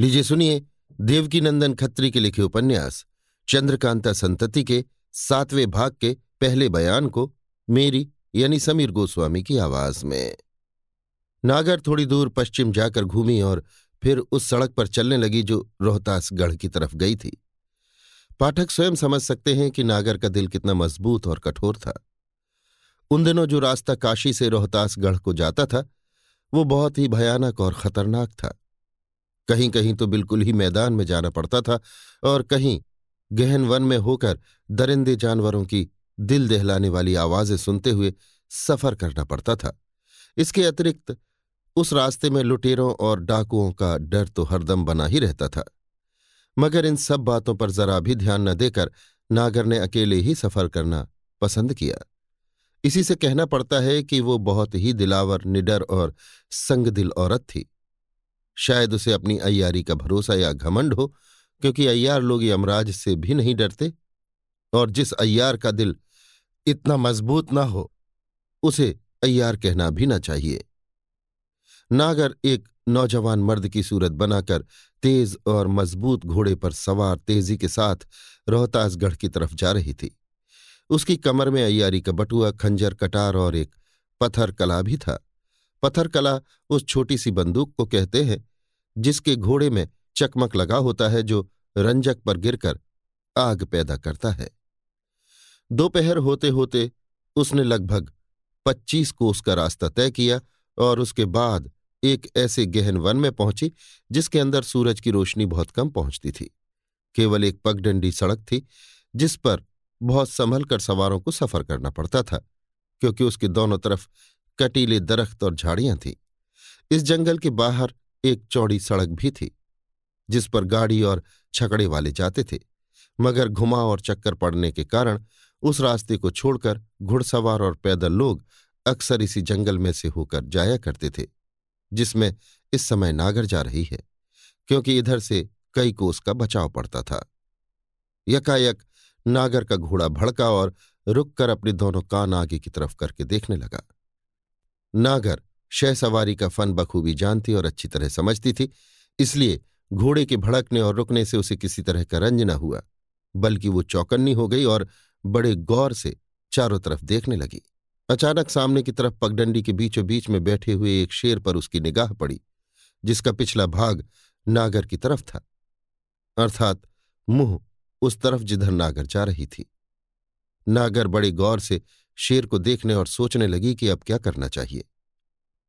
लीजिए सुनिए देवकीनंदन खत्री के लिखे उपन्यास चंद्रकांता संतति के 7वें भाग के पहले बयान को मेरी यानी समीर गोस्वामी की आवाज में। नागर थोड़ी दूर पश्चिम जाकर घूमी और फिर उस सड़क पर चलने लगी जो रोहतासगढ़ की तरफ गई थी। पाठक स्वयं समझ सकते हैं कि नागर का दिल कितना मजबूत और कठोर था। उन दिनों जो रास्ता काशी से रोहतासगढ़ को जाता था वो बहुत ही भयानक और खतरनाक था। कहीं कहीं तो बिल्कुल ही मैदान में जाना पड़ता था और कहीं गहन वन में होकर दरिंदे जानवरों की दिल दहलाने वाली आवाजें सुनते हुए सफर करना पड़ता था। इसके अतिरिक्त उस रास्ते में लुटेरों और डाकुओं का डर तो हरदम बना ही रहता था। मगर इन सब बातों पर जरा भी ध्यान न देकर नागर ने अकेले ही सफर करना पसंद किया। इसी से कहना पड़ता है कि वो बहुत ही दिलावर, निडर और संगदिल औरत थी। शायद उसे अपनी अय्यारी का भरोसा या घमंड हो, क्योंकि अय्यार लोग यमराज से भी नहीं डरते, और जिस अय्यार का दिल इतना मजबूत ना हो उसे अय्यार कहना भी ना चाहिए। नागर एक नौजवान मर्द की सूरत बनाकर तेज और मजबूत घोड़े पर सवार तेजी के साथ रोहतासगढ़ की तरफ जा रही थी। उसकी कमर में अय्यारी का बटुआ, खंजर, कटार और एक पत्थर कला भी था। पत्थर कला उस छोटी सी बंदूक को कहते हैं जिसके घोड़े में चकमक लगा होता है जो रंजक पर गिरकर आग पैदा करता है। दोपहर होते होते उसने लगभग 25 कोस का रास्ता तय किया और उसके बाद एक ऐसे गहन वन में पहुंची जिसके अंदर सूरज की रोशनी बहुत कम पहुंचती थी। केवल एक पगडंडी सड़क थी जिस पर बहुत संभल कर सवारों को सफर करना पड़ता था, क्योंकि उसके दोनों तरफ कटीले दरख्त और झाड़ियां थीं। इस जंगल के बाहर एक चौड़ी सड़क भी थी जिस पर गाड़ी और छकड़े वाले जाते थे, मगर घुमाव और चक्कर पड़ने के कारण उस रास्ते को छोड़कर घुड़सवार और पैदल लोग अक्सर इसी जंगल में से होकर जाया करते थे, जिसमें इस समय नागर जा रही है, क्योंकि इधर से कई कोस का बचाव पड़ता था। यकायक नागर का घोड़ा भड़का और रुककर अपने दोनों कान आगे की तरफ करके देखने लगा। नागर शहसवारी का फन बखूबी जानती और अच्छी तरह समझती थी, इसलिए घोड़े के भड़कने और रुकने से उसे किसी तरह का रंज न हुआ, बल्कि वो चौकन्नी हो गई और बड़े गौर से चारों तरफ देखने लगी। अचानक सामने की तरफ पगडंडी के बीचों बीच में बैठे हुए एक शेर पर उसकी निगाह पड़ी जिसका पिछला भाग नागर की तरफ था, अर्थात मुंह उस तरफ जिधर नागर जा रही थी। नागर बड़े गौर से शेर को देखने और सोचने लगी कि अब क्या करना चाहिए।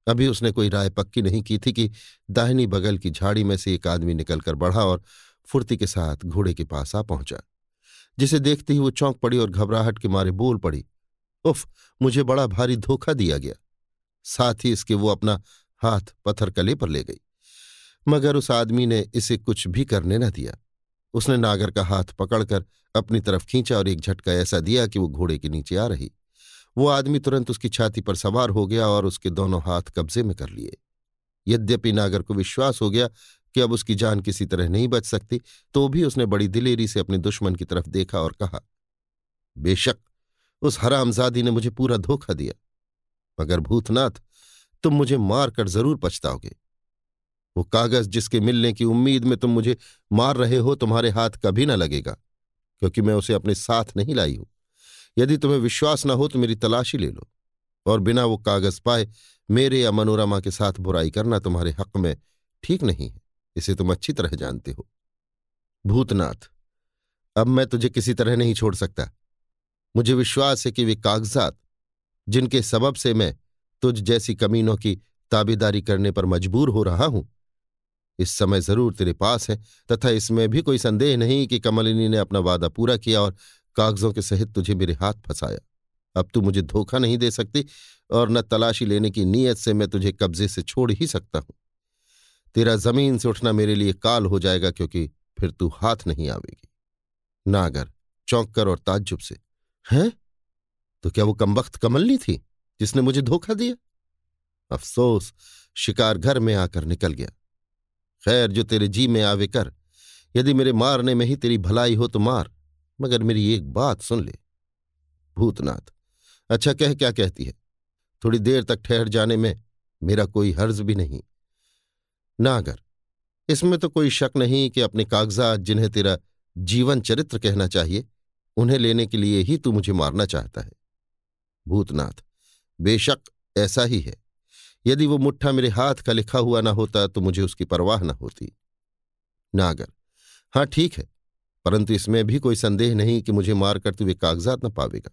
अभी उसने कोई राय पक्की नहीं की थी कि दाहिनी बगल की झाड़ी में से एक आदमी निकलकर बढ़ा और फुर्ती के साथ घोड़े के पास आ पहुंचा, जिसे देखते ही वो चौंक पड़ी और घबराहट के मारे बोल पड़ी, उफ, मुझे बड़ा भारी धोखा दिया गया। साथ ही इसके वो अपना हाथ पत्थर कले पर ले गई, मगर उस आदमी ने इसे कुछ भी करने न दिया। उसने नागर का हाथ पकड़कर अपनी तरफ खींचा और एक झटका ऐसा दिया कि वो घोड़े के नीचे आ रही। वो आदमी तुरंत उसकी छाती पर सवार हो गया और उसके दोनों हाथ कब्जे में कर लिए। यद्यपि नागर को विश्वास हो गया कि अब उसकी जान किसी तरह नहीं बच सकती, तो भी उसने बड़ी दिलेरी से अपने दुश्मन की तरफ देखा और कहा, बेशक उस हरामजादी ने मुझे पूरा धोखा दिया, मगर भूतनाथ तुम मुझे मार कर जरूर पछताओगे। वो कागज जिसके मिलने की उम्मीद में तुम मुझे मार रहे हो तुम्हारे हाथ कभी ना लगेगा, क्योंकि मैं उसे अपने साथ नहीं लाई हूं। यदि तुम्हें विश्वास न हो तो मेरी तलाशी ले लो, और बिना वो कागज पाए मेरे या मनोरमा के साथ बुराई करना तुम्हारे हक में ठीक नहीं है, इसे तुम अच्छी तरह जानते हो। भूतनाथ, अब मैं तुझे किसी तरह नहीं छोड़ सकता। मुझे विश्वास है कि वे कागजात जिनके सबब से मैं तुझ जैसी कमीनों की ताबेदारी करने पर मजबूर हो रहा हूं, इस समय जरूर तेरे पास है, तथा इसमें भी कोई संदेह नहीं कि कमलिनी ने अपना वादा पूरा किया और कागजों के सहित तुझे मेरे हाथ फंसाया। अब तू मुझे धोखा नहीं दे सकती, और न तलाशी लेने की नीयत से मैं तुझे कब्जे से छोड़ ही सकता हूं। तेरा जमीन से उठना मेरे लिए काल हो जाएगा, क्योंकि फिर तू हाथ नहीं आवेगी। नागर चौंक कर और ताज्जुब से, हैं? तो क्या वो कमबख्त कमलनी थी जिसने मुझे धोखा दिया? अफसोस शिकार घर में आकर निकल गया। खैर, जो तेरे जी में आवे कर, यदि मेरे मारने में ही तेरी भलाई हो तो मार, मगर मेरी एक बात सुन ले। भूतनाथ, अच्छा कह, क्या कहती है? थोड़ी देर तक ठहर जाने में मेरा कोई हर्ज भी नहीं। नागर, इसमें तो कोई शक नहीं कि अपने कागजात, जिन्हें तेरा जीवन चरित्र कहना चाहिए, उन्हें लेने के लिए ही तू मुझे मारना चाहता है। भूतनाथ: बेशक ऐसा ही है। यदि वो मुट्ठा मेरे हाथ का लिखा हुआ न होता तो मुझे उसकी परवाह न होती। नागर: हाँ ठीक है, परंतु इसमें भी कोई संदेह नहीं कि मुझे मारकर तू वे कागजात न पावेगा।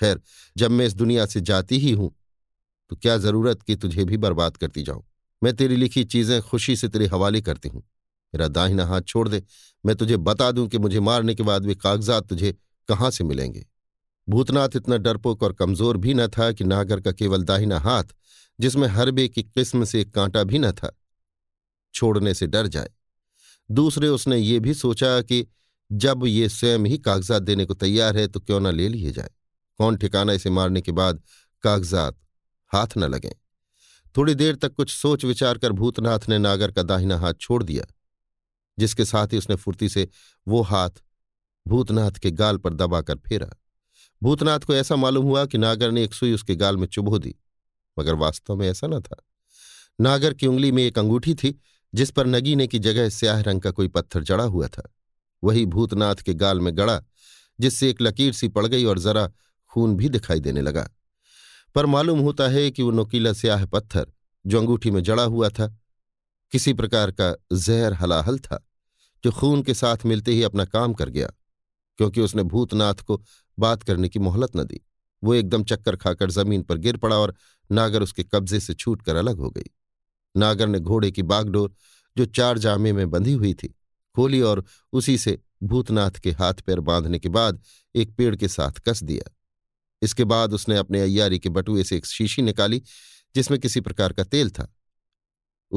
खैर, जब मैं इस दुनिया से जाती ही हूं तो क्या जरूरत कि तुझे भी बर्बाद करती जाऊं। मैं तेरी लिखी चीजें खुशी से तेरे हवाले करती हूं। मेरा दाहिना हाथ छोड़ दे, मैं तुझे बता दूं कि मुझे मारने के बाद वे कागजात तुझे कहां से मिलेंगे। भूतनाथ इतना डरपोक और कमजोर भी न था कि नागर का केवल दाहिना हाथ, जिसमें हरबे की किस्म से एक कांटा भी न था, छोड़ने से डर जाए। दूसरे, उसने ये भी सोचा कि जब ये स्वयं ही कागजात देने को तैयार है तो क्यों न ले लिए जाए। कौन ठिकाना इसे मारने के बाद कागजात हाथ न लगें। थोड़ी देर तक कुछ सोच विचार कर भूतनाथ ने नागर का दाहिना हाथ छोड़ दिया, जिसके साथ ही उसने फुर्ती से वो हाथ भूतनाथ के गाल पर दबाकर फेरा। भूतनाथ को ऐसा मालूम हुआ कि नागर ने एक सुई उसके गाल में चुभो दी, मगर वास्तव में ऐसा न था। नागर की उंगली में एक अंगूठी थी जिस पर नगीने की जगह स्याह रंग का कोई पत्थर जड़ा हुआ था। वही भूतनाथ के गाल में गड़ा, जिससे एक लकीर सी पड़ गई और जरा खून भी दिखाई देने लगा। पर मालूम होता है कि वो नुकीला स्याह पत्थर जो अंगूठी में जड़ा हुआ था, किसी प्रकार का जहर हलाहल था, जो खून के साथ मिलते ही अपना काम कर गया, क्योंकि उसने भूतनाथ को बात करने की मोहलत न दी। वो एकदम चक्कर खाकर जमीन पर गिर पड़ा और नागर उसके कब्जे से छूटकर अलग हो गई। नागर ने घोड़े की बागडोर, जो 4 जामे में बंधी हुई थी, खोली और उसी से भूतनाथ के हाथ पैर बांधने के बाद एक पेड़ के साथ कस दिया। इसके बाद उसने अपने अय्यारी के बटुए से एक शीशी निकाली जिसमें किसी प्रकार का तेल था।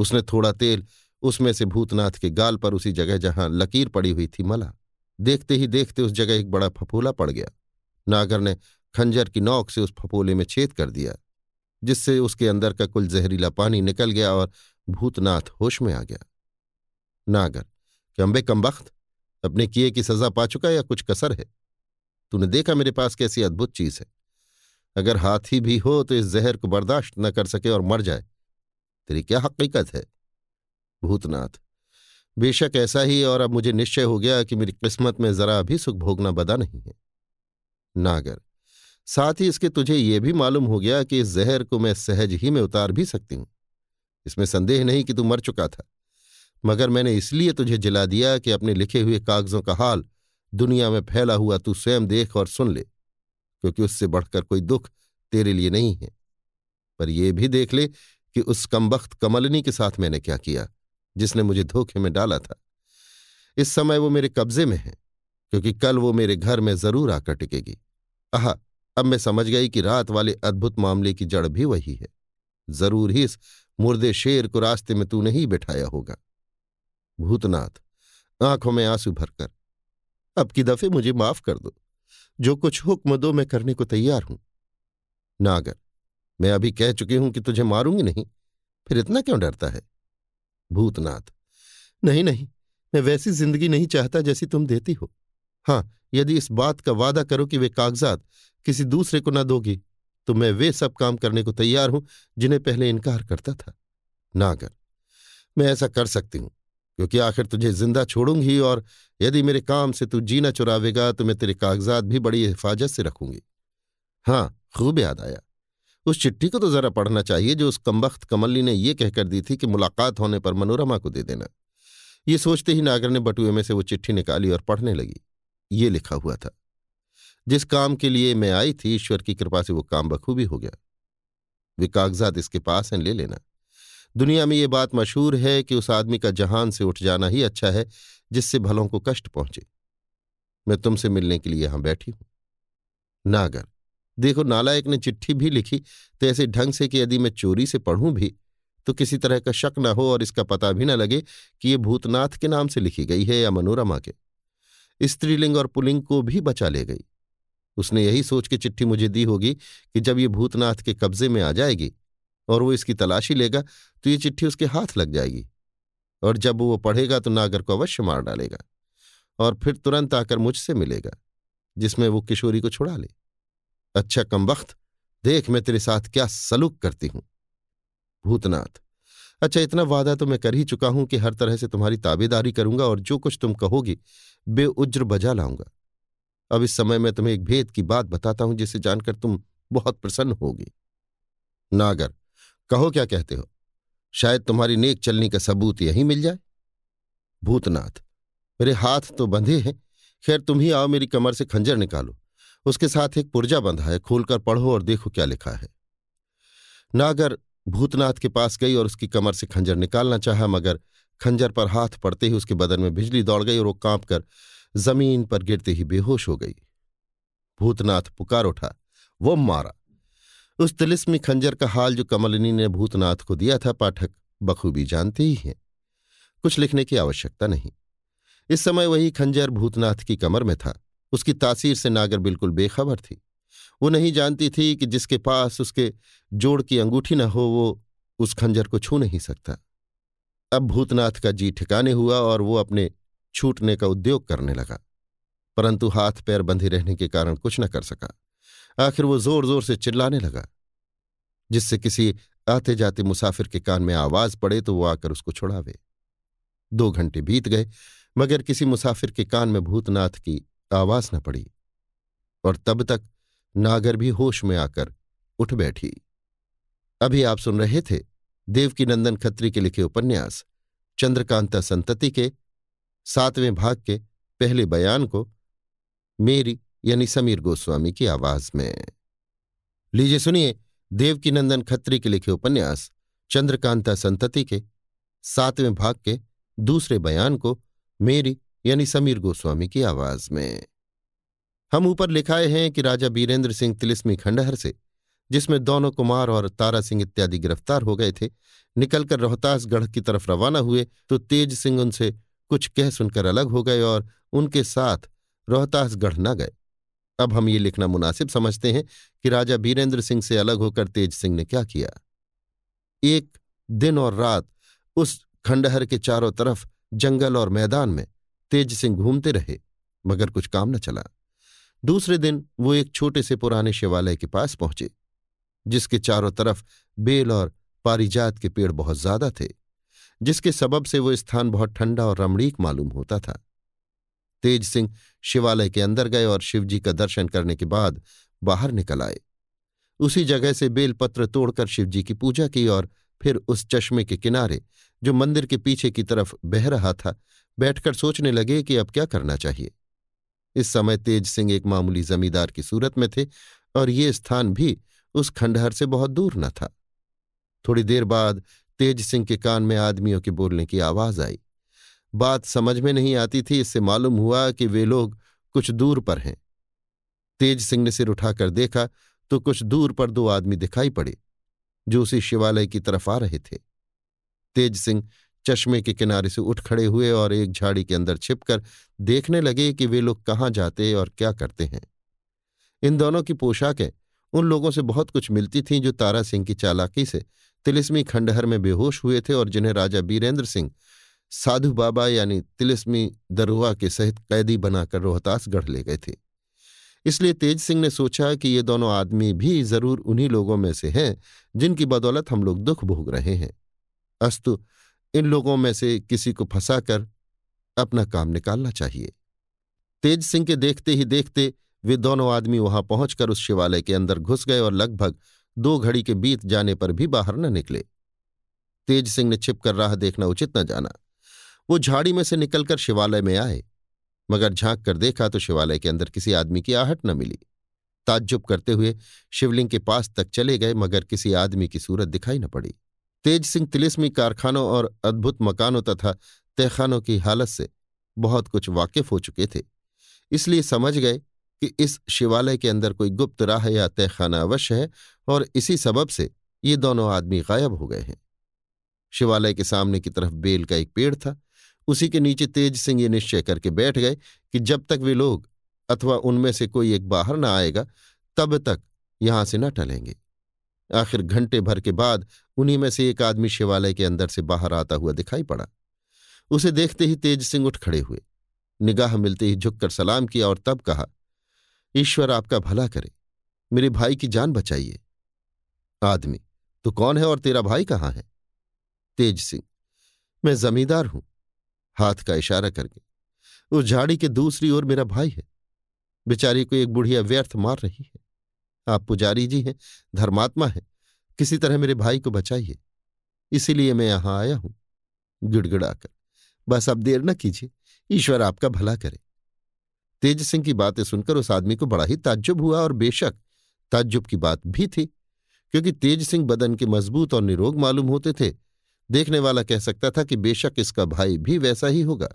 उसने थोड़ा तेल उसमें से भूतनाथ के गाल पर, उसी जगह जहां लकीर पड़ी हुई थी, मला। देखते ही देखते उस जगह एक बड़ा फफोला पड़ गया। नागर ने खंजर की नोक से उस फफोले में छेद कर दिया, जिससे उसके अंदर का कुल जहरीला पानी निकल गया और भूतनाथ होश में आ गया। नागर: कम्बे कमबख्त, अपने किए की सजा पा चुका या कुछ कसर है? तूने देखा मेरे पास कैसी अद्भुत चीज है। अगर हाथी भी हो तो इस जहर को बर्दाश्त न कर सके और मर जाए, तेरी क्या हकीकत है? भूतनाथ: बेशक ऐसा ही, और अब मुझे निश्चय हो गया कि मेरी किस्मत में जरा भी सुख भोगना बदा नहीं है। नागर: साथ ही इसके तुझे यह भी मालूम हो गया कि इस जहर को मैं सहज ही में उतार भी सकती हूं। इसमें संदेह नहीं कि तू मर चुका था, मगर मैंने इसलिए तुझे जिला दिया कि अपने लिखे हुए कागजों का हाल दुनिया में फैला हुआ तू स्वयं देख और सुन ले, क्योंकि उससे बढ़कर कोई दुख तेरे लिए नहीं है। पर यह भी देख ले कि उस कमबख्त कमलिनी के साथ मैंने क्या किया, जिसने मुझे धोखे में डाला था। इस समय वो मेरे कब्जे में है, क्योंकि कल वो मेरे घर में जरूर आकर टिकेगी। आह, अब मैं समझ गई कि रात वाले अद्भुत मामले की जड़ भी वही है। जरूर ही इस मुर्दे शेर को रास्ते में तूने ही बिठाया होगा। भूतनाथ आंखों में आंसू भरकर: अब की दफे मुझे माफ कर दो, जो कुछ हुक्म दो मैं करने को तैयार हूं। नागर: मैं अभी कह चुकी हूं कि तुझे मारूंगी नहीं, फिर इतना क्यों डरता है? भूतनाथ: नहीं नहीं, मैं वैसी जिंदगी नहीं चाहता जैसी तुम देती हो। हां, यदि इस बात का वादा करो कि वे कागजात किसी दूसरे को न दोगी तो मैं वे सब काम करने को तैयार हूं जिन्हें पहले इनकार करता था। नागर: मैं ऐसा कर सकती हूं, क्योंकि आखिर तुझे जिंदा छोड़ूंगी, और यदि मेरे काम से तू जीना चुरावेगा तो मैं तेरे कागजात भी बड़ी हिफाजत से रखूंगी। हां, खूब याद आया, उस चिट्ठी को तो जरा पढ़ना चाहिए जो उस कमबख्त कमली ने यह कहकर दी थी कि मुलाकात होने पर मनोरमा को दे देना। ये सोचते ही नागर ने बटुए में से वो चिट्ठी निकाली और पढ़ने लगी। ये लिखा हुआ था: जिस काम के लिए मैं आई थी, ईश्वर की कृपा से वो काम बखूबी हो गया। वे कागजात इसके पास हैं, ले लेना। दुनिया में ये बात मशहूर है कि उस आदमी का जहान से उठ जाना ही अच्छा है जिससे भलों को कष्ट पहुंचे। मैं तुमसे मिलने के लिए यहां बैठी हूं। नागर: देखो, नालायक ने चिट्ठी भी लिखी तो ऐसे ढंग से कि यदि मैं चोरी से पढ़ूं भी तो किसी तरह का शक न हो और इसका पता भी न लगे कि ये भूतनाथ के नाम से लिखी गई है या मनोरमा के। स्त्रीलिंग और पुल्लिंग को भी बचा ले गई। उसने यही सोच के चिट्ठी मुझे दी होगी कि जब ये भूतनाथ के कब्जे में आ जाएगी और वो इसकी तलाशी लेगा तो ये चिट्ठी उसके हाथ लग जाएगी, और जब वो पढ़ेगा तो नागर को अवश्य मार डालेगा और फिर तुरंत आकर मुझसे मिलेगा, जिसमें वो किशोरी को छुड़ा ले। अच्छा कमबख्त, देख मैं तेरे साथ क्या सलूक करती हूं। भूतनाथ: अच्छा, इतना वादा तो मैं कर ही चुका हूं कि हर तरह से तुम्हारी ताबेदारी करूंगा और जो कुछ तुम कहोगी बेउज्र बजा लाऊंगा। अब इस समय मैं तुम्हें एक भेद की बात बताता हूं जिसे जानकर तुम बहुत प्रसन्न होगी। नागर, कहो क्या कहते हो? शायद तुम्हारी नेक चलनी का सबूत यहीं मिल जाए। भूतनाथ, मेरे हाथ तो बंधे हैं, खैर तुम ही आओ, मेरी कमर से खंजर निकालो, उसके साथ एक पुर्जा बंधा है, खोलकर पढ़ो और देखो क्या लिखा है। नागर भूतनाथ के पास गई और उसकी कमर से खंजर निकालना चाहा, मगर खंजर पर हाथ पड़ते ही उसके बदन में बिजली दौड़ गई और वो कांपकर जमीन पर गिरते ही बेहोश हो गई। भूतनाथ पुकार उठा, वो मारा। उस तिलिस्मी खंजर का हाल जो कमलिनी ने भूतनाथ को दिया था पाठक बखूबी जानते ही हैं, कुछ लिखने की आवश्यकता नहीं। इस समय वही खंजर भूतनाथ की कमर में था। उसकी तासीर से नागर बिल्कुल बेखबर थी। वो नहीं जानती थी कि जिसके पास उसके जोड़ की अंगूठी न हो वो उस खंजर को छू नहीं सकता। अब भूतनाथ का जी ठिकाने हुआ और वो अपने छूटने का उद्योग करने लगा, परंतु हाथ पैर बंधे रहने के कारण कुछ न कर सका। आखिर वो जोर जोर से चिल्लाने लगा, जिससे किसी आते जाते मुसाफिर के कान में आवाज पड़े तो वो आकर उसको छुड़ावे। 2 घंटे बीत गए मगर किसी मुसाफिर के कान में भूतनाथ की आवाज न पड़ी और तब तक नागर भी होश में आकर उठ बैठी। अभी आप सुन रहे थे देवकीनंदन खत्री के लिखे उपन्यास चंद्रकांता संतति के 7वें भाग के पहले बयान को मेरी यानी समीर गोस्वामी की आवाज में। लीजिए सुनिए देवकीनंदन खत्री के लिखे उपन्यास चंद्रकांता संतति के 7वें भाग के दूसरे बयान को मेरी यानी समीर गोस्वामी की आवाज में। हम ऊपर लिखाए हैं कि राजा बीरेंद्र सिंह तिलिस्मी खंडहर से, जिसमें दोनों कुमार और तारा सिंह इत्यादि गिरफ्तार हो गए थे, निकलकर रोहतासगढ़ की तरफ रवाना हुए तो तेज सिंह उनसे कुछ कह सुनकर अलग हो गए और उनके साथ रोहतासगढ़ न गए। अब हम ये लिखना मुनासिब समझते हैं कि राजा बीरेंद्र सिंह से अलग होकर तेज सिंह ने क्या किया। एक दिन और रात उस खंडहर के चारों तरफ जंगल और मैदान में तेज सिंह घूमते रहे मगर कुछ काम न चला। दूसरे दिन वो एक छोटे से पुराने शिवालय के पास पहुंचे, जिसके चारों तरफ बेल और पारिजात के पेड़ बहुत ज्यादा थे, जिसके सबब से वो स्थान बहुत ठंडा और रमणीक मालूम होता था। तेज सिंह शिवालय के अंदर गए और शिवजी का दर्शन करने के बाद बाहर निकल आए। उसी जगह से बेलपत्र तोड़कर शिवजी की पूजा की और फिर उस चश्मे के किनारे जो मंदिर के पीछे की तरफ बह रहा था बैठकर सोचने लगे कि अब क्या करना चाहिए। इस समय तेज सिंह एक मामूली जमींदार की सूरत में थे और ये स्थान भी उस खंडहर से बहुत दूर न था। थोड़ी देर बाद तेज सिंह के कान में आदमियों के बोलने की आवाज आई। बात समझ में नहीं आती थी, इससे मालूम हुआ कि वे लोग कुछ दूर पर हैं। तेज सिंह ने सिर उठाकर देखा तो कुछ दूर पर 2 आदमी दिखाई पड़े जो उसी शिवालय की तरफ आ रहे थे। तेज सिंह चश्मे के किनारे से उठ खड़े हुए और एक झाड़ी के अंदर छिपकर देखने लगे कि वे लोग कहाँ जाते और क्या करते हैं। इन दोनों की पोशाकें उन लोगों से बहुत कुछ मिलती थीं जो तारा सिंह की चालाकी से तिलिस्मी खंडहर में बेहोश हुए थे और जिन्हें राजा बीरेंद्र सिंह साधु बाबा यानी तिलिस्मी दरुआ के सहित कैदी बनाकर रोहतासगढ़ ले गए थे। इसलिए तेज सिंह ने सोचा कि ये दोनों आदमी भी जरूर उन्हीं लोगों में से हैं जिनकी बदौलत हम लोग दुख भोग रहे हैं। अस्तु इन लोगों में से किसी को फंसाकर अपना काम निकालना चाहिए। तेज सिंह के देखते ही देखते वे दोनों आदमी वहां पहुंचकर उस शिवालय के अंदर घुस गए और लगभग 2 घड़ी के बीत जाने पर भी बाहर न निकले। तेज सिंह ने छिपकर राह देखना उचित न जाना। वो झाड़ी में से निकलकर शिवालय में आए मगर झांक कर देखा तो शिवालय के अंदर किसी आदमी की आहट न मिली। ताज्जुब करते हुए शिवलिंग के पास तक चले गए मगर किसी आदमी की सूरत दिखाई न पड़ी। तेज सिंह तिलिस्मी कारखानों और अद्भुत मकानों तथा तहखानों की हालत से बहुत कुछ वाकिफ हो चुके थे, इसलिए समझ गए कि इस शिवालय के अंदर कोई गुप्त राह या तहखाना अवश्य है और इसी सबब से ये दोनों आदमी गायब हो गए हैं। शिवालय के सामने की तरफ बेल का एक पेड़ था, उसी के नीचे तेज सिंह ये निश्चय करके बैठ गए कि जब तक वे लोग अथवा उनमें से कोई एक बाहर न आएगा तब तक यहां से न टलेंगे। आखिर घंटे भर के बाद उन्हीं में से एक आदमी शिवालय के अंदर से बाहर आता हुआ दिखाई पड़ा। उसे देखते ही तेज सिंह उठ खड़े हुए, निगाह मिलते ही झुककर सलाम किया और तब कहा, ईश्वर आपका भला करे, मेरे भाई की जान बचाइए। आदमी, तू कौन है और तेरा भाई कहाँ है? तेज सिंह, मैं जमींदार हूं, हाथ का इशारा करके। उस झाड़ी के दूसरी ओर मेरा भाई है, बेचारी को एक बुढ़िया व्यर्थ मार रही है। आप पुजारी जी हैं, धर्मात्मा हैं, किसी तरह मेरे भाई को बचाइए, इसीलिए मैं यहां आया हूं। गिड़गिड़ाकर, बस अब देर न कीजिए, ईश्वर आपका भला करे। तेज सिंह की बातें सुनकर उस आदमी को बड़ा ही ताज्जुब हुआ, और बेशक ताज्जुब की बात भी थी, क्योंकि तेज सिंह बदन के मजबूत और निरोग मालूम होते थे। देखने वाला कह सकता था कि बेशक इसका भाई भी वैसा ही होगा।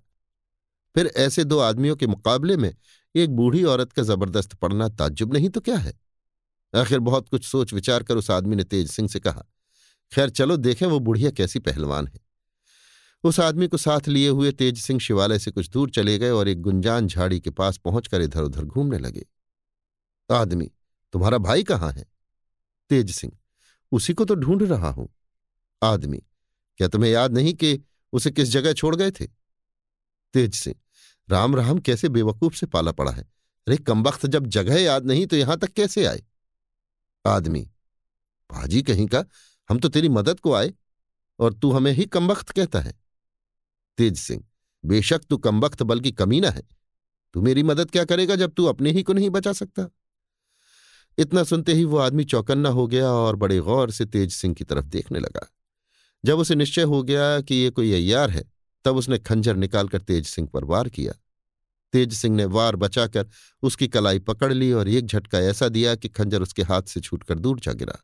फिर ऐसे दो आदमियों के मुकाबले में एक बूढ़ी औरत का जबरदस्त पड़ना ताज्जुब नहीं तो क्या है। आखिर बहुत कुछ सोच विचार कर उस आदमी ने तेज सिंह से कहा, खैर चलो देखें वो बुढ़िया कैसी पहलवान है। उस आदमी को साथ लिए हुए तेज सिंह शिवालय से कुछ दूर चले गए और एक गुंजान झाड़ी के पास पहुंचकर इधर उधर घूमने लगे। आदमी, तुम्हारा भाई कहाँ है? तेज सिंह, उसी को तो ढूंढ रहा हूं। आदमी, क्या तुम्हें याद नहीं कि उसे किस जगह छोड़ गए थे? तेज सिंह, राम राम, कैसे बेवकूफ से पाला पड़ा है। अरे कमबख्त, जब जगह याद नहीं तो यहां तक कैसे आए? आदमी, भाजी कहीं का, हम तो तेरी मदद को आए और तू हमें ही कमबख्त कहता है। तेज सिंह, बेशक तू कमबख्त बल्कि कमीना है, तू मेरी मदद क्या करेगा जब तू अपने ही को नहीं बचा सकता। इतना सुनते ही वो आदमी चौकन्ना हो गया और बड़े गौर से तेज सिंह की तरफ देखने लगा। जब उसे निश्चय हो गया कि ये कोई अय्यार है, तब उसने खंजर निकालकर तेज सिंह पर वार किया। तेज सिंह ने वार बचाकर उसकी कलाई पकड़ ली और एक झटका ऐसा दिया कि खंजर उसके हाथ से छूटकर दूर जा गिरा।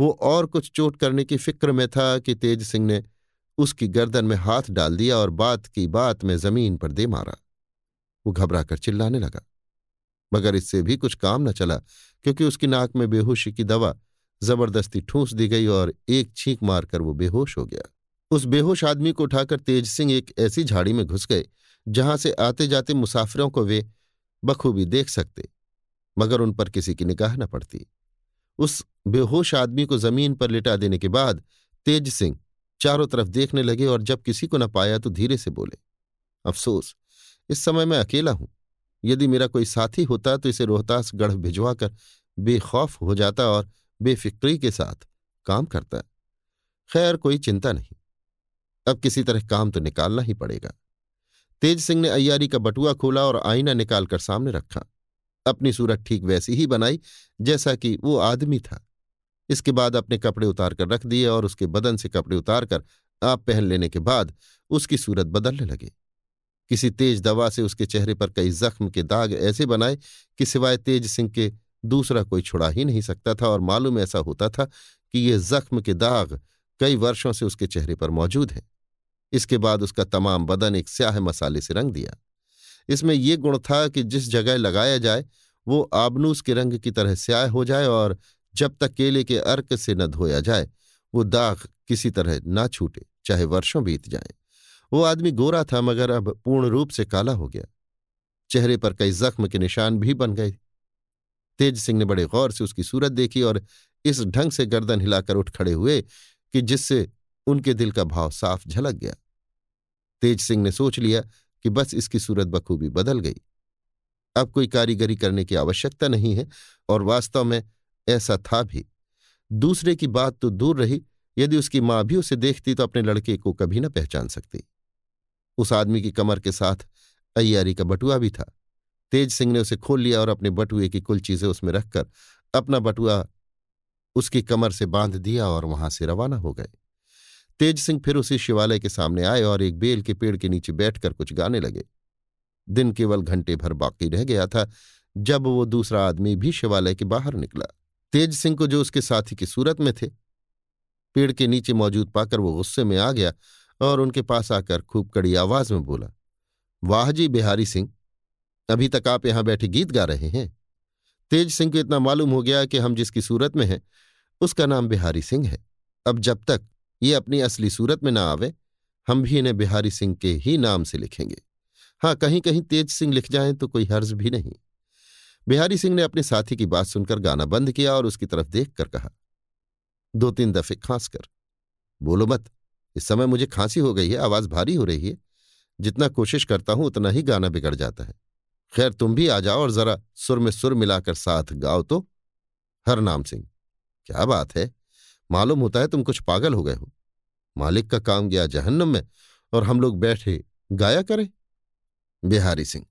वो और कुछ चोट करने की फिक्र में था कि तेज सिंह ने उसकी गर्दन में हाथ डाल दिया और बात की बात में जमीन पर दे मारा। वो घबराकर चिल्लाने लगा, मगर इससे भी कुछ काम न चला, क्योंकि उसकी नाक में बेहोशी की दवा जबरदस्ती ठूंस दी गई और एक छींक मारकर वो बेहोश हो गया। उस बेहोश आदमी को उठाकर तेज सिंह एक ऐसी झाड़ी में घुस गए जहां से आते जाते मुसाफिरों को वे बखूबी देख सकते, मगर उन पर किसी की निगाह न पड़ती। उस बेहोश आदमी को जमीन पर लिटा देने के बाद तेज सिंह चारों तरफ देखने लगे, और जब किसी को न पाया तो धीरे से बोले, अफसोस, इस समय मैं अकेला हूं। यदि मेरा कोई साथी होता तो इसे रोहतासगढ़ भिजवाकर बेखौफ हो जाता और बेफिक्री के साथ काम करता। खैर कोई चिंता नहीं, अब किसी तरह काम तो निकालना ही पड़ेगा। तेज सिंह ने अय्यारी का बटुआ खोला और आईना निकालकर सामने रखा। अपनी सूरत ठीक वैसी ही बनाई जैसा कि वो आदमी था। इसके बाद अपने कपड़े उतारकर रख दिए और उसके बदन से कपड़े उतारकर आप पहन लेने के बाद उसकी सूरत बदलने लगे। किसी तेज दवा से उसके चेहरे पर कई जख्म के दाग ऐसे बनाए कि सिवाय तेज सिंह के दूसरा कोई छुड़ा ही नहीं सकता था, और मालूम ऐसा होता था कि ये जख्म के दाग कई वर्षों से उसके चेहरे पर मौजूद हैं। इसके बाद उसका तमाम बदन एक स्याह मसाले से रंग दिया। इसमें यह गुण था कि जिस जगह लगाया जाए वो आबनूस के रंग की तरह स्याह हो जाए, और जब तक केले के अर्क से न धोया जाए वो दाग किसी तरह ना छूटे, चाहे वर्षों बीत जाएं। वो आदमी गोरा था, मगर अब पूर्ण रूप से काला हो गया। चेहरे पर कई जख्म के निशान भी बन गए। तेज सिंह ने बड़े गौर से उसकी सूरत देखी और इस ढंग से गर्दन हिलाकर उठ खड़े हुए कि जिससे उनके दिल का भाव साफ झलक गया। तेज सिंह ने सोच लिया कि बस इसकी सूरत बखूबी बदल गई, अब कोई कारीगरी करने की आवश्यकता नहीं है, और वास्तव में ऐसा था भी। दूसरे की बात तो दूर रही, यदि उसकी मां भी उसे देखती तो अपने लड़के को कभी न पहचान सकती। उस आदमी की कमर के साथ अय्यारी का बटुआ भी था। तेज सिंह ने उसे खोल लिया और अपने बटुए की कुल चीजें उसमें रखकर अपना बटुआ उसकी कमर से बांध दिया और वहां से रवाना हो गए। तेज सिंह फिर उसी शिवालय के सामने आए और एक बेल के पेड़ के नीचे बैठकर कुछ गाने लगे। दिन केवल घंटे भर बाकी रह गया था जब वो दूसरा आदमी भी शिवालय के बाहर निकला। तेज सिंह को जो उसके साथी की सूरत में थे पेड़ के नीचे मौजूद पाकर वो गुस्से में आ गया और उनके पास आकर खूब कड़ी आवाज में बोला, वाह जी बिहारी सिंह, अभी तक आप यहां बैठे गीत गा रहे हैं। तेज सिंह को इतना मालूम हो गया कि हम जिसकी सूरत में हैं उसका नाम बिहारी सिंह है। अब जब तक ये अपनी असली सूरत में ना आवे हम भी इन्हें बिहारी सिंह के ही नाम से लिखेंगे। हाँ, कहीं कहीं तेज सिंह लिख जाएं तो कोई हर्ज भी नहीं। बिहारी सिंह ने अपने साथी की बात सुनकर गाना बंद किया और उसकी तरफ देखकर कहा, दो तीन दफे खांस कर, बोलो मत, इस समय मुझे खांसी हो गई है, आवाज भारी हो रही है, जितना कोशिश करता हूं उतना ही गाना बिगड़ जाता है। खैर तुम भी आ जाओ और जरा सुर में सुर मिलाकर साथ गाओ तो। हरनाम सिंह, क्या बात है, मालूम होता है तुम कुछ पागल हो गए हो, मालिक का काम गया जहन्नुम में और हम लोग बैठे गाया करें। बिहारी सिंह: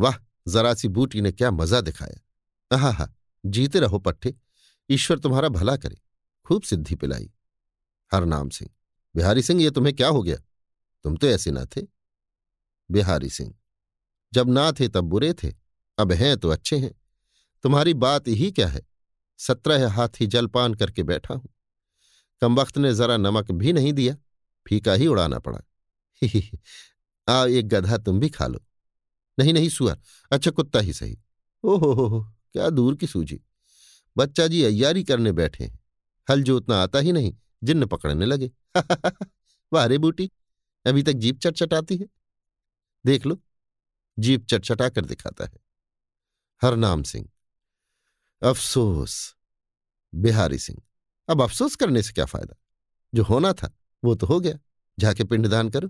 वाह, जरा सी बूटी ने क्या मजा दिखाया। आहा, जीते रहो पट्टे, ईश्वर तुम्हारा भला करे, खूब सिद्धि पिलाई। हरनाम सिंह: बिहारी सिंह, ये तुम्हें क्या हो गया? तुम तो ऐसे ना थे। बिहारी सिंह: जब ना थे तब बुरे थे, अब हैं तो अच्छे हैं। तुम्हारी बात ही क्या है, 17 हाथी जलपान करके बैठा हूं। कमबख्त ने जरा नमक भी नहीं दिया, फीका ही उड़ाना पड़ा। आओ एक गधा तुम भी खा लो। नहीं, सुअर, अच्छा कुत्ता ही सही। ओहो, क्या दूर की सूझी। बच्चा जी अय्यारी करने बैठे हैं, हल जोतना आता ही नहीं, जिन्न पकड़ने लगे। वाह रे बूटी, अभी तक जीप चटचटाती है, देख लो जीप चटचटा कर दिखाता है। हरनाम सिंह: अफसोस। बिहारी सिंह: अब अफसोस करने से क्या फायदा, जो होना था वो तो हो गया, जाके पिंडदान करो।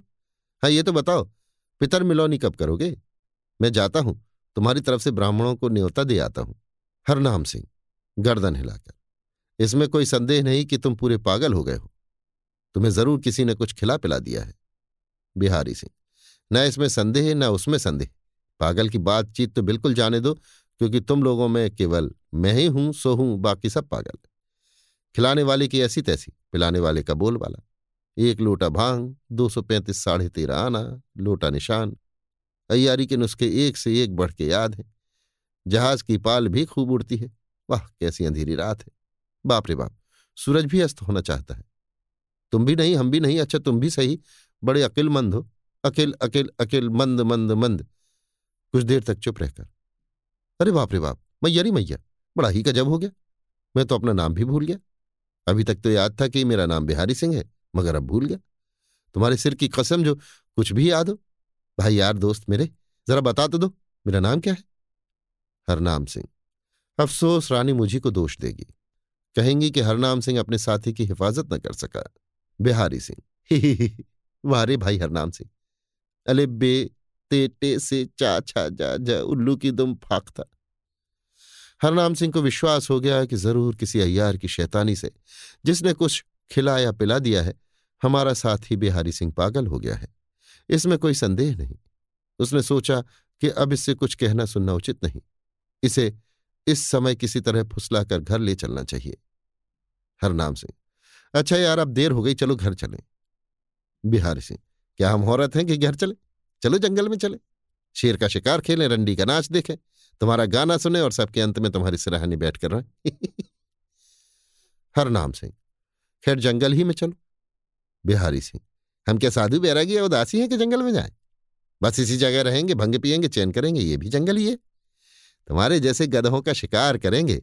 हाँ, ये तो बताओ पितर मिलौनी कब करोगे? मैं जाता हूं, तुम्हारी तरफ से ब्राह्मणों को न्योता दे आता हूं। हरनाम सिंह गर्दन हिलाकर: इसमें कोई संदेह नहीं कि तुम पूरे पागल हो गए हो, तुम्हें जरूर किसी ने कुछ खिला पिला दिया है। बिहारी सिंह: न इसमें संदेह न उसमें संदेह, पागल की बातचीत तो बिल्कुल जाने दो, क्योंकि तुम लोगों में केवल मैं ही हूं सो हूं, बाकी सब पागल। खिलाने वाले की ऐसी तैसी, पिलाने वाले का बोलबाला। 1 लोटा भांग, 235 साढ़े 13 आना, लोटा निशान, अय्यारी के नुस्खे एक से एक बढ़ के याद हैं। जहाज की पाल भी खूब उड़ती है। वाह कैसी अंधेरी रात है, बाप रे बाप, सूरज भी अस्त होना चाहता है। तुम भी नहीं, हम भी नहीं, अच्छा तुम भी सही, बड़े अकिलमंद हो। अकिल अकिल अकिल, मंद मंद मंद। कुछ देर तक चुप रहकर: अरे बाप रे बाप, मैया रे मैया, बड़ा ही गजब हो गया, मैं तो अपना नाम भी भूल गया। अभी तक तो याद था कि मेरा नाम बिहारी सिंह है, मगर अब भूल गया। तुम्हारे सिर की कसम जो कुछ भी याद हो। भाई यार दोस्त मेरे, जरा बता तो दो मेरा नाम क्या है। हरनाम सिंह: अफसोस, रानी मुझी को दोष देगी, कहेंगी कि हरनाम सिंह अपने साथी की हिफाजत न कर सका। बिहारी सिंह: ही। वाह रे भाई हरनाम सिंह, अले बे ते टे से चा छा जा जा, उल्लू की दुम फाकता। हरनाम सिंह को विश्वास हो गया कि जरूर किसी अय्यार की शैतानी से, जिसने कुछ खिलाया पिला दिया है, हमारा साथी बिहारी सिंह पागल हो गया है, इसमें कोई संदेह नहीं। उसने सोचा कि अब इससे कुछ कहना सुनना उचित नहीं, इसे इस समय किसी तरह फुसलाकर घर ले चलना चाहिए। हरनाम सिंह: अच्छा यार अब देर हो गई, चलो घर चलें। बिहारी सिंह: क्या हम औरत हैं कि घर चलें? चलो जंगल में चलें, शेर का शिकार खेलें, रंडी का नाच देखें, तुम्हारा गाना सुने और सबके अंत में तुम्हारी सराहनी बैठ कर रहे। हरनाम सिंह: खैर जंगल ही में चलो। बिहारी सिंह: हम क्या साधु बैरागी और दासी हैं कि जंगल में जाएं? बस इसी जगह रहेंगे, भंग पिएंगे, चैन करेंगे, ये भी जंगल ही है। तुम्हारे जैसे गधों का शिकार करेंगे,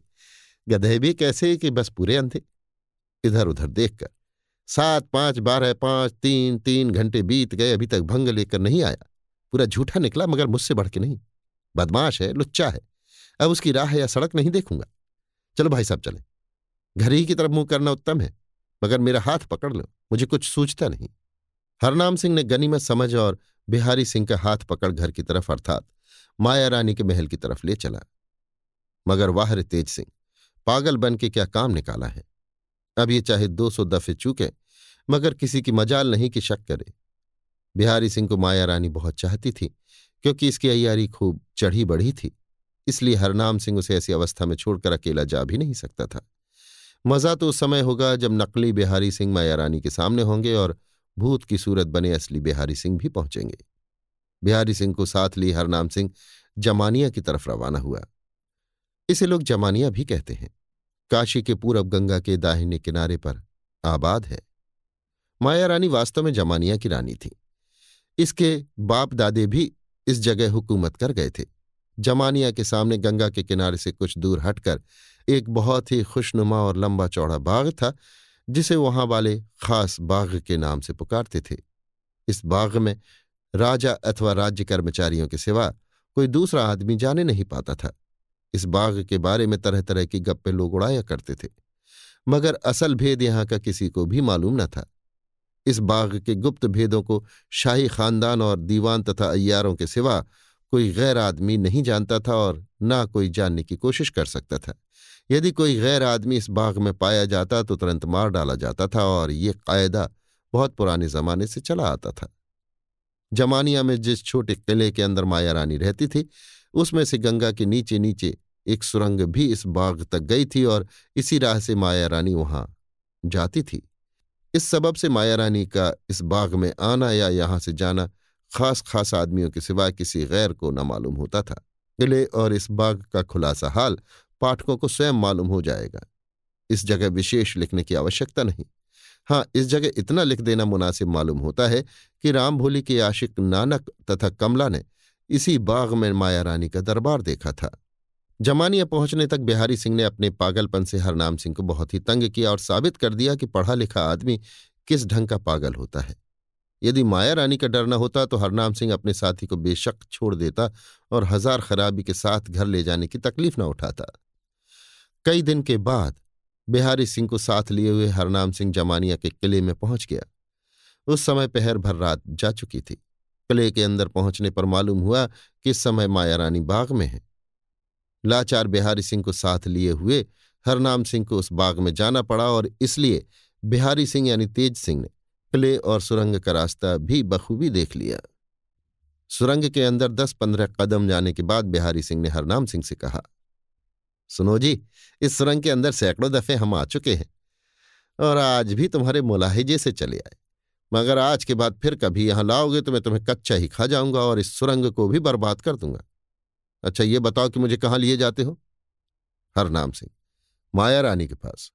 गधे भी कैसे कि बस पूरे अंधे। इधर उधर देखकर 7, 5, 12, 5, 3, 3 घंटे बीत गए, अभी तक भंग लेकर नहीं आया। पूरा झूठा निकला, मगर मुझसे बढ़ के नहीं, बदमाश है, लुच्चा है। अब उसकी राह या सड़क नहीं देखूंगा। चलो भाई साहब चलें, घर ही की तरफ मुंह करना उत्तम है, मगर मेरा हाथ पकड़ लो, मुझे कुछ सूझता नहीं। हरनाम सिंह ने गनीमत समझ और बिहारी सिंह का हाथ पकड़ घर की तरफ अर्थात मायारानी के महल की तरफ ले चला। मगर वाह रे तेज सिंह, पागल बन के क्या काम निकाला है। अब ये चाहे 200 दफे चूके, मगर किसी की मजाल नहीं कि शक करे। बिहारी सिंह को मायारानी बहुत चाहती थी, क्योंकि इसकी अय्यारी खूब चढ़ी बढ़ी थी, इसलिए हरनाम सिंह उसे ऐसी अवस्था में छोड़कर अकेला जा भी नहीं सकता था। मजा तो उस समय होगा जब नकली बिहारी सिंह मायारानी के सामने होंगे और भूत की सूरत बने असली बिहारी सिंह भी पहुंचेंगे। बिहारी सिंह को साथ लिए हरनाम सिंह जमानिया की तरफ रवाना हुआ। इसे लोग जमानिया भी कहते हैं। काशी के पूरब गंगा के दाहिने किनारे पर आबाद है। मायारानी वास्तव में जमानिया की रानी थी। इसके बाप दादे भी इस जगह हुकूमत कर गए थे। जमानिया के सामने गंगा के किनारे से कुछ दूर हटकर एक बहुत ही खुशनुमा और लंबा चौड़ा बाग था, जिसे वहां वाले खास बाग के नाम से पुकारते थे। इस बाग में राजा अथवा राज्य कर्मचारियों के सिवा कोई दूसरा आदमी जाने नहीं पाता था। इस बाग के बारे में तरह तरह की गप्पे लोग उड़ाया करते थे, मगर असल भेद यहाँ का किसी को भी मालूम न था। इस बाग के गुप्त भेदों को शाही खानदान और दीवान तथा अय्यारों के सिवा कोई गैर आदमी नहीं जानता था और ना कोई जानने की कोशिश कर सकता था। यदि कोई गैर आदमी इस बाग में पाया जाता तो तुरंत मार डाला जाता था, और ये कायदा बहुत पुराने जमाने से चला आता था। जमानिया में जिस छोटे किले के अंदर मायारानी रहती थी, उसमें से गंगा के नीचे नीचे एक सुरंग भी इस बाग तक गई थी और इसी राह से मायारानी वहां जाती थी। इस सबब से मायारानी का इस बाग में आना या यहां से जाना खास खास आदमियों के सिवा किसी गैर को न मालूम होता था। किले और इस बाग का खुलासा हाल पाठकों को स्वयं मालूम हो जाएगा। इस जगह विशेष लिखने की आवश्यकता नहीं। हाँ, इस जगह इतना लिख देना मुनासिब मालूम होता है कि राम भोली के आशिक नानक तथा कमला ने इसी बाग में मायारानी का दरबार देखा था। जमानिया पहुंचने तक बिहारी सिंह ने अपने पागलपन से हरनाम सिंह को बहुत ही तंग किया और साबित कर दिया कि पढ़ा लिखा आदमी किस ढंग का पागल होता है। यदि मायारानी का डर न होता तो हरनाम सिंह अपने साथी को बेशक छोड़ देता और हजार खराबी के साथ घर ले जाने की तकलीफ न उठाता। कई दिन के बाद बिहारी सिंह को साथ लिए हुए हरनाम सिंह जमानिया के किले में पहुंच गया। उस समय पहर भर रात जा चुकी थी। किले के अंदर पहुंचने पर मालूम हुआ कि इस समय मायारानी बाग में है। लाचार बिहारी सिंह को साथ लिए हुए हरनाम सिंह को उस बाग में जाना पड़ा और इसलिए बिहारी सिंह यानी तेज सिंह ने किले और सुरंग का रास्ता भी बखूबी देख लिया। सुरंग के अंदर 10-15 कदम जाने के बाद बिहारी सिंह ने हरनाम सिंह से कहा, सुनो जी, इस सुरंग के अंदर सैकड़ों दफे हम आ चुके हैं और आज भी तुम्हारे मुलाहिजे से चले आए, मगर आज के बाद फिर कभी यहां लाओगे तो मैं तुम्हें कच्चा ही खा जाऊंगा और इस सुरंग को भी बर्बाद कर दूंगा। अच्छा ये बताओ कि मुझे कहाँ लिए जाते हो? हरनाम सिंह, मायारानी के पास।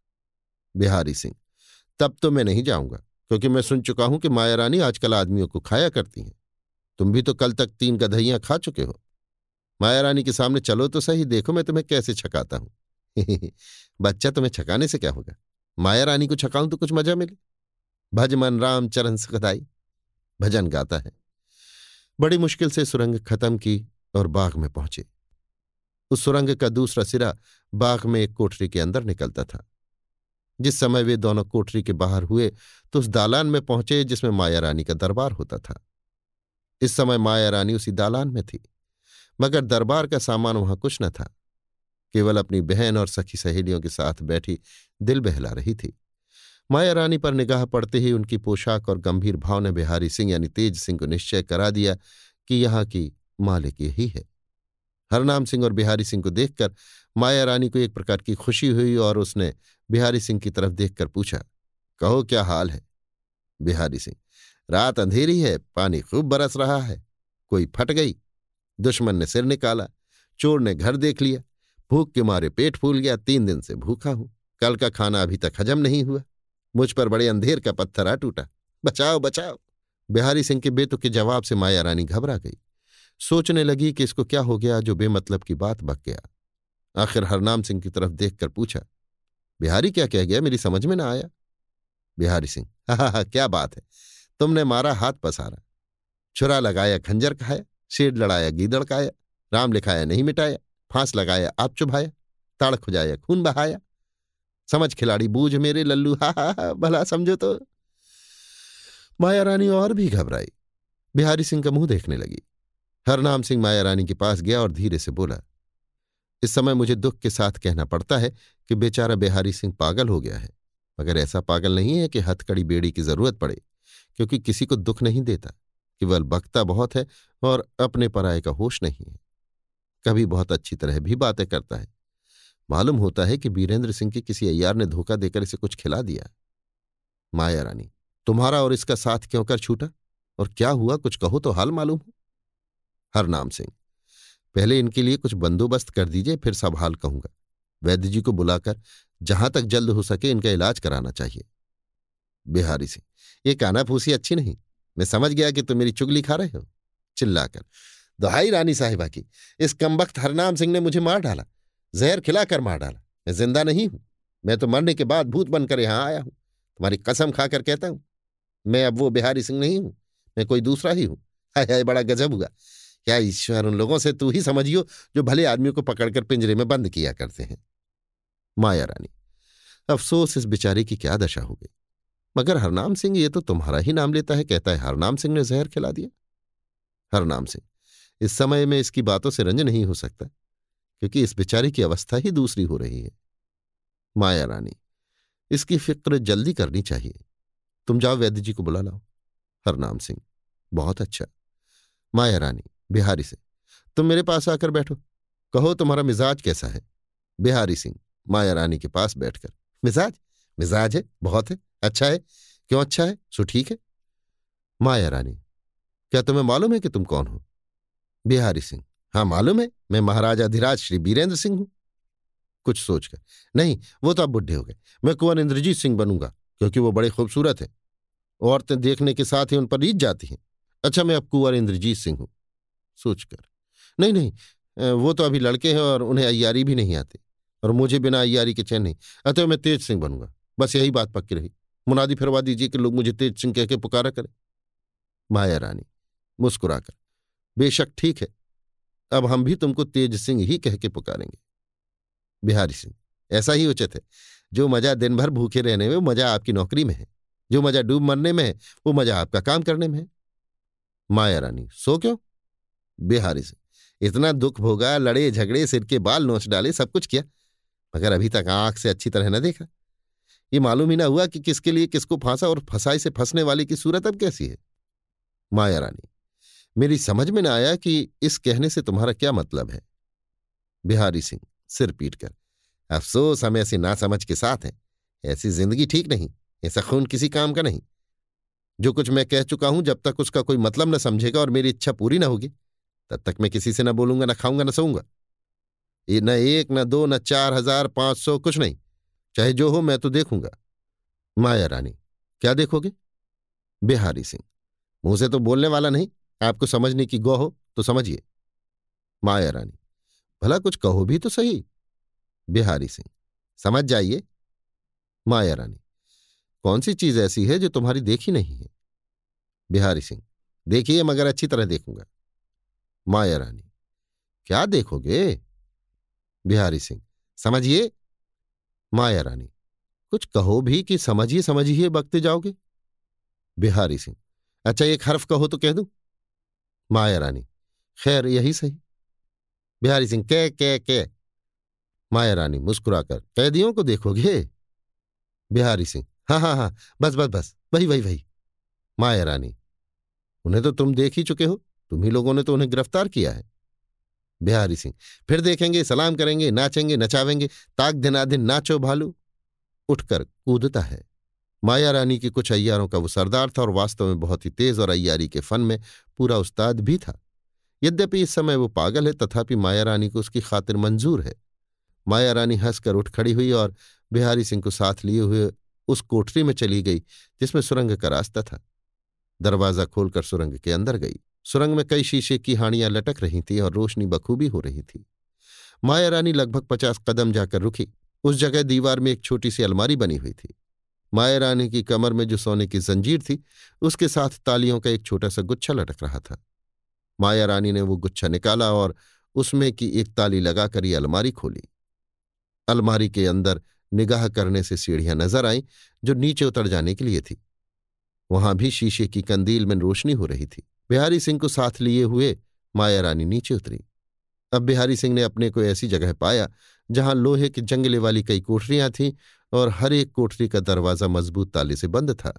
बिहारी सिंह, तब तो मैं नहीं जाऊंगा, क्योंकि मैं सुन चुका हूं कि मायारानी आजकल आदमियों को खाया करती हैं। तुम भी तो कल तक 3 गधइयां खा चुके हो। मायारानी के सामने चलो तो सही, देखो मैं तुम्हें कैसे छकाता हूं। बच्चा, तुम्हें छकाने से क्या होगा? मायारानी को छकाऊं तो कुछ मजा मिले। भज मन राम चरण सखदाई भजन गाता है। बड़ी मुश्किल से सुरंग खत्म की और बाग में पहुंचे। उस सुरंग का दूसरा सिरा बाग में एक कोठरी के अंदर निकलता था। जिस समय वे दोनों कोठरी के बाहर हुए तो उस दालान में पहुंचे जिसमें मायारानी का दरबार होता था। इस समय मायारानी उसी दालान में थी, मगर दरबार का सामान वहां कुछ न था। केवल अपनी बहन और सखी सहेलियों के साथ बैठी दिल बहला रही थी। मायारानी पर निगाह पड़ते ही उनकी पोशाक और गंभीर भाव ने बिहारी सिंह यानी तेज सिंह को निश्चय करा दिया कि यहाँ की मालिक यही है। हरनाम सिंह और बिहारी सिंह को देखकर मायारानी को एक प्रकार की खुशी हुई और उसने बिहारी सिंह की तरफ देखकर पूछा, कहो क्या हाल है? बिहारी सिंह, रात अंधेरी है, पानी खूब बरस रहा है, कोई फट गई, दुश्मन ने सिर निकाला, चोर ने घर देख लिया, भूख के मारे पेट फूल गया, 3 दिन से भूखा हूं, कल का खाना अभी तक हजम नहीं हुआ, मुझ पर बड़े अंधेर का पत्थर आ टूटा, बचाओ बचाओ। बिहारी सिंह के बेतुके जवाब से मायारानी घबरा गई। सोचने लगी कि इसको क्या हो गया जो बेमतलब की बात बक गया। आखिर हरनाम सिंह की तरफ देखकर पूछा, बिहारी क्या कह गया, मेरी समझ में ना आया। बिहारी सिंह, हा, क्या बात है, तुमने मारा हाथ पसारा, छुरा लगाया खंजर खाया, शेर लड़ाया गीदड़ काया, राम लिखाया नहीं मिटाया, फांस लगाया आप चुभाया, ताड़ खुजाया खून बहाया, समझ खिलाड़ी बूझ मेरे लल्लू, हा हा हा, भला समझो तो। मायारानी और भी घबराई। बिहारी सिंह का मुंह देखने लगी। हरनाम सिंह मायारानी के पास गया और धीरे से बोला, इस समय मुझे दुख के साथ कहना पड़ता है कि बेचारा बिहारी सिंह पागल हो गया है, मगर ऐसा पागल नहीं है कि हथकड़ी बेड़ी की जरूरत पड़े, क्योंकि किसी को दुख नहीं देता, केवल बकता बहुत है और अपने पराये का होश नहीं है, कभी बहुत अच्छी तरह भी बातें करता है। मालूम होता है कि बीरेंद्र सिंह के किसी अय्यार ने धोखा देकर इसे कुछ खिला दिया। मायारानी, तुम्हारा और इसका साथ क्यों कर छूटा और क्या हुआ, कुछ कहो तो हाल मालूम हो। हरनाम सिंह, पहले इनके लिए कुछ बंदोबस्त कर दीजिए, फिर सब हाल कहूंगा। वैद्य जी को बुलाकर जहां तक जल्द हो सके इनका इलाज कराना चाहिए। बिहारी सिंह, ये कानाफूसी अच्छी नहीं, मैं समझ गया कि तुम मेरी चुगली खा रहे हो। चिल्लाकर, दुहाई रानी साहिबा की, इस कमबख्त हरनाम सिंह ने मुझे मार डाला, जहर खिलाकर मार डाला, मैं जिंदा नहीं हूं, मैं तो मरने के बाद भूत बनकर यहां आया हूं। तुम्हारी कसम खाकर कहता हूं, मैं अब वो बिहारी सिंह नहीं हूं, मैं कोई दूसरा ही हूं। हाय हाय, बड़ा गजब हुआ। क्या ईश्वर उन लोगों से तू ही समझियो जो भले आदमियों को पकड़कर पिंजरे में बंद किया करते हैं। मायारानी, अफसोस इस बेचारे की क्या दशा हो गई। मगर हरनाम सिंह, ये तो तुम्हारा ही नाम लेता है, कहता है हरनाम सिंह ने जहर खिला दिया। हरनाम सिंह, इस समय में इसकी बातों से रंज नहीं हो सकता, क्योंकि इस बेचारे की अवस्था ही दूसरी हो रही है। मायारानी, इसकी फिक्र जल्दी करनी चाहिए। तुम जाओ वैद्य जी को बुला लाओ। हरनाम सिंह, बहुत अच्छा। मायारानी बिहारी से, तुम मेरे पास आकर बैठो, कहो तुम्हारा मिजाज कैसा है। बिहारी सिंह मायारानी के पास बैठकर, मिजाज मिजाज है, बहुत है, अच्छा है। क्यों अच्छा है? सो ठीक है। मायारानी, क्या तुम्हें मालूम है कि तुम कौन हो? बिहारी सिंह, हाँ मालूम है, मैं महाराजा अधिराज श्री बीरेंद्र सिंह हूं। कुछ सोचकर, नहीं वो तो अब बुढ़े हो गए, मैं कुंवर इंद्रजीत सिंह बनूंगा क्योंकि वो बड़े खूबसूरत हैं, औरतें देखने के साथ ही उन पर रीझ जाती हैं। अच्छा मैं अब कुंवर इंद्रजीत सिंह हूं। सोचकर, नहीं नहीं वो तो अभी लड़के हैं और उन्हें अय्यारी भी नहीं आती, और मुझे बिना अय्यारी के चैन नहीं। अतः मैं तेज सिंह बनूंगा, बस यही बात पक्की रही। मुनादी फिरवा दीजिए कि लोग मुझे तेज सिंह कहकर पुकारा करें। मायारानी मुस्कुराकर, बेशक ठीक है, अब हम भी तुमको तेज सिंह ही कह के पुकारेंगे। बिहारी सिंह, ऐसा ही उचित है। जो मजा दिन भर भूखे रहने में, वो मजा आपकी नौकरी में है। जो मजा डूब मरने में है, वो मजा आपका काम करने में है। मायारानी, सो क्यों? बिहारी सिंह, इतना दुख भोगा, लड़े झगड़े, सिर के बाल नोच डाले, सब कुछ किया, मगर अभी तक आंख से अच्छी तरह न देखा। ये मालूम ही ना हुआ कि किसके लिए किसको फांसा, और फंसाई से फंसने वाले की सूरत अब कैसी है। मायारानी, मेरी समझ में न आया कि इस कहने से तुम्हारा क्या मतलब है। बिहारी सिंह सिर पीट कर, अफसोस हम ऐसी नासमझ के साथ हैं। ऐसी जिंदगी ठीक नहीं, ऐसा खून किसी काम का नहीं। जो कुछ मैं कह चुका हूं, जब तक उसका कोई मतलब न समझेगा और मेरी इच्छा पूरी न होगी, तब तक मैं किसी से न बोलूंगा, न खाऊंगा, न सोऊंगा। न एक, न दो, न 4,500, कुछ नहीं। चाहे जो हो, मैं तो देखूंगा। मायारानी, क्या देखोगे? बिहारी सिंह, मुंह से तो बोलने वाला नहीं, आपको समझने की गौ हो तो समझिए। मायारानी, भला कुछ कहो भी तो सही। बिहारी सिंह, समझ जाइए। मायारानी, कौन सी चीज ऐसी है जो तुम्हारी देखी नहीं है? बिहारी सिंह, देखिए मगर अच्छी तरह देखूंगा। मायारानी, क्या देखोगे? बिहारी सिंह, समझिए। मायारानी, कुछ कहो भी कि समझिए समझिए बकते जाओगे। बिहारी सिंह, अच्छा एक हर्फ कहो तो कह दूं। मायारानी, खैर यही सही। बिहारी सिंह, कै। मायारानी मुस्कुराकर, कैदियों को देखोगे? बिहारी सिंह, हाँ, बस, वही। मायारानी, उन्हें तो तुम देख ही चुके हो, तुम्ही लोगों ने तो उन्हें गिरफ्तार किया है। बिहारी सिंह, फिर देखेंगे, सलाम करेंगे, नाचेंगे, नचावेंगे, ताक दिनादिन नाचो भालू। उठकर कूदता है। मायारानी के कुछ अय्यारों का वो सरदार था और वास्तव में बहुत ही तेज और अय्यारी के फन में पूरा उस्ताद भी था। यद्यपि इस समय वो पागल है, तथापि मायारानी को उसकी खातिर मंजूर है। मायारानी हंसकर उठ खड़ी हुई और बिहारी सिंह को साथ लिए हुए उस कोठरी में चली गई जिसमें सुरंग का रास्ता था। दरवाजा खोलकर सुरंग के अंदर गई। सुरंग में कई शीशे की हानियां लटक रही थी और रोशनी बखूबी हो रही थी। मायारानी लगभग 50 कदम जाकर रुकी। उस जगह दीवार में एक छोटी सी अलमारी बनी हुई थी। मायारानी की कमर में जो सोने की जंजीर थी, उसके साथ तालियों का एक छोटा सा गुच्छा लटक रहा था। मायारानी ने वो गुच्छा निकाला और उसमें की एक ताली लगाकर ये अलमारी खोली। अलमारी के अंदर निगाह करने से सीढ़ियां नजर आईं जो नीचे उतर जाने के लिए थी। वहां भी शीशे की कंदील में रोशनी हो रही थी। बिहारी सिंह को साथ लिए हुए मायारानी नीचे उतरी। अब बिहारी सिंह ने अपने को ऐसी जगह पाया जहां लोहे के जंगले वाली कई कोठरियां थीं और हर एक कोठरी का दरवाजा मजबूत ताले से बंद था।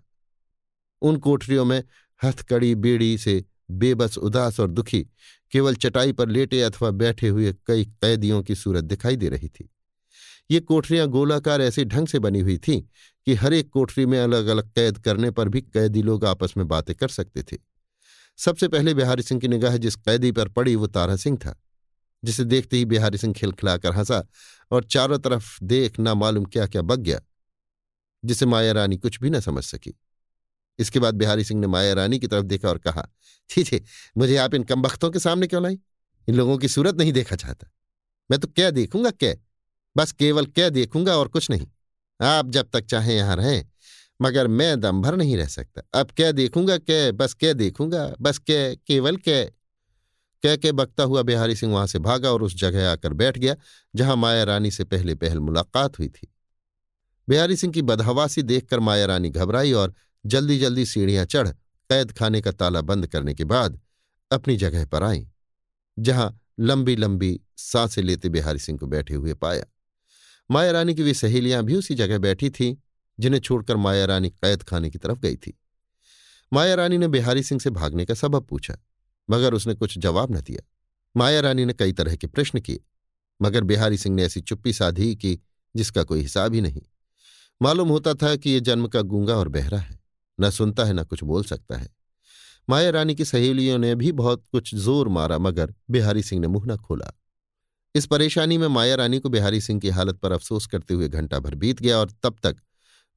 उन कोठरियों में हथकड़ी बेड़ी से बेबस, उदास और दुखी केवल चटाई पर लेटे अथवा बैठे हुए कई कैदियों की सूरत दिखाई दे रही थी। ये कोठरियां गोलाकार ऐसे ढंग से बनी हुई थीं कि हर एक कोठरी में अलग अलग कैद करने पर भी कैदी लोग आपस में बातें कर सकते थे। सबसे पहले बिहारी सिंह की निगाह जिस कैदी पर पड़ी वो तारा सिंह था, जिसे देखते ही बिहारी सिंह खिलखिलाकर हंसा और चारों तरफ देख ना मालूम क्या क्या बक गया, जिसे मायारानी कुछ भी न समझ सकी। इसके बाद बिहारी सिंह ने मायारानी की तरफ देखा और कहा, छी, मुझे आप इन कमबख्तों के सामने क्यों लाई? इन लोगों की सूरत नहीं देखा चाहता। मैं तो क्या देखूंगा, क्या, बस केवल क्या देखूंगा और कुछ नहीं। आप जब तक चाहें यहां रहें, मगर मैं दम भर नहीं रह सकता। अब क्या देखूंगा, क्या, बस क्या देखूंगा, बस क्या, केवल क्या। कह के बकता हुआ बिहारी सिंह वहां से भागा और उस जगह आकर बैठ गया जहां मायारानी से पहले पहल मुलाकात हुई थी। बिहारी सिंह की बदहवासी देखकर मायारानी घबराई और जल्दी जल्दी सीढ़ियां चढ़ कैद खाने का ताला बंद करने के बाद अपनी जगह पर आई, जहां लंबी लंबी सांसें लेते बिहारी सिंह को बैठे हुए पाया। मायारानी की वे सहेलियां भी उसी जगह बैठी थीं जिन्हें छोड़कर मायारानी कैद खाने की तरफ गई थी। मायारानी ने बिहारी सिंह से भागने का सबब पूछा, मगर उसने कुछ जवाब न दिया। मायारानी ने कई तरह के प्रश्न किए, मगर बिहारी सिंह ने ऐसी चुप्पी साधी कि जिसका कोई हिसाब ही नहीं। मालूम होता था कि ये जन्म का गूंगा और बहरा है, न सुनता है न कुछ बोल सकता है। मायारानी की सहेलियों ने भी बहुत कुछ जोर मारा, मगर बिहारी सिंह ने मुंह न खोला। इस परेशानी में मायारानी को बिहारी सिंह की हालत पर अफसोस करते हुए घंटा भर बीत गया, और तब तक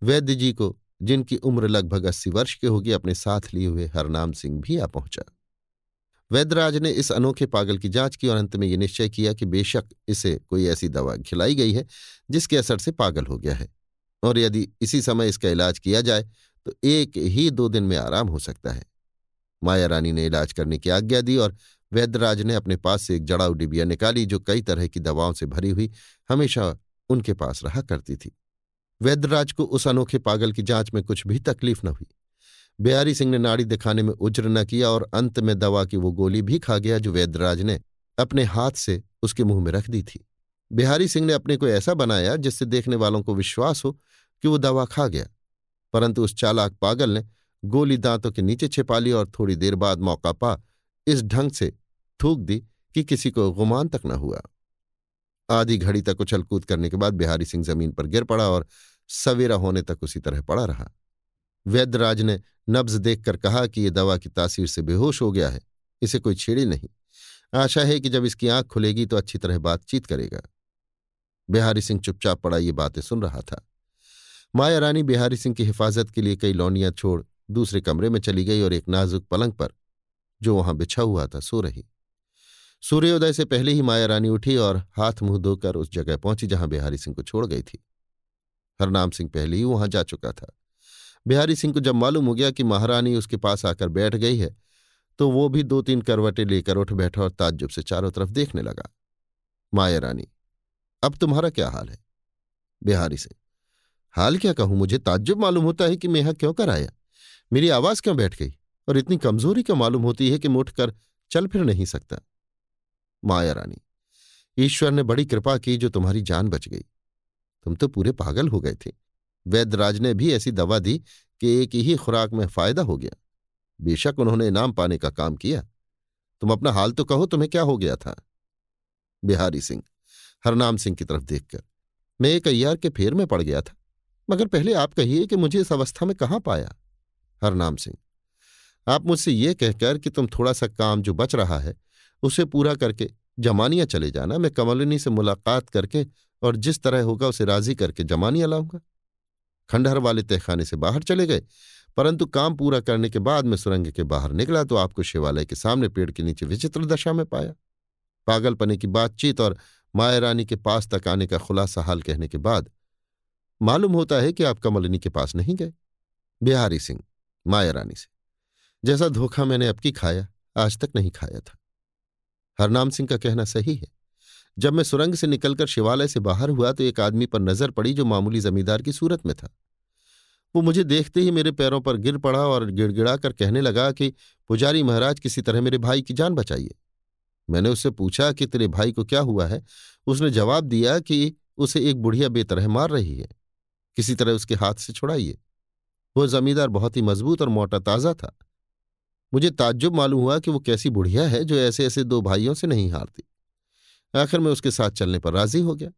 वैद्य जी को, जिनकी उम्र लगभग 80 वर्ष की होगी, अपने साथ लिए हुए हरनाम सिंह भी आ पहुंचा। वैद्यराज ने इस अनोखे पागल की जांच की और अंत में ये निश्चय किया कि बेशक इसे कोई ऐसी दवा खिलाई गई है जिसके असर से पागल हो गया है, और यदि इसी समय इसका इलाज किया जाए तो 1 ही 2 दिन में आराम हो सकता है। मायारानी ने इलाज करने की आज्ञा दी और वैद्यराज ने अपने पास से एक जड़ाऊ डिबिया निकाली जो कई तरह की दवाओं से भरी हुई हमेशा उनके पास रहा करती थी। वैद्यराज को उस अनोखे पागल की जांच में कुछ भी तकलीफ न हुई। बिहारी सिंह ने नाड़ी दिखाने में उज्र न किया और अंत में दवा की वो गोली भी खा गया जो वैद्यराज ने अपने हाथ से उसके मुंह में रख दी थी। बिहारी सिंह ने अपने को ऐसा बनाया जिससे देखने वालों को विश्वास हो कि वो दवा खा गया, परंतु उस चालाक पागल ने गोली दांतों के नीचे छिपा ली और थोड़ी देर बाद मौका पा इस ढंग से थूक दी कि किसी को गुमान तक न हुआ। आधी घड़ी तक उछल कूद करने के बाद बिहारी सिंह जमीन पर गिर पड़ा और सवेरा होने तक उसी तरह पड़ा रहा। वैद्यराज ने नब्ज देखकर कहा कि यह दवा की तासीर से बेहोश हो गया है, इसे कोई छेड़े नहीं। आशा है कि जब इसकी आंख खुलेगी तो अच्छी तरह बातचीत करेगा। बिहारी सिंह चुपचाप पड़ा ये बातें सुन रहा था। मायारानी बिहारी सिंह की हिफाजत के लिए कई लौनियां छोड़ दूसरे कमरे में चली गई और एक नाजुक पलंग पर जो वहां बिछा हुआ था सो रही। सूर्योदय से पहले ही मायारानी उठी और हाथ मुंह धोकर उस जगह पहुंची जहां बिहारी सिंह को छोड़ गई थी। हरनाम सिंह पहले ही वहां जा चुका था। बिहारी सिंह को जब मालूम हो गया कि महारानी उसके पास आकर बैठ गई है तो वो भी 2-3 करवटें लेकर उठ बैठा और ताज्जुब से चारों तरफ देखने लगा। मायारानी, अब तुम्हारा क्या हाल है? बिहारी सिंह, हाल क्या कहूं, मुझे ताज्जुब मालूम होता है कि मैं यहां क्यों कर आया, मेरी आवाज क्यों बैठ गई और इतनी कमजोरी क्यों मालूम होती है कि मैं उठकर चल फिर नहीं सकता। मायारानी, ईश्वर ने बड़ी कृपा की जो तुम्हारी जान बच गई, तुम तो पूरे पागल हो गए थे। वैद्यराज ने भी ऐसी दवा दी कि 1 ही खुराक में फायदा हो गया। बेशक उन्होंने इनाम पाने का काम किया। तुम अपना हाल तो कहो, तुम्हें क्या हो गया था? बिहारी सिंह हरनाम सिंह की तरफ देखकर, मैं एक अय्यार के फेर में पड़ गया था, मगर पहले आप कहिए कि मुझे इस अवस्था में कहाँ पाया। हरनाम सिंह, आप मुझसे ये कहकर कि तुम थोड़ा सा काम जो बच रहा है उसे पूरा करके जमानिया चले जाना, मैं कमलिनी से मुलाकात करके और जिस तरह होगा उसे राजी करके जमानिया लाऊंगा। खंडहर वाले तहखाने से बाहर चले गए, परंतु काम पूरा करने के बाद मैं सुरंग के बाहर निकला तो आपको शिवालय के सामने पेड़ के नीचे विचित्र दशा में पाया। पागलपने की बातचीत और मायारानी के पास तक आने का खुलासा हाल कहने के बाद मालूम होता है कि आप कमलिनी के पास नहीं गए। बिहारी सिंह मायारानी से, जैसा धोखा मैंने अब की खाया आज तक नहीं खाया था। हरनाम सिंह का कहना सही है। जब मैं सुरंग से निकलकर शिवालय से बाहर हुआ तो एक आदमी पर नजर पड़ी जो मामूली जमींदार की सूरत में था। वो मुझे देखते ही मेरे पैरों पर गिर पड़ा और गिड़गिड़ा कर कहने लगा कि पुजारी महाराज, किसी तरह मेरे भाई की जान बचाइए। मैंने उससे पूछा कि तेरे भाई को क्या हुआ है? उसने जवाब दिया कि उसे एक बुढ़िया बेतरह मार रही है, किसी तरह उसके हाथ से छुड़ाइए। वो जमींदार बहुत ही मजबूत और मोटा ताजा था। मुझे ताज्जुब मालूम हुआ कि वो कैसी बुढ़िया है जो ऐसे ऐसे 2 भाइयों से नहीं हारती। आखिर मैं उसके साथ चलने पर राजी हो गया।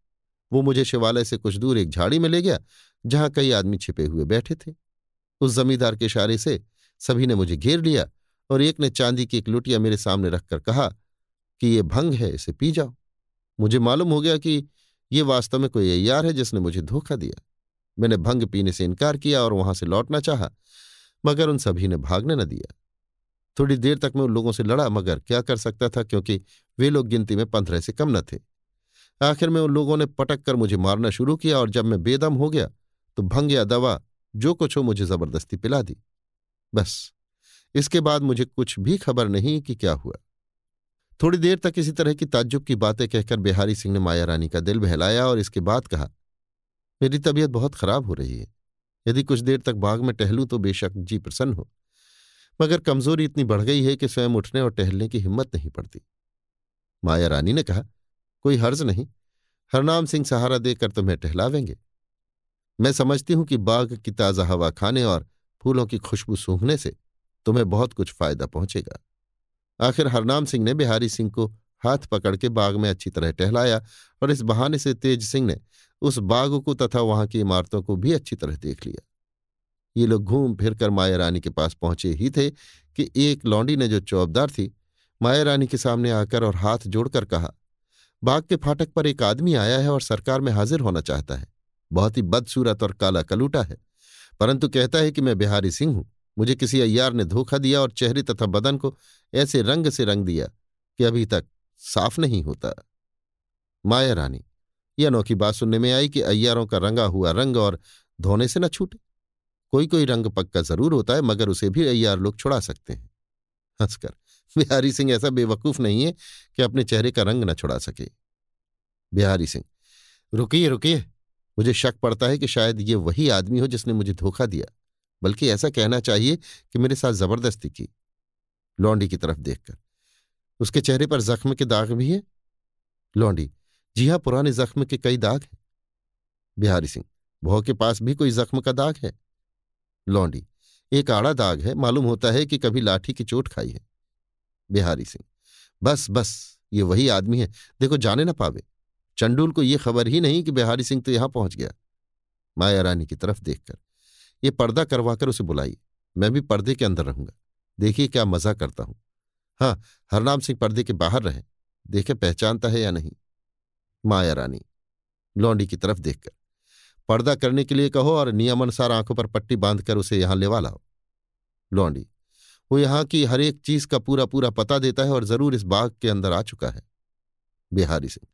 वो मुझे शिवालय से कुछ दूर एक झाड़ी में ले गया जहां कई आदमी छिपे हुए बैठे थे। उस जमींदार के इशारे से सभी ने मुझे घेर लिया और एक ने चांदी की एक लुटिया मेरे सामने रखकर कहा कि ये भंग है, इसे पी जाओ। मुझे मालूम हो गया कि ये वास्तव में कोई अय्यार है जिसने मुझे धोखा दिया। मैंने भंग पीने से इनकार किया और वहां से लौटना चाहा, मगर उन सभी ने भागने न दिया। थोड़ी देर तक मैं उन लोगों से लड़ा, मगर क्या कर सकता था क्योंकि वे लोग गिनती में 15 से कम न थे। आखिर में उन लोगों ने पटक कर मुझे मारना शुरू किया और जब मैं बेदम हो गया तो भंग या दवा जो कुछ हो मुझे जबरदस्ती पिला दी। बस इसके बाद मुझे कुछ भी खबर नहीं कि क्या हुआ। थोड़ी देर तक इसी तरह की ताज्जुब की बातें कहकर बिहारी सिंह ने मायारानी का दिल बहलाया और इसके बाद कहा, मेरी तबीयत बहुत खराब हो रही है। यदि कुछ देर तक बाग में टहलूं तो बेशक जी प्रसन्न हो, मगर कमजोरी इतनी बढ़ गई है कि स्वयं उठने और टहलने की हिम्मत नहीं पड़ती। मायारानी ने कहा, कोई हर्ज नहीं, हरनाम सिंह सहारा देकर तुम्हें टहलावेंगे। मैं समझती हूं कि बाग की ताज़ा हवा खाने और फूलों की खुशबू सूंघने से तुम्हें बहुत कुछ फायदा पहुंचेगा। आखिर हरनाम सिंह ने बिहारी सिंह को हाथ पकड़ के बाग में अच्छी तरह टहलाया और इस बहाने से तेज सिंह ने उस बाग को तथा वहां की इमारतों को भी अच्छी तरह देख लिया। ये लोग घूम फिर कर मायारानी के पास पहुंचे ही थे कि एक लौंडी ने जो चौबदार थी मायारानी के सामने आकर और हाथ जोड़कर कहा, बाग के फाटक पर एक आदमी आया है और सरकार में हाजिर होना चाहता है। बहुत ही बदसूरत और काला कलूटा है, परंतु कहता है कि मैं बिहारी सिंह हूं। मुझे किसी अय्यार ने धोखा दिया और चेहरे तथा बदन को ऐसे रंग से रंग दिया कि अभी तक साफ नहीं होता। मायारानी, यह अनोखी बात सुनने में आई कि अय्यारों का रंगा हुआ रंग और धोने से न छूटे। कोई कोई रंग पक्का जरूर होता है, मगर उसे भी अय्यार लोग छुड़ा सकते हैं। हंसकर, बिहारी सिंह ऐसा बेवकूफ नहीं है कि अपने चेहरे का रंग न छुड़ा सके। बिहारी सिंह, रुकिए रुकिए, मुझे शक पड़ता है कि शायद ये वही आदमी हो जिसने मुझे धोखा दिया, बल्कि ऐसा कहना चाहिए कि मेरे साथ जबरदस्ती की। लौंडी की तरफ देखकर, उसके चेहरे पर जख्म के दाग भी हैं? लौंडी, जी हां, पुराने जख्म के कई दाग हैं। बिहारी सिंह, भौं के पास भी कोई जख्म का दाग है? लौंडी, एक आड़ा दाग है, मालूम होता है कि कभी लाठी की चोट खाई है। बिहारी सिंह, बस बस, ये वही आदमी है, देखो जाने ना पावे। चंडूल को यह खबर ही नहीं कि बिहारी सिंह तो यहां पहुंच गया। मायारानी की तरफ देखकर, ये पर्दा करवाकर उसे बुलाइए, मैं भी पर्दे के अंदर रहूंगा, देखिए क्या मजा करता हूं। हाँ, हरनाम सिंह पर्दे के बाहर रहे, देखे पहचानता है या नहीं। मायारानी लौंडी की तरफ देखकर, पर्दा करने के लिए कहो और नियमानुसार आंखों पर पट्टी बांधकर उसे यहां लेवा लाओ। लौंडी, वो यहां की हर एक चीज का पूरा पूरा पता देता है और जरूर इस बाग के अंदर आ चुका है। बिहारी सिंह,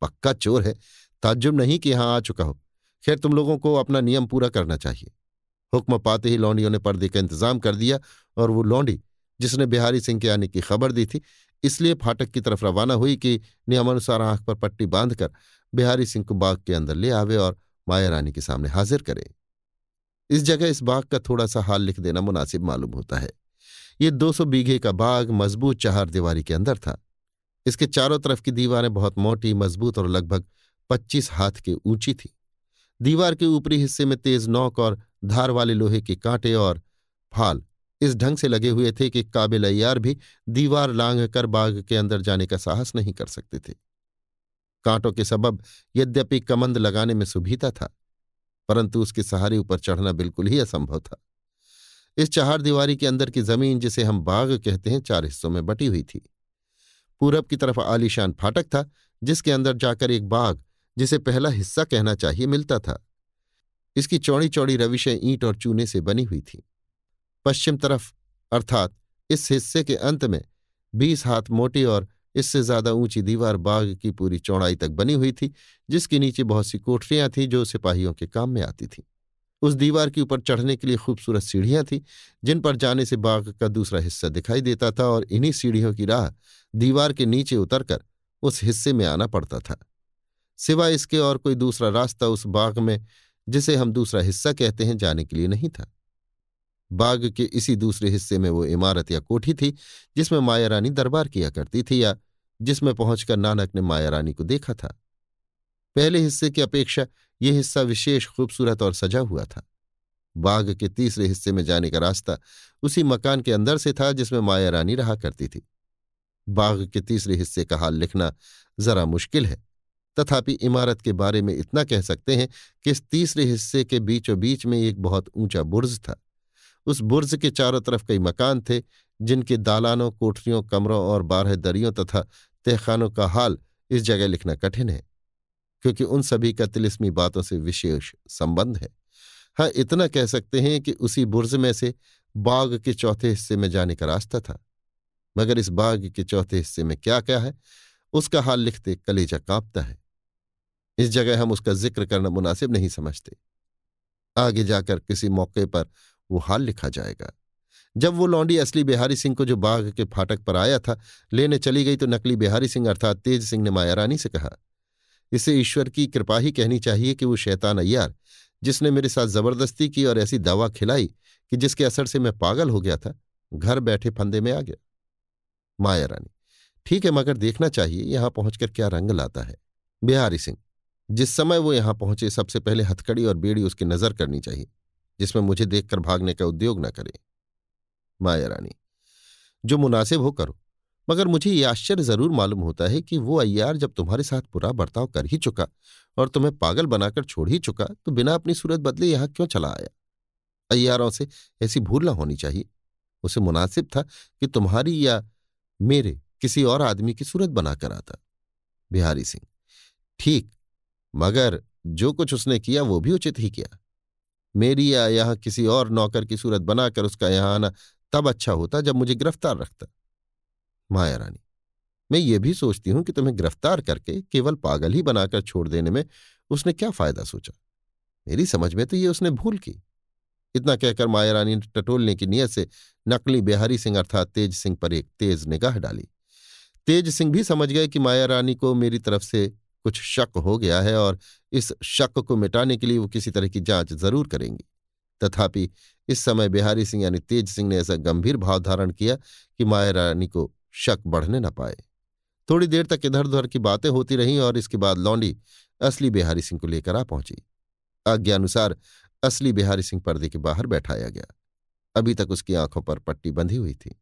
पक्का चोर है, ताज्जुब नहीं कि यहां आ चुका हो। खैर, तुम लोगों को अपना नियम पूरा करना चाहिए। हुक्म पाते ही लौंडियों ने पर्दे का इंतजाम कर दिया और वो लौंडी जिसने बिहारी सिंह के आने की खबर दी थी इसलिए फाटक की तरफ रवाना हुई कि नियमानुसार आंख पर पट्टी बांधकर बिहारी सिंह को बाग के अंदर ले आवे और मायारानी के सामने हाजिर करे। इस जगह इस बाग का थोड़ा सा हाल लिख देना मुनासिब मालूम होता है। ये 200 बीघे का बाग मजबूत चारदीवारी के अंदर था। इसके चारों तरफ की दीवारें बहुत मोटी, मजबूत और लगभग 25 हाथ के ऊंची थी। दीवार के ऊपरी हिस्से में तेज नोक और धार वाले लोहे के कांटे और फाल इस ढंग से लगे हुए थे कि काबिल अय्यार भी दीवार लांघ कर बाग के अंदर जाने का साहस नहीं कर सकते थे। कांटों के सबब यद्यपि कमंद लगाने में सुविधा था, परंतु उसके सहारे ऊपर चढ़ना बिल्कुल ही असंभव था। इस चारदीवारी के अंदर की जमीन, जिसे हम बाग कहते हैं, 4 हिस्सों में बटी हुई थी। पूरब की तरफ आलीशान फाटक था, जिसके अंदर जाकर एक बाग, जिसे पहला हिस्सा कहना चाहिए, मिलता था। इसकी चौड़ी चौड़ी रविशें ईंट और चूने से बनी हुई थी। पश्चिम तरफ अर्थात इस हिस्से के अंत में 20 हाथ मोटी और इससे ज्यादा ऊंची दीवार बाग की पूरी चौड़ाई तक बनी हुई थी, जिसके नीचे बहुत सी कोठरियां थीं जो सिपाहियों के काम में आती थीं। उस दीवार के ऊपर चढ़ने के लिए खूबसूरत सीढ़ियां थीं, जिन पर जाने से बाग का दूसरा हिस्सा दिखाई देता था और इन्हीं सीढ़ियों की राह दीवार के नीचे उतरकर उस हिस्से में आना पड़ता था। सिवाय इसके और कोई दूसरा रास्ता उस बाग में, जिसे हम दूसरा हिस्सा कहते हैं, जाने के लिए नहीं था। बाग के इसी दूसरे हिस्से में वो इमारत या कोठी थी जिसमें मायारानी दरबार किया करती थी या जिसमें पहुंचकर नानक ने मायारानी को देखा था। पहले हिस्से की अपेक्षा यह हिस्सा विशेष खूबसूरत और सजा हुआ था। बाग के तीसरे हिस्से में जाने का रास्ता उसी मकान के अंदर से था जिसमें मायारानी रहा करती थी। बाग के तीसरे हिस्से का हाल लिखना जरा मुश्किल है, तथापि इमारत के बारे में इतना कह सकते हैं कि इस तीसरे हिस्से के बीचों बीच में एक बहुत ऊंचा बुर्ज था। उस बुर्ज के चारों तरफ कई मकान थे, जिनके दालानों, कोठरियों, कमरों और बारहदरियों तथा तहखानों का हाल इस जगह लिखना कठिन है, क्योंकि उन सभी का तिलिस्मी बातों से विशेष संबंध है। हाँ, इतना कह सकते हैं कि उसी बुर्ज में से बाग के चौथे हिस्से में जाने का रास्ता था, मगर इस बाग के चौथे हिस्से में क्या क्या है उसका हाल लिखते कलेजा कांपता है। इस जगह हम उसका जिक्र करना मुनासिब नहीं समझते। आगे जाकर किसी मौके पर वो हाल लिखा जाएगा। जब वो लौंडी असली बिहारी सिंह को, जो बाग के फाटक पर आया था, लेने चली गई तो नकली बिहारी सिंह अर्थात तेज सिंह ने मायारानी से कहा, इसे ईश्वर की कृपा ही कहनी चाहिए कि वो शैतान अय्यार जिसने मेरे साथ जबरदस्ती की और ऐसी दवा खिलाई कि जिसके असर से मैं पागल हो गया था, घर बैठे फंदे में आ गया। मायारानी, ठीक है, मगर देखना चाहिए यहां पहुंचकर क्या रंग लाता है। बिहारी सिंह, जिस समय वो यहां पहुंचे सबसे पहले हथकड़ी और बेड़ी उसकी नजर करनी चाहिए, जिसमें मुझे देखकर भागने का उद्योग न करे। मायारानी: जो मुनासिब हो करो, मगर मुझे ये आश्चर्य जरूर मालूम होता है कि वो अय्यार जब तुम्हारे साथ बुरा बर्ताव कर ही चुका और तुम्हें पागल बनाकर छोड़ ही चुका तो बिना अपनी सूरत बदले यहाँ क्यों चला आया। अय्यारों से ऐसी भूल न होनी चाहिए। उसे मुनासिब था कि तुम्हारी या मेरे किसी और आदमी की सूरत बनाकर आता। बिहारी सिंह: ठीक, मगर जो कुछ उसने किया वो भी उचित ही किया। मेरी या यहाँ किसी और नौकर की सूरत बनाकर उसका यहाँ आना तब अच्छा होता जब मुझे गिरफ्तार रखता। मायारानी: मैं ये भी सोचती हूं कि तुम्हें गिरफ्तार करके केवल पागल ही बनाकर छोड़ देने में उसने क्या फायदा सोचा। मेरी समझ में तो ये उसने भूल की। इतना कहकर मायारानी ने टटोलने की नीयत से नकली बिहारी सिंह अर्थात तेज सिंह पर एक तेज निगाह डाली। तेज सिंह भी समझ गए कि मायारानी को मेरी तरफ से कुछ शक हो गया है और इस शक को मिटाने के लिए वो किसी तरह की जांच जरूर करेंगी। तथापि इस समय बिहारी सिंह यानी तेज सिंह ने ऐसा गंभीर भाव धारण किया कि मायारानी को शक बढ़ने न पाए। थोड़ी देर तक इधर उधर की बातें होती रहीं और इसके बाद लौंडी असली बिहारी सिंह को लेकर आ पहुंची। आज्ञानुसार असली बिहारी सिंह पर्दे के बाहर बैठाया गया। अभी तक उसकी आंखों पर पट्टी बंधी हुई थी।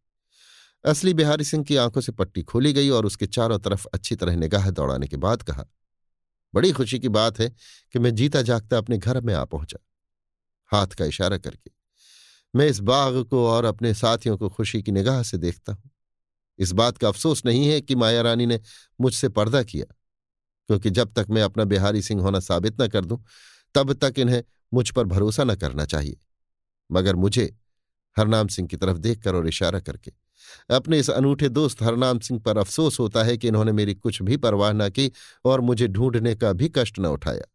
असली बिहारी सिंह की आंखों से पट्टी खोली गई और उसके चारों तरफ अच्छी तरह निगाह दौड़ाने के बाद कहा, बड़ी खुशी की बात है कि मैं जीता जागता अपने घर में आ पहुंचा। हाथ का इशारा करके मैं इस बाग को और अपने साथियों को खुशी की निगाह से देखता हूं। इस बात का अफसोस नहीं है कि मायारानी ने मुझसे पर्दा किया, क्योंकि जब तक मैं अपना बिहारी सिंह होना साबित न कर दूं तब तक इन्हें मुझ पर भरोसा न करना चाहिए। मगर मुझे हरनाम सिंह की तरफ देखकर और इशारा करके अपने इस अनूठे दोस्त हरनाम सिंह पर अफसोस होता है कि इन्होंने मेरी कुछ भी परवाह न की और मुझे ढूंढने का भी कष्ट न उठाया।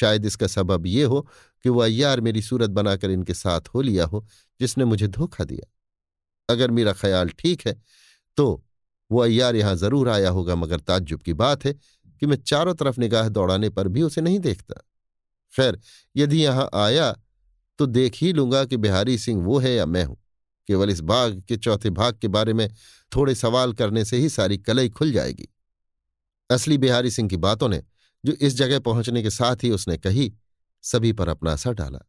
शायद इसका सबब यह हो कि वह अय्यार मेरी सूरत बनाकर इनके साथ हो लिया हो जिसने मुझे धोखा दिया। अगर मेरा ख्याल ठीक है तो वो अय्यार यहां जरूर आया होगा, मगर ताज्जुब की बात है कि मैं चारों तरफ निगाह दौड़ाने पर भी उसे नहीं देखता। खैर, यदि यहां आया तो देख ही लूंगा कि बिहारी सिंह वो है या मैं हूं। केवल इस बाग के चौथे भाग के बारे में थोड़े सवाल करने से ही सारी कलई खुल जाएगी। असली बिहारी सिंह की बातों ने, जो इस जगह पहुंचने के साथ ही उसने कही, सभी पर अपना असर डाला।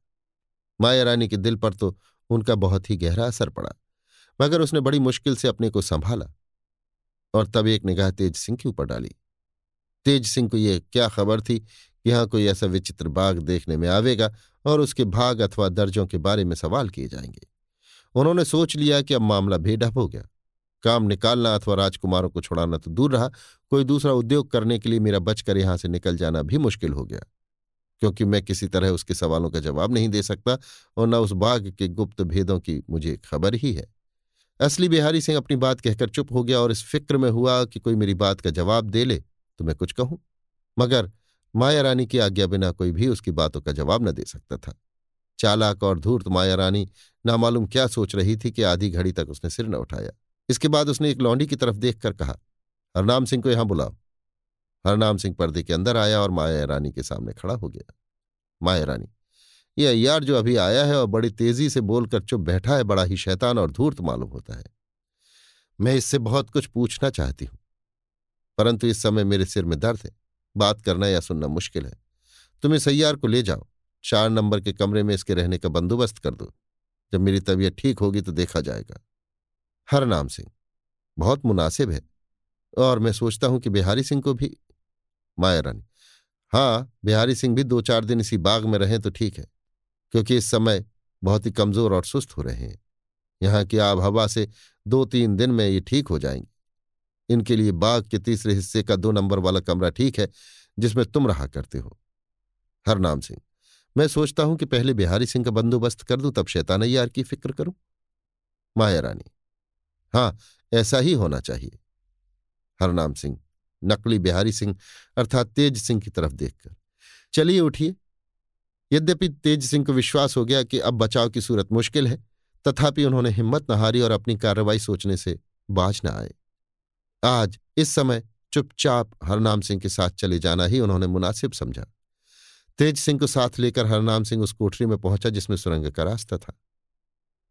मायारानी के दिल पर तो उनका बहुत ही गहरा असर पड़ा, मगर उसने बड़ी मुश्किल से अपने को संभाला और तब एक निगाह तेज सिंह के ऊपर डाली। तेज सिंह को यह क्या खबर थी कि यहाँ कोई ऐसा विचित्र बाग देखने में आवेगा और उसके भाग अथवा दर्जों के बारे में सवाल किए जाएंगे। उन्होंने सोच लिया कि अब मामला बेढप हो गया। काम निकालना अथवा राजकुमारों को छुड़ाना तो दूर रहा, कोई दूसरा उद्योग करने के लिए मेरा बचकर यहां से निकल जाना भी मुश्किल हो गया, क्योंकि मैं किसी तरह उसके सवालों का जवाब नहीं दे सकता और न उस बाग के गुप्त भेदों की मुझे खबर ही है। असली बिहारी सिंह अपनी बात कहकर चुप हो गया और इस फिक्र में हुआ कि कोई मेरी बात का जवाब दे ले तो मैं कुछ कहूं, मगर मायारानी की आज्ञा बिना कोई भी उसकी बातों का जवाब न दे सकता था। चालाक और धूर्त मायारानी नामालूम क्या सोच रही थी कि आधी घड़ी तक उसने सिर न उठाया। इसके बाद उसने एक लौंडी की तरफ देखकर कहा, हरनाम सिंह को यहां बुलाओ। हरनाम सिंह पर्दे के अंदर आया और मायारानी के सामने खड़ा हो गया। मायारानी: यह अय्यार जो अभी आया है और बड़ी तेजी से बोलकर चुप बैठा है, बड़ा ही शैतान और धूर्त मालूम होता है। मैं इससे बहुत कुछ पूछना चाहती हूं, परंतु इस समय मेरे सिर में दर्द है, बात करना या सुनना मुश्किल है। तुम इस अय्यार को ले जाओ, 4 नंबर के कमरे में इसके रहने का बंदोबस्त कर दो। जब मेरी तबीयत ठीक होगी तो देखा जाएगा। हरनाम सिंह: बहुत मुनासिब है और मैं सोचता हूं कि बिहारी सिंह को भी। मायारानी: हाँ, बिहारी सिंह भी 2-4 दिन इसी बाग में रहें तो ठीक है, क्योंकि इस समय बहुत ही कमजोर और सुस्त हो रहे हैं। यहाँ की आब हवा से 2-3 दिन में ये ठीक हो जाएंगे। इनके लिए बाग के तीसरे हिस्से का 2 नंबर वाला कमरा ठीक है, जिसमें तुम रहा करते हो। हरनाम सिंह: मैं सोचता हूं कि पहले बिहारी सिंह का बंदोबस्त कर दूं, तब शैतान यार की फिक्र करूं। मायारानी: हाँ, ऐसा ही होना चाहिए। हरनाम सिंह नकली बिहारी सिंह अर्थात तेज सिंह की तरफ देखकर, चलिए उठिए। यद्यपि तेज सिंह को विश्वास हो गया कि अब बचाव की सूरत मुश्किल है, तथापि उन्होंने हिम्मत न हारी और अपनी कार्रवाई सोचने से बाज न आए। आज इस समय चुपचाप हरनाम सिंह के साथ चले जाना ही उन्होंने मुनासिब समझा। तेज सिंह को साथ लेकर हरनाम सिंह उस कोठरी में पहुंचा जिसमें सुरंग का रास्ता था।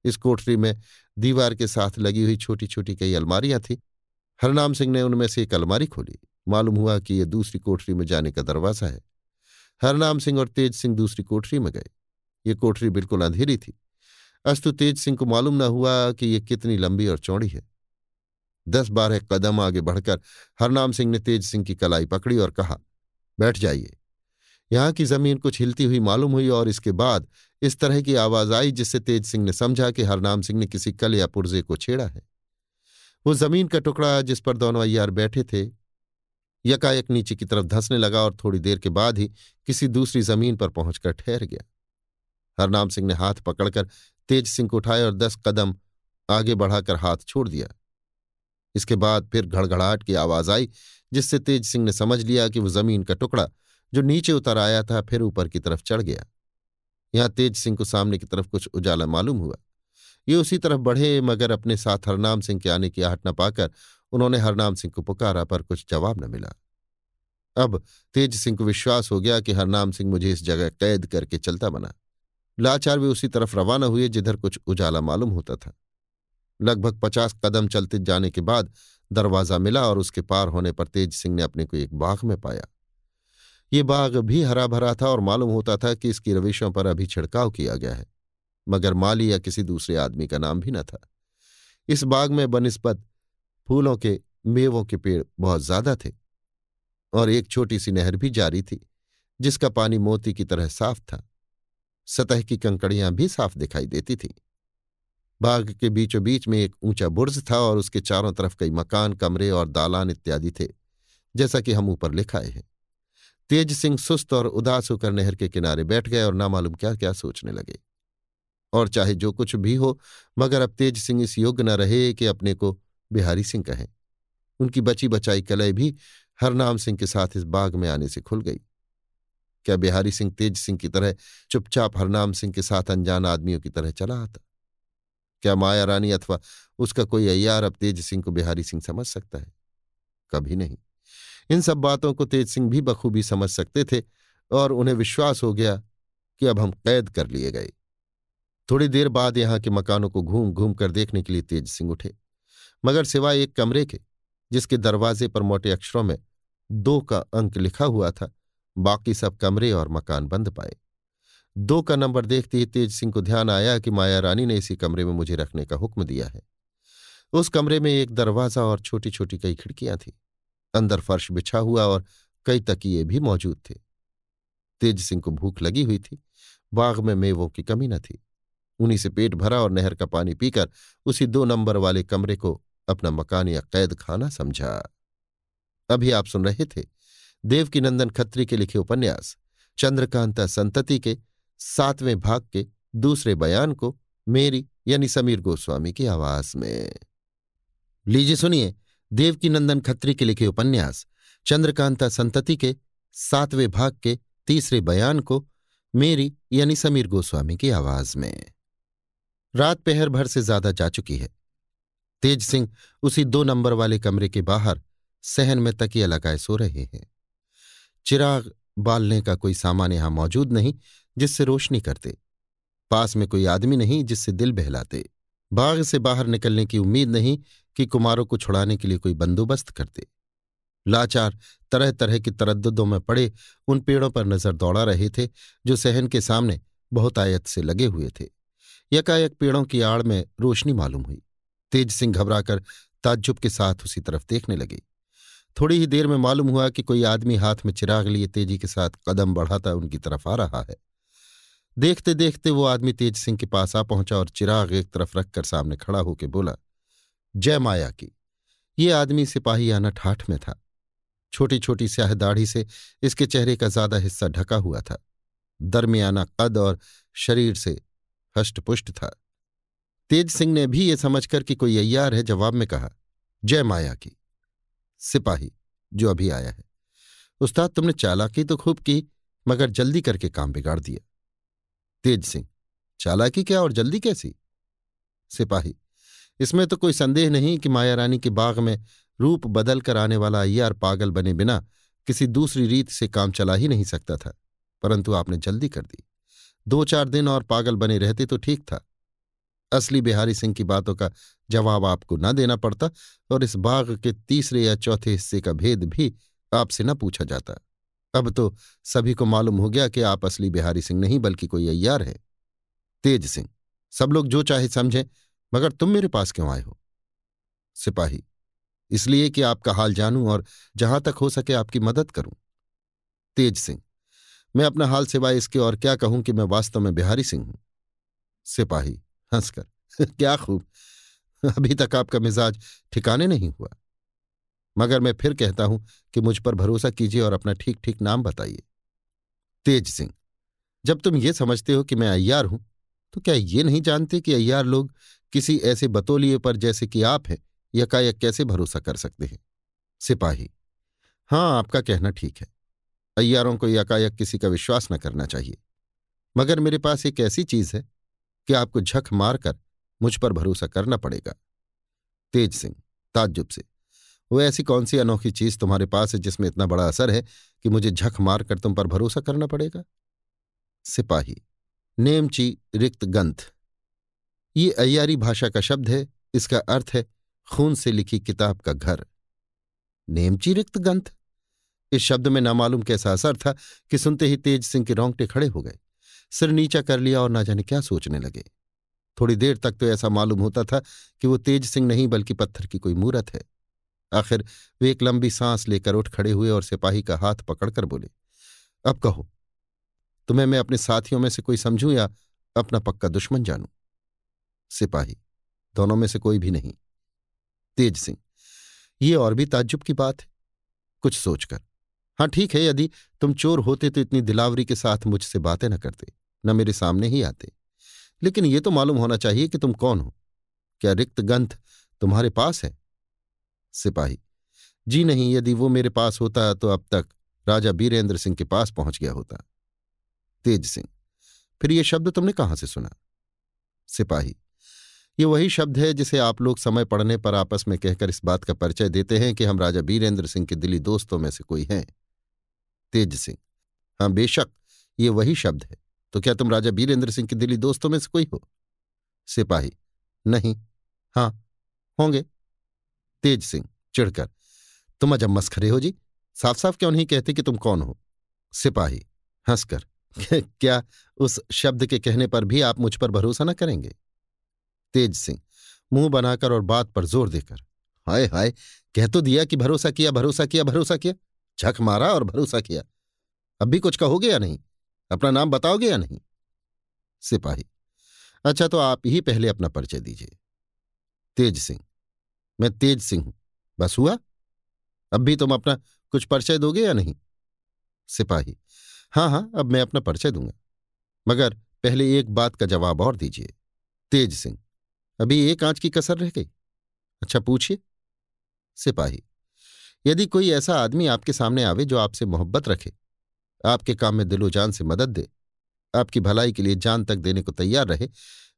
इस कोठरी में दीवार के साथ लगी हुई छोटी छोटी कई अलमारियां थीं। हरनाम सिंह ने उनमें से एक अलमारी खोली। मालूम हुआ कि यह दूसरी कोठरी में जाने का दरवाज़ा है। हरनाम सिंह और तेज सिंह दूसरी कोठरी में गए। ये कोठरी बिल्कुल अंधेरी थी, अस्तु तेज सिंह को मालूम न हुआ कि ये कितनी लंबी और चौड़ी है। 10-12 कदम आगे बढ़कर हरनाम सिंह ने तेज सिंह की कलाई पकड़ी और कहा, बैठ जाइए। यहाँ की जमीन कुछ हिलती हुई मालूम हुई और इसके बाद इस तरह की आवाज आई जिससे तेज सिंह ने समझा कि हरनाम सिंह ने किसी कल या पुर्जे को छेड़ा है। वो जमीन का टुकड़ा जिस पर दोनों अय्यार बैठे थे यकायक नीचे की तरफ धंसने लगा और थोड़ी देर के बाद ही किसी दूसरी जमीन पर पहुंचकर ठहर गया। हरनाम सिंह ने हाथ पकड़कर तेज सिंह को उठाया और 10 कदम आगे बढ़ाकर हाथ छोड़ दिया। इसके बाद फिर घड़घड़ाहट की आवाज आई जिससे तेज सिंह ने समझ लिया कि वो जमीन का टुकड़ा जो नीचे उतर आया था फिर ऊपर की तरफ चढ़ गया। यहां तेज सिंह को सामने की तरफ कुछ उजाला मालूम हुआ। ये उसी तरफ बढ़े मगर अपने साथ हरनाम सिंह के आने की आहट न पाकर उन्होंने हरनाम सिंह को पुकारा पर कुछ जवाब न मिला। अब तेज सिंह को विश्वास हो गया कि हरनाम सिंह मुझे इस जगह कैद करके चलता बना। लाचार वे उसी तरफ रवाना हुए जिधर कुछ उजाला मालूम होता था। लगभग 50 कदम चलते जाने के बाद दरवाज़ा मिला और उसके पार होने पर तेज सिंह ने अपने को एक बाग में पाया। ये बाग भी हरा भरा था और मालूम होता था कि इसकी रविशों पर अभी छिड़काव किया गया है, मगर माली या किसी दूसरे आदमी का नाम भी न था। इस बाग में बनिस्बत फूलों के मेवों के पेड़ बहुत ज्यादा थे और एक छोटी सी नहर भी जारी थी जिसका पानी मोती की तरह साफ था। सतह की कंकड़ियां भी साफ दिखाई देती थीं। बाग के बीचों बीच में एक ऊंचा बुर्ज था और उसके चारों तरफ कई मकान, कमरे और दालान इत्यादि थे, जैसा कि हम ऊपर लिखाए हैं। तेज सिंह सुस्त और उदास होकर नहर के किनारे बैठ गए और नामालूम क्या क्या सोचने लगे। और चाहे जो कुछ भी हो, मगर अब तेज सिंह इस योग्य न रहे कि अपने को बिहारी सिंह कहें। उनकी बची बचाई कलह भी हरनाम सिंह के साथ इस बाग में आने से खुल गई। क्या बिहारी सिंह तेज सिंह की तरह चुपचाप हरनाम सिंह के साथ अनजान आदमियों की तरह चला आता? क्या मायारानी अथवा उसका कोई अय्यार अब तेज सिंह को बिहारी सिंह समझ सकता है? कभी नहीं। इन सब बातों को तेज सिंह भी बखूबी समझ सकते थे और उन्हें विश्वास हो गया कि अब हम कैद कर लिए गए। थोड़ी देर बाद यहाँ के मकानों को घूम घूम कर देखने के लिए तेज सिंह उठे, मगर सिवाय एक कमरे के जिसके दरवाजे पर मोटे अक्षरों में 2 का अंक लिखा हुआ था, बाकी सब कमरे और मकान बंद पाए। 2 का नंबर देखते ही तेज सिंह को ध्यान आया कि मायारानी ने इसी कमरे में मुझे रखने का हुक्म दिया है। उस कमरे में एक दरवाज़ा और छोटी छोटी कई खिड़कियां थीं। अंदर फर्श बिछा हुआ और कई तकिए भी मौजूद थे। तेज सिंह को भूख लगी हुई थी। बाग में मेवों की कमी न थी। उन्हीं से पेट भरा और नहर का पानी पीकर उसी 2 नंबर वाले कमरे को अपना मकान या कैद खाना समझा। अभी आप सुन रहे थे देवकीनंदन खत्री के लिखे उपन्यास चंद्रकांता संतति के 7वें भाग के दूसरे बयान को मेरी यानी समीर गोस्वामी की आवाज में। लीजिए सुनिए देवकीनंदन खत्री के लिखे उपन्यास चंद्रकांता संतति के 7वें भाग के तीसरे बयान को मेरी यानी समीर गोस्वामी की आवाज में। रात पहर भर से ज्यादा जा चुकी है। तेज सिंह उसी 2 नंबर वाले कमरे के बाहर सहन में तकिया लगाए सो रहे हैं। चिराग बालने का कोई सामान यहां मौजूद नहीं जिससे रोशनी करते। पास में कोई आदमी नहीं जिससे दिल बहलाते। बाग से बाहर निकलने की उम्मीद नहीं कि कुमारों को छुड़ाने के लिए कोई बंदोबस्त करते। लाचार तरह तरह के तरद्दुदों में पड़े उन पेड़ों पर नजर दौड़ा रहे थे जो सहन के सामने बहुत आयत से लगे हुए थे। यकायक पेड़ों की आड़ में रोशनी मालूम हुई। तेज सिंह घबराकर ताज्जुब के साथ उसी तरफ देखने लगे। थोड़ी ही देर में मालूम हुआ कि कोई आदमी हाथ में चिराग लिए तेजी के साथ कदम बढ़ाता उनकी तरफ आ रहा है। देखते देखते वो आदमी तेज सिंह के पास आ पहुंचा और चिराग एक तरफ रखकर सामने खड़ा होकर बोला, जय माया की। ये आदमी सिपाहीयाना ठाठ में था। छोटी छोटी स्याह दाढ़ी से इसके चेहरे का ज्यादा हिस्सा ढका हुआ था। दरमियाना कद और शरीर से हष्टपुष्ट था। तेज सिंह ने भी ये समझकर कि कोई अय्यार है जवाब में कहा, जय माया की। सिपाही जो अभी आया है, उस्ताद तुमने चालाकी तो खूब की मगर जल्दी करके काम बिगाड़ दिया। तेज सिंह, चालाकी क्या और जल्दी कैसी? सिपाही, इसमें तो कोई संदेह नहीं कि मायारानी के बाग में रूप बदल कर आने वाला अय्यार पागल बने बिना किसी दूसरी रीत से काम चला ही नहीं सकता था, परंतु आपने जल्दी कर दी। 2-4 दिन और पागल बने रहते तो ठीक था। असली बिहारी सिंह की बातों का जवाब आपको न देना पड़ता और इस बाग के तीसरे या चौथे हिस्से का भेद भी आपसे न पूछा जाता। अब तो सभी को मालूम हो गया कि आप असली बिहारी सिंह नहीं बल्कि कोई अय्यार है। तेज सिंह, सब लोग जो चाहे समझें, मगर तुम मेरे पास क्यों आए हो? सिपाही, इसलिए कि आपका हाल जानूं और जहां तक हो सके आपकी मदद करूं। तेज सिंह, मैं अपना हाल सिवाय इसके और क्या कहूं कि मैं वास्तव में बिहारी सिंह हूं। सिपाही हंसकर, क्या खूब, अभी तक आपका मिजाज ठिकाने नहीं हुआ। मगर मैं फिर कहता हूं कि मुझ पर भरोसा कीजिए और अपना ठीक ठीक नाम बताइए। तेज सिंह, जब तुम ये समझते हो कि मैं अय्यार हूं तो क्या ये नहीं जानते कि अय्यार लोग किसी ऐसे बतौलिए पर जैसे कि आप हैं यकायक कैसे भरोसा कर सकते हैं? सिपाही, हाँ, आपका कहना ठीक है, अय्यारों को यकायक किसी का विश्वास न करना चाहिए। मगर मेरे पास एक ऐसी चीज है कि आपको झक मारकर मुझ पर भरोसा करना पड़ेगा। तेज सिंह ताज्जुब से, वो ऐसी कौन सी अनोखी चीज तुम्हारे पास है जिसमें इतना बड़ा असर है कि मुझे झक मारकर तुम पर भरोसा करना पड़ेगा? सिपाही, नेमची रिक्त ग्रंथ। ये अय्यारी भाषा का शब्द है, इसका अर्थ है खून से लिखी किताब का घर। नेमची रिक्त ग्रंथ, इस शब्द में नामालूम कैसा असर था कि सुनते ही तेज सिंह के रोंगटे खड़े हो गए, सिर नीचा कर लिया और ना जाने क्या सोचने लगे। थोड़ी देर तक तो ऐसा मालूम होता था कि वो तेज सिंह नहीं बल्कि पत्थर की कोई मूरत है। आखिर वे एक लंबी सांस लेकर उठ खड़े हुए और सिपाही का हाथ पकड़कर बोले, अब कहो, तुम्हें मैं अपने साथियों में से कोई समझूं या अपना पक्का दुश्मन जानूं? सिपाही, दोनों में से कोई भी नहीं। तेज सिंह, ये और भी ताज्जुब की बात है। कुछ सोचकर, हाँ ठीक है, यदि तुम चोर होते तो इतनी दिलावरी के साथ मुझसे बातें न करते, न मेरे सामने ही आते। लेकिन ये तो मालूम होना चाहिए कि तुम कौन हो। क्या रिक्त ग्रंथ तुम्हारे पास है? सिपाही, जी नहीं, यदि वो मेरे पास होता तो अब तक राजा बीरेंद्र सिंह के पास पहुंच गया होता। तेज सिंह, फिर ये शब्द तुमने कहां से सुना? सिपाही, ये वही शब्द है जिसे आप लोग समय पड़ने पर आपस में कहकर इस बात का परिचय देते हैं कि हम राजा बीरेंद्र सिंह के दिली दोस्तों में से कोई हैं। तेज सिंह, हाँ बेशक, ये वही शब्द है। तो क्या तुम राजा बीरेंद्र सिंह के दिली दोस्तों में से कोई हो? सिपाही, नहीं, हाँ होंगे। तेज सिंह चिढ़कर, तुम अजब मस्खरे हो जी, साफ साफ क्यों नहीं कहते कि तुम कौन हो? सिपाही हंसकर, क्या उस शब्द के कहने पर भी आप मुझ पर भरोसा न करेंगे? तेज सिंह मुंह बनाकर और बात पर जोर देकर, हाय हाय, कह तो दिया कि भरोसा किया, भरोसा किया, भरोसा किया, झक मारा और भरोसा किया। अब भी कुछ कहोगे या नहीं? अपना नाम बताओगे या नहीं? सिपाही, अच्छा तो आप ही पहले अपना परिचय दीजिए। तेज सिंह, मैं तेज सिंह हूं। बस हुआ? अब भी तुम अपना कुछ परिचय दोगे या नहीं? सिपाही, हाँ, अब मैं अपना परिचय दूंगा, मगर पहले एक बात का जवाब और दीजिए। तेज सिंह, अभी एक आंच की कसर रह गई। अच्छा पूछिए। सिपाही, यदि कोई ऐसा आदमी आपके सामने आवे जो आपसे मोहब्बत रखे, आपके काम में दिलो जान से मदद दे, आपकी भलाई के लिए जान तक देने को तैयार रहे,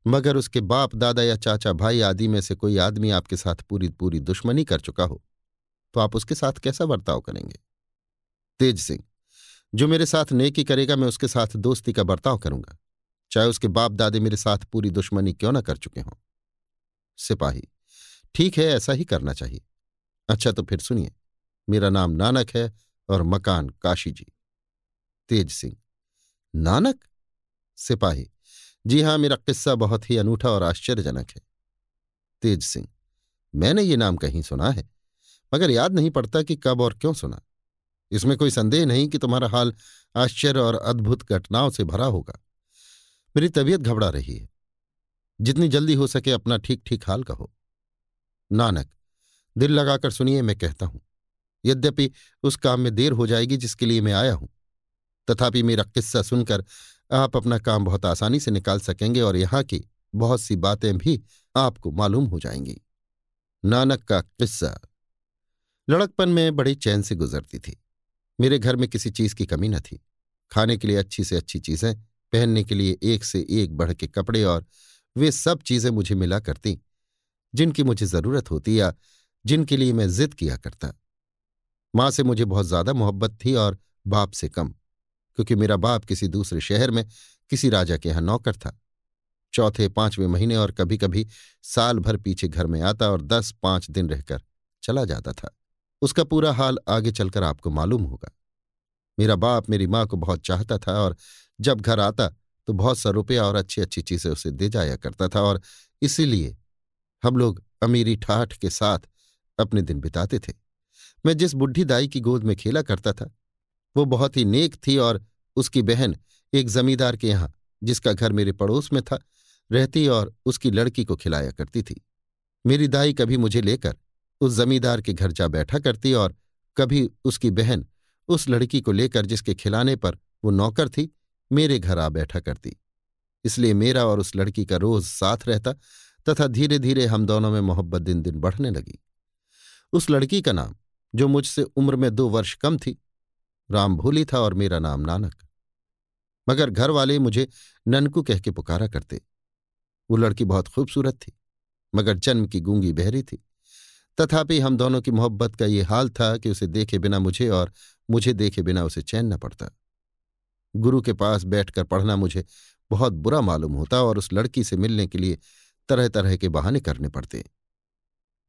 मगर उसके बाप दादा या चाचा भाई आदि में से कोई आदमी आपके साथ पूरी पूरी दुश्मनी कर चुका हो, तो आप उसके साथ कैसा बर्ताव करेंगे? तेज सिंह, जो मेरे साथ नेकी करेगा मैं उसके साथ दोस्ती का बर्ताव करूंगा, चाहे उसके बाप दादे मेरे साथ पूरी दुश्मनी क्यों ना कर चुके हों। सिपाही, ठीक है, ऐसा ही करना चाहिए। अच्छा तो फिर सुनिए, मेरा नाम नानक है और मकान काशी जी। तेज सिंह, नानक? सिपाही, जी हाँ, मेरा किस्सा बहुत ही अनूठा और आश्चर्यजनक है। तेज सिंह, मैंने ये नाम कहीं सुना है, मगर याद नहीं पड़ता कि कब और क्यों सुना। इसमें कोई संदेह नहीं कि तुम्हारा हाल आश्चर्य और अद्भुत घटनाओं से भरा होगा। मेरी तबीयत घबरा रही है, जितनी जल्दी हो सके अपना ठीक ठीक हाल कहो। नानक, दिल लगाकर सुनिए, मैं कहता हूं, यद्यपि उस काम में देर हो जाएगी जिसके लिए मैं आया हूं, तथापि मेरा किस्सा सुनकर आप अपना काम बहुत आसानी से निकाल सकेंगे और यहाँ की बहुत सी बातें भी आपको मालूम हो जाएंगी। नानक का किस्सा। लड़कपन में बड़े चैन से गुजरती थी। मेरे घर में किसी चीज की कमी न थी। खाने के लिए अच्छी से अच्छी चीजें, पहनने के लिए एक से एक बढ़ के कपड़े और वे सब चीजें मुझे मिला करती जिनकी मुझे जरूरत होती या जिनके लिए मैं जिद किया करता। माँ से मुझे बहुत ज्यादा मोहब्बत थी और बाप से कम, क्योंकि मेरा बाप किसी दूसरे शहर में किसी राजा के यहाँ नौकर था। चौथे पांचवें महीने और कभी कभी साल भर पीछे घर में आता और 10-5 दिन रहकर चला जाता था। उसका पूरा हाल आगे चलकर आपको मालूम होगा। मेरा बाप मेरी माँ को बहुत चाहता था और जब घर आता तो बहुत सा रुपया और अच्छी अच्छी चीज़ें उसे दे जाया करता था और इसीलिए हम लोग अमीरी ठाठ के साथ अपने दिन बिताते थे। मैं जिस बुढ़ी दाई की गोद में खेला करता था वो बहुत ही नेक थी और उसकी बहन एक जमींदार के यहाँ, जिसका घर मेरे पड़ोस में था, रहती और उसकी लड़की को खिलाया करती थी। मेरी दाई कभी मुझे लेकर उस जमींदार के घर जा बैठा करती और कभी उसकी बहन उस लड़की को लेकर, जिसके खिलाने पर वो नौकर थी, मेरे घर आ बैठा करती। इसलिए मेरा और उस लड़की का रोज साथ रहता तथा धीरे धीरे हम दोनों में मोहब्बत दिन दिन बढ़ने लगी। उस लड़की का नाम, जो मुझसे उम्र में 2 वर्ष कम थी, राम भोली था और मेरा नाम नानक, मगर घर वाले मुझे ननकू कह के पुकारा करते। वो लड़की बहुत खूबसूरत थी मगर जन्म की गूंगी बहरी थी। तथापि हम दोनों की मोहब्बत का ये हाल था कि उसे देखे बिना मुझे और मुझे देखे बिना उसे चैन न पड़ता। गुरु के पास बैठकर पढ़ना मुझे बहुत बुरा मालूम होता और उस लड़की से मिलने के लिए तरह तरह के बहाने करने पड़ते।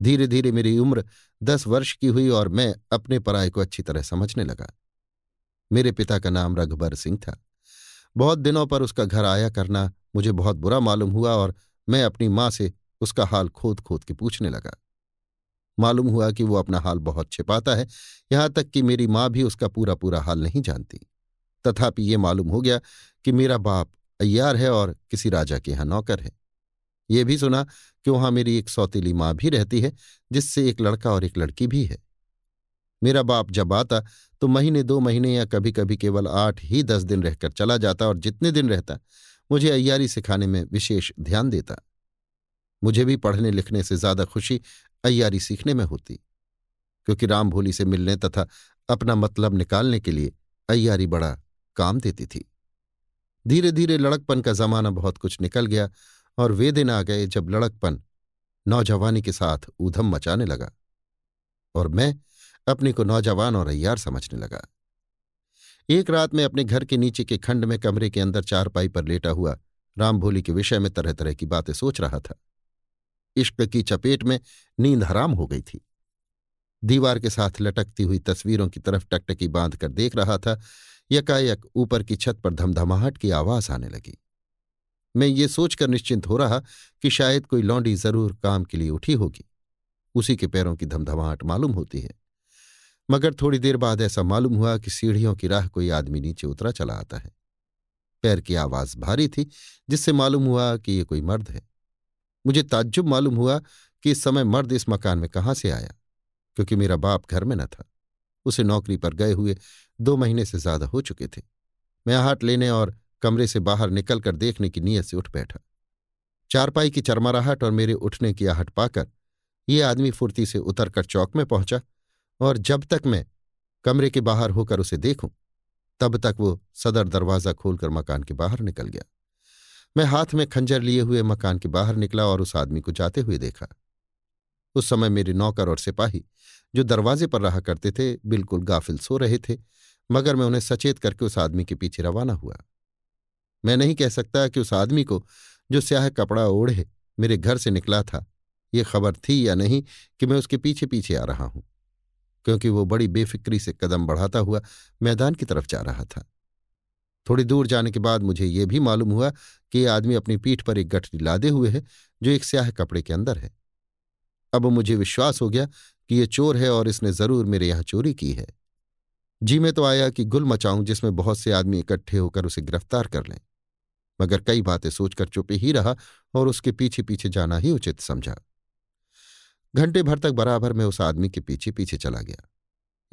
धीरे धीरे मेरी उम्र 10 वर्ष की हुई और मैं अपने पराये को अच्छी तरह समझने लगा। मेरे पिता का नाम रघुबर सिंह था। बहुत दिनों पर उसका घर आया करना मुझे बहुत बुरा मालूम हुआ और मैं अपनी माँ से उसका हाल खोद खोद के पूछने लगा। मालूम हुआ कि वो अपना हाल बहुत छिपाता है, यहाँ तक कि मेरी माँ भी उसका पूरा पूरा हाल नहीं जानती। तथापि ये मालूम हो गया कि मेरा बाप अय्यार है और किसी राजा के यहाँ नौकर है। ये भी सुना कि वहाँ मेरी एक सौतेली माँ भी रहती है, जिससे एक लड़का और एक लड़की भी है। मेरा बाप जब आता तो महीने 2 महीने या कभी कभी केवल 8 ही 10 दिन रहकर चला जाता और जितने दिन रहता मुझे अय्यारी सिखाने में विशेष ध्यान देता। मुझे भी पढ़ने लिखने से ज्यादा खुशी अय्यारी सीखने में होती, क्योंकि राम भोली से मिलने तथा अपना मतलब निकालने के लिए अय्यारी बड़ा काम देती थी। धीरे धीरे लड़कपन का जमाना बहुत कुछ निकल गया और वे दिन आ गए जब लड़कपन नौजवानी के साथ ऊधम मचाने लगा और मैं अपने को नौजवान और अय्यार समझने लगा। एक रात में अपने घर के नीचे के खंड में कमरे के अंदर चारपाई पर लेटा हुआ राम भोली के विषय में तरह तरह की बातें सोच रहा था। इश्क की चपेट में नींद हराम हो गई थी। दीवार के साथ लटकती हुई तस्वीरों की तरफ टकटकी बांध कर देख रहा था। यकायक ऊपर की छत पर धमधमाहट की आवाज आने लगी। मैं ये सोचकर निश्चिंत हो रहा कि शायद कोई लौंडी जरूर काम के लिए उठी होगी, उसी के पैरों की धमधमाहट मालूम होती है। मगर थोड़ी देर बाद ऐसा मालूम हुआ कि सीढ़ियों की राह कोई आदमी नीचे उतरा चला आता है। पैर की आवाज भारी थी, जिससे मालूम हुआ कि ये कोई मर्द है। मुझे ताज्जुब मालूम हुआ कि इस समय मर्द इस मकान में कहाँ से आया, क्योंकि मेरा बाप घर में न था। उसे नौकरी पर गए हुए 2 महीने से ज्यादा हो चुके थे। मैं आहट लेने और कमरे से बाहर निकलकर देखने की नीयत से उठ बैठा। चारपाई की चरमराहट और मेरे उठने की आहट पाकर ये आदमी फुर्ती से उतरकर चौक में पहुंचा और जब तक मैं कमरे के बाहर होकर उसे देखूं तब तक वो सदर दरवाज़ा खोलकर मकान के बाहर निकल गया। मैं हाथ में खंजर लिए हुए मकान के बाहर निकला और उस आदमी को जाते हुए देखा। उस समय मेरे नौकर और सिपाही, जो दरवाजे पर रहा करते थे, बिल्कुल गाफिल सो रहे थे, मगर मैं उन्हें सचेत करके उस आदमी के पीछे रवाना हुआ। मैं नहीं कह सकता कि उस आदमी को, जो स्याह कपड़ा ओढ़े मेरे घर से निकला था, ये खबर थी या नहीं कि मैं उसके पीछे पीछे आ रहा हूं, क्योंकि वो बड़ी बेफिक्री से कदम बढ़ाता हुआ मैदान की तरफ जा रहा था। थोड़ी दूर जाने के बाद मुझे ये भी मालूम हुआ कि ये आदमी अपनी पीठ पर एक गठरी लादे हुए है, जो एक स्याह कपड़े के अंदर है। अब मुझे विश्वास हो गया कि ये चोर है और इसने जरूर मेरे यहाँ चोरी की है। जी में तो आया कि गुल मचाऊं जिसमें बहुत से आदमी इकट्ठे होकर उसे गिरफ्तार कर लें, मगर कई बातें सोचकर चुप ही रहा और उसके पीछे पीछे जाना ही उचित समझा। घंटे भर तक बराबर मैं उस आदमी के पीछे पीछे चला गया,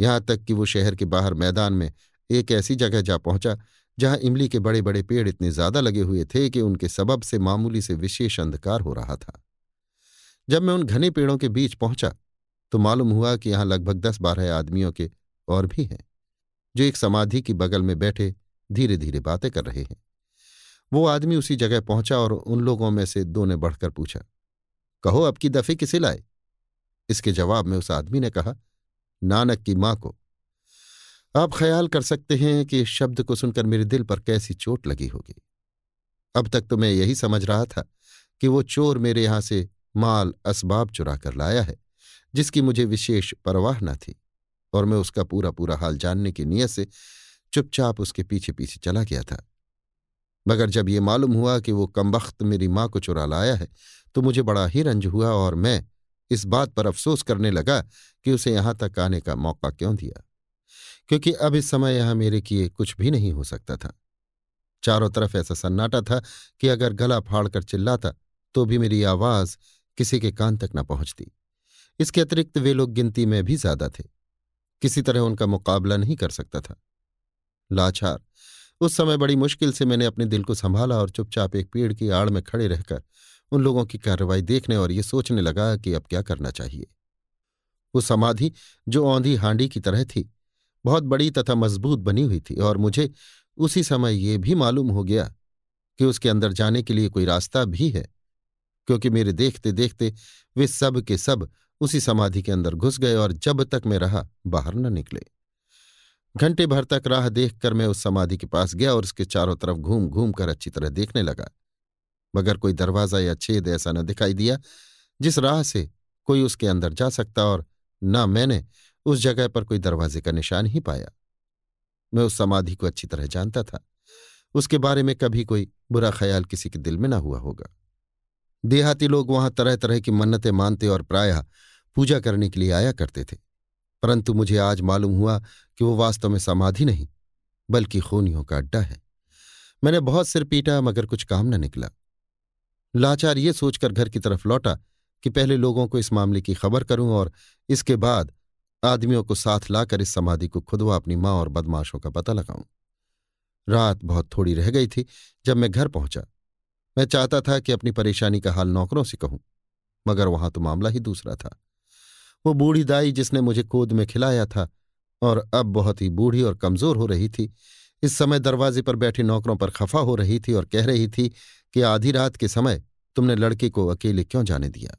यहाँ तक कि वो शहर के बाहर मैदान में एक ऐसी जगह जा पहुंचा जहाँ इमली के बड़े बड़े पेड़ इतने ज्यादा लगे हुए थे कि उनके सबब से मामूली से विशेष अंधकार हो रहा था। जब मैं उन घने पेड़ों के बीच पहुंचा तो मालूम हुआ कि यहाँ लगभग 10-12 आदमियों के और भी हैं, जो एक समाधि की बगल में बैठे धीरे धीरे बातें कर रहे हैं। वो आदमी उसी जगह पहुंचा और उन लोगों में से 2 ने बढ़कर पूछा, कहो अब की दफे किसे लाए? इसके जवाब में उस आदमी ने कहा, नानक की माँ को। आप ख्याल कर सकते हैं कि इस शब्द को सुनकर मेरे दिल पर कैसी चोट लगी होगी। अब तक तो मैं यही समझ रहा था कि वो चोर मेरे यहाँ से माल असबाब चुरा कर लाया है, जिसकी मुझे विशेष परवाह न थी। और मैं उसका पूरा पूरा हाल जानने की नीयत से चुपचाप उसके पीछे पीछे चला गया था। मगर जब ये मालूम हुआ कि वो कमबख्त मेरी माँ को चुरा लाया है तो मुझे बड़ा ही रंज हुआ और मैं इस बात पर अफसोस करने लगा कि उसे यहाँ तक आने का मौका क्यों दिया, क्योंकि अब इस समय यहाँ मेरे किए कुछ भी नहीं हो सकता था। चारों तरफ ऐसा सन्नाटा था कि अगर गला फाड़ कर चिल्लाता तो भी मेरी आवाज़ किसी के कान तक न पहुँचती। इसके अतिरिक्त वे लोग गिनती में भी ज्यादा थे, किसी तरह उनका मुकाबला नहीं कर सकता था। लाचार उस समय बड़ी मुश्किल से मैंने अपने दिल को संभाला और चुपचाप एक पेड़ की आड़ में खड़े रहकर उन लोगों की कार्रवाई देखने और ये सोचने लगा कि अब क्या करना चाहिए। वो समाधि जो औंधी हांडी की तरह थी, बहुत बड़ी तथा मजबूत बनी हुई थी और मुझे उसी समय ये भी मालूम हो गया कि उसके अंदर जाने के लिए कोई रास्ता भी है, क्योंकि मेरे देखते देखते वे सब के सब उसी समाधि के अंदर घुस गए और जब तक मैं रहा बाहर न निकले। घंटे भर तक राह देखकर मैं उस समाधि के पास गया और उसके चारों तरफ घूम घूम कर अच्छी तरह देखने लगा, मगर कोई दरवाज़ा या छेद ऐसा न दिखाई दिया जिस राह से कोई उसके अंदर जा सकता, और न मैंने उस जगह पर कोई दरवाजे का निशान ही पाया। मैं उस समाधि को अच्छी तरह जानता था, उसके बारे में कभी कोई बुरा ख्याल किसी के दिल में न हुआ होगा। देहाती लोग वहां तरह तरह की मन्नतें मानते और प्रायः पूजा करने के लिए आया करते थे, परंतु मुझे आज मालूम हुआ कि वो वास्तव में समाधि नहीं बल्कि खूनियों का अड्डा है। मैंने बहुत सिर पीटा मगर कुछ काम न निकला। लाचार ये सोचकर घर की तरफ लौटा कि पहले लोगों को इस मामले की खबर करूं और इसके बाद आदमियों को साथ लाकर इस समाधि को खुदवा अपनी माँ और बदमाशों का पता लगाऊं। रात बहुत थोड़ी रह गई थी जब मैं घर पहुंचा। मैं चाहता था कि अपनी परेशानी का हाल नौकरों से कहूं, मगर वहां तो मामला ही दूसरा था। वो बूढ़ी दाई जिसने मुझे गोद में खिलाया था और अब बहुत ही बूढ़ी और कमजोर हो रही थी, इस समय दरवाजे पर बैठे नौकरों पर खफा हो रही थी और कह रही थी कि आधी रात के समय तुमने लड़के को अकेले क्यों जाने दिया,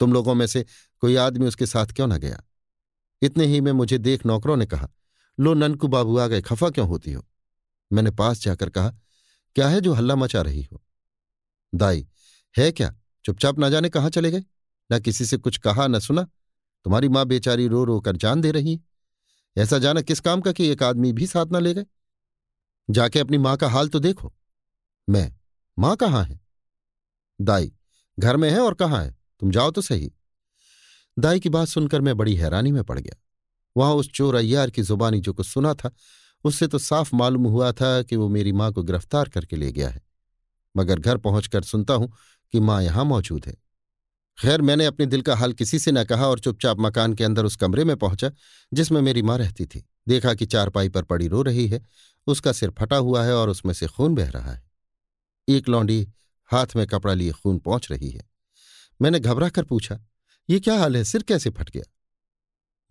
तुम लोगों में से कोई आदमी उसके साथ क्यों न गया। इतने ही में मुझे देख नौकरों ने कहा, लो ननकू बाबू आ गए, खफा क्यों होती हो। मैंने पास जाकर कहा, क्या है जो हल्ला मचा रही हो। दाई, है क्या, चुपचाप ना जाने कहाँ चले गए, ना किसी से कुछ कहा न सुना। तुम्हारी माँ बेचारी रो रो कर जान दे रही है, ऐसा जाना किस काम का कि एक आदमी भी साथ ना ले गए। जाके अपनी माँ का हाल तो देखो। मैं, माँ कहाँ है। दाई, घर में है और कहाँ है, तुम जाओ तो सही। दाई की बात सुनकर मैं बड़ी हैरानी में पड़ गया। वहां उस चोर अय्यार की जुबानी जो कुछ सुना था उससे तो साफ मालूम हुआ था कि वो मेरी माँ को गिरफ्तार करके ले गया है, मगर घर पहुंचकर सुनता हूं कि माँ यहां मौजूद है। खैर, मैंने अपने दिल का हाल किसी से न कहा और चुपचाप मकान के अंदर उस कमरे में पहुंचा जिसमें मेरी माँ रहती थी। देखा कि चारपाई पर पड़ी रो रही है, उसका सिर फटा हुआ है और उसमें से खून बह रहा है। एक लौंडी हाथ में कपड़ा लिए खून पहुंच रही है। मैंने घबरा कर पूछा, ये क्या हाल है, सिर कैसे फट गया।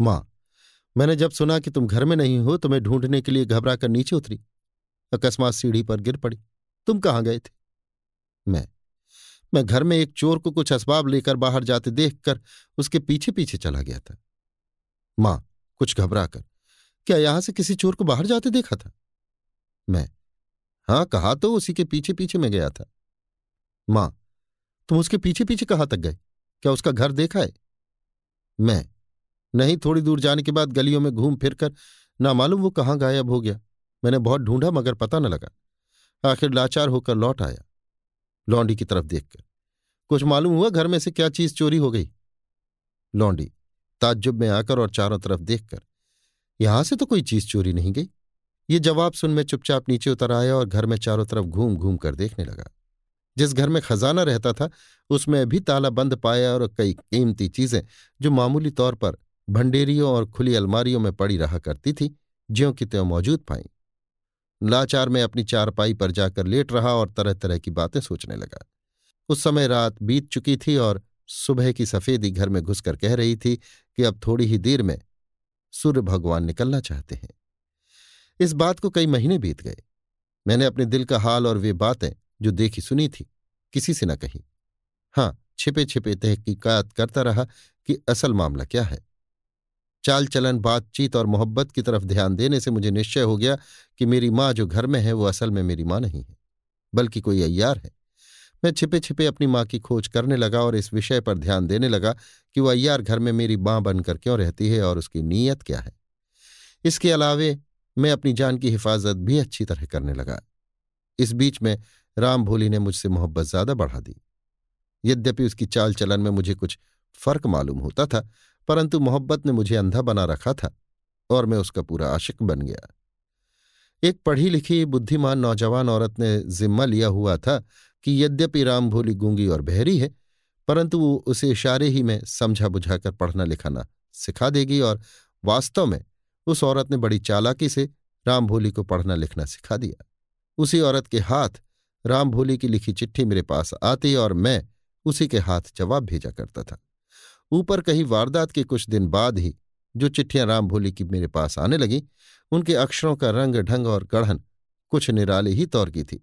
माँ, मैंने जब सुना कि तुम घर में नहीं हो तो मैं ढूंढने के लिए घबरा कर नीचे उतरी, अकस्मात सीढ़ी पर गिर पड़ी। तुम कहाँ गए थे। मैं घर में एक चोर को कुछ असबाब लेकर बाहर जाते देखकर उसके पीछे पीछे चला गया था। मां कुछ घबरा कर, क्या यहां से किसी चोर को बाहर जाते देखा था। मैं, हां कहा तो उसी के पीछे पीछे मैं गया था। मां, तुम उसके पीछे पीछे कहाँ तक गए, क्या उसका घर देखा है। मैं, नहीं, थोड़ी दूर जाने के बाद गलियों में घूम फिर कर ना मालूम वो कहाँ गायब हो गया। मैंने बहुत ढूंढा मगर पता न लगा, आखिर लाचार होकर लौट आया। लौंडी की तरफ देखकर, कुछ मालूम हुआ घर में से क्या चीज चोरी हो गई। लौंडी ताज्जुब में आकर और चारों तरफ देखकर, यहां से तो कोई चीज चोरी नहीं गई। ये जवाब सुन मैं चुपचाप नीचे उतर आया और घर में चारों तरफ घूम घूम कर देखने लगा। जिस घर में खजाना रहता था उसमें भी ताला बंद पाया और कई कीमती चीजें जो मामूली तौर पर भंडेरियों और खुली अलमारियों में पड़ी रहा करती थी, ज्यों की त्यों मौजूद पाई। लाचार में अपनी चारपाई पर जाकर लेट रहा और तरह तरह की बातें सोचने लगा। उस समय रात बीत चुकी थी और सुबह की सफेदी घर में घुसकर कह रही थी कि अब थोड़ी ही देर में सूर्य भगवान निकलना चाहते हैं। इस बात को कई महीने बीत गए। मैंने अपने दिल का हाल और वे बातें जो देखी सुनी थी किसी से न कही। हाँ, छिपे छिपे तहकीकात करता रहा कि असल मामला क्या है। चाल चलन, बातचीत और मोहब्बत की तरफ ध्यान देने से मुझे निश्चय हो गया कि मेरी माँ जो घर में है वो असल में मेरी माँ नहीं है बल्कि कोई अय्यार है। मैं छिपे छिपे अपनी माँ की खोज करने लगा और इस विषय पर ध्यान देने लगा कि वह अय्यार घर में मेरी माँ बनकर क्यों रहती है और उसकी नीयत क्या है। इसके अलावे मैं अपनी जान की हिफाजत भी अच्छी तरह करने लगा। इस बीच में राम भोली ने मुझसे मोहब्बत ज्यादा बढ़ा दी। यद्यपि उसकी चाल चलन में मुझे कुछ फर्क मालूम होता था, परंतु मोहब्बत ने मुझे अंधा बना रखा था और मैं उसका पूरा आशिक बन गया। एक पढ़ी लिखी बुद्धिमान नौजवान औरत ने जिम्मा लिया हुआ था कि यद्यपि राम भोली गूंगी और बहरी है, परंतु वो उसे इशारे ही में समझा बुझाकर पढ़ना लिखाना सिखा देगी, और वास्तव में उस औरत ने बड़ी चालाकी से राम भोली को पढ़ना लिखना सिखा दिया। उसी औरत के हाथ राम भोली की लिखी चिट्ठी मेरे पास आती और मैं उसी के हाथ जवाब भेजा करता था। ऊपर कहीं वारदात के कुछ दिन बाद ही जो चिट्ठियां राम भोली की मेरे पास आने लगीं, उनके अक्षरों का रंग ढंग और गढ़न कुछ निराले ही तौर की थी,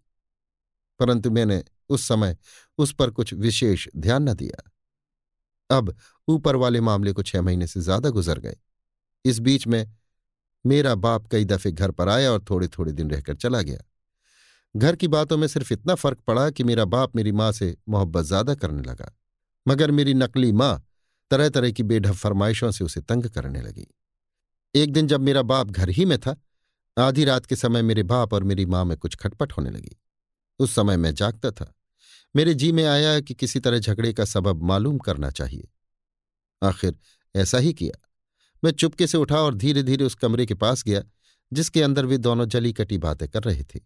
परंतु मैंने उस समय उस पर कुछ विशेष ध्यान न दिया। अब ऊपर वाले मामले को 6 महीने से ज्यादा गुजर गए। इस बीच में मेरा बाप कई दफे घर पर आया और थोड़े थोड़े दिन रहकर चला गया। घर की बातों में सिर्फ इतना फर्क पड़ा कि मेरा बाप मेरी माँ से मोहब्बत ज्यादा करने लगा, मगर मेरी नकली माँ तरह तरह की बेढब फरमाइशों से उसे तंग करने लगी। एक दिन जब मेरा बाप घर ही में था, आधी रात के समय मेरे बाप और मेरी माँ में कुछ खटपट होने लगी। उस समय मैं जागता था। मेरे जी में आया कि किसी तरह झगड़े का सबब मालूम करना चाहिए। आखिर ऐसा ही किया। मैं चुपके से उठा और धीरे धीरे उस कमरे के पास गया जिसके अंदर वे दोनों जली कटी बातें कर रहे थे।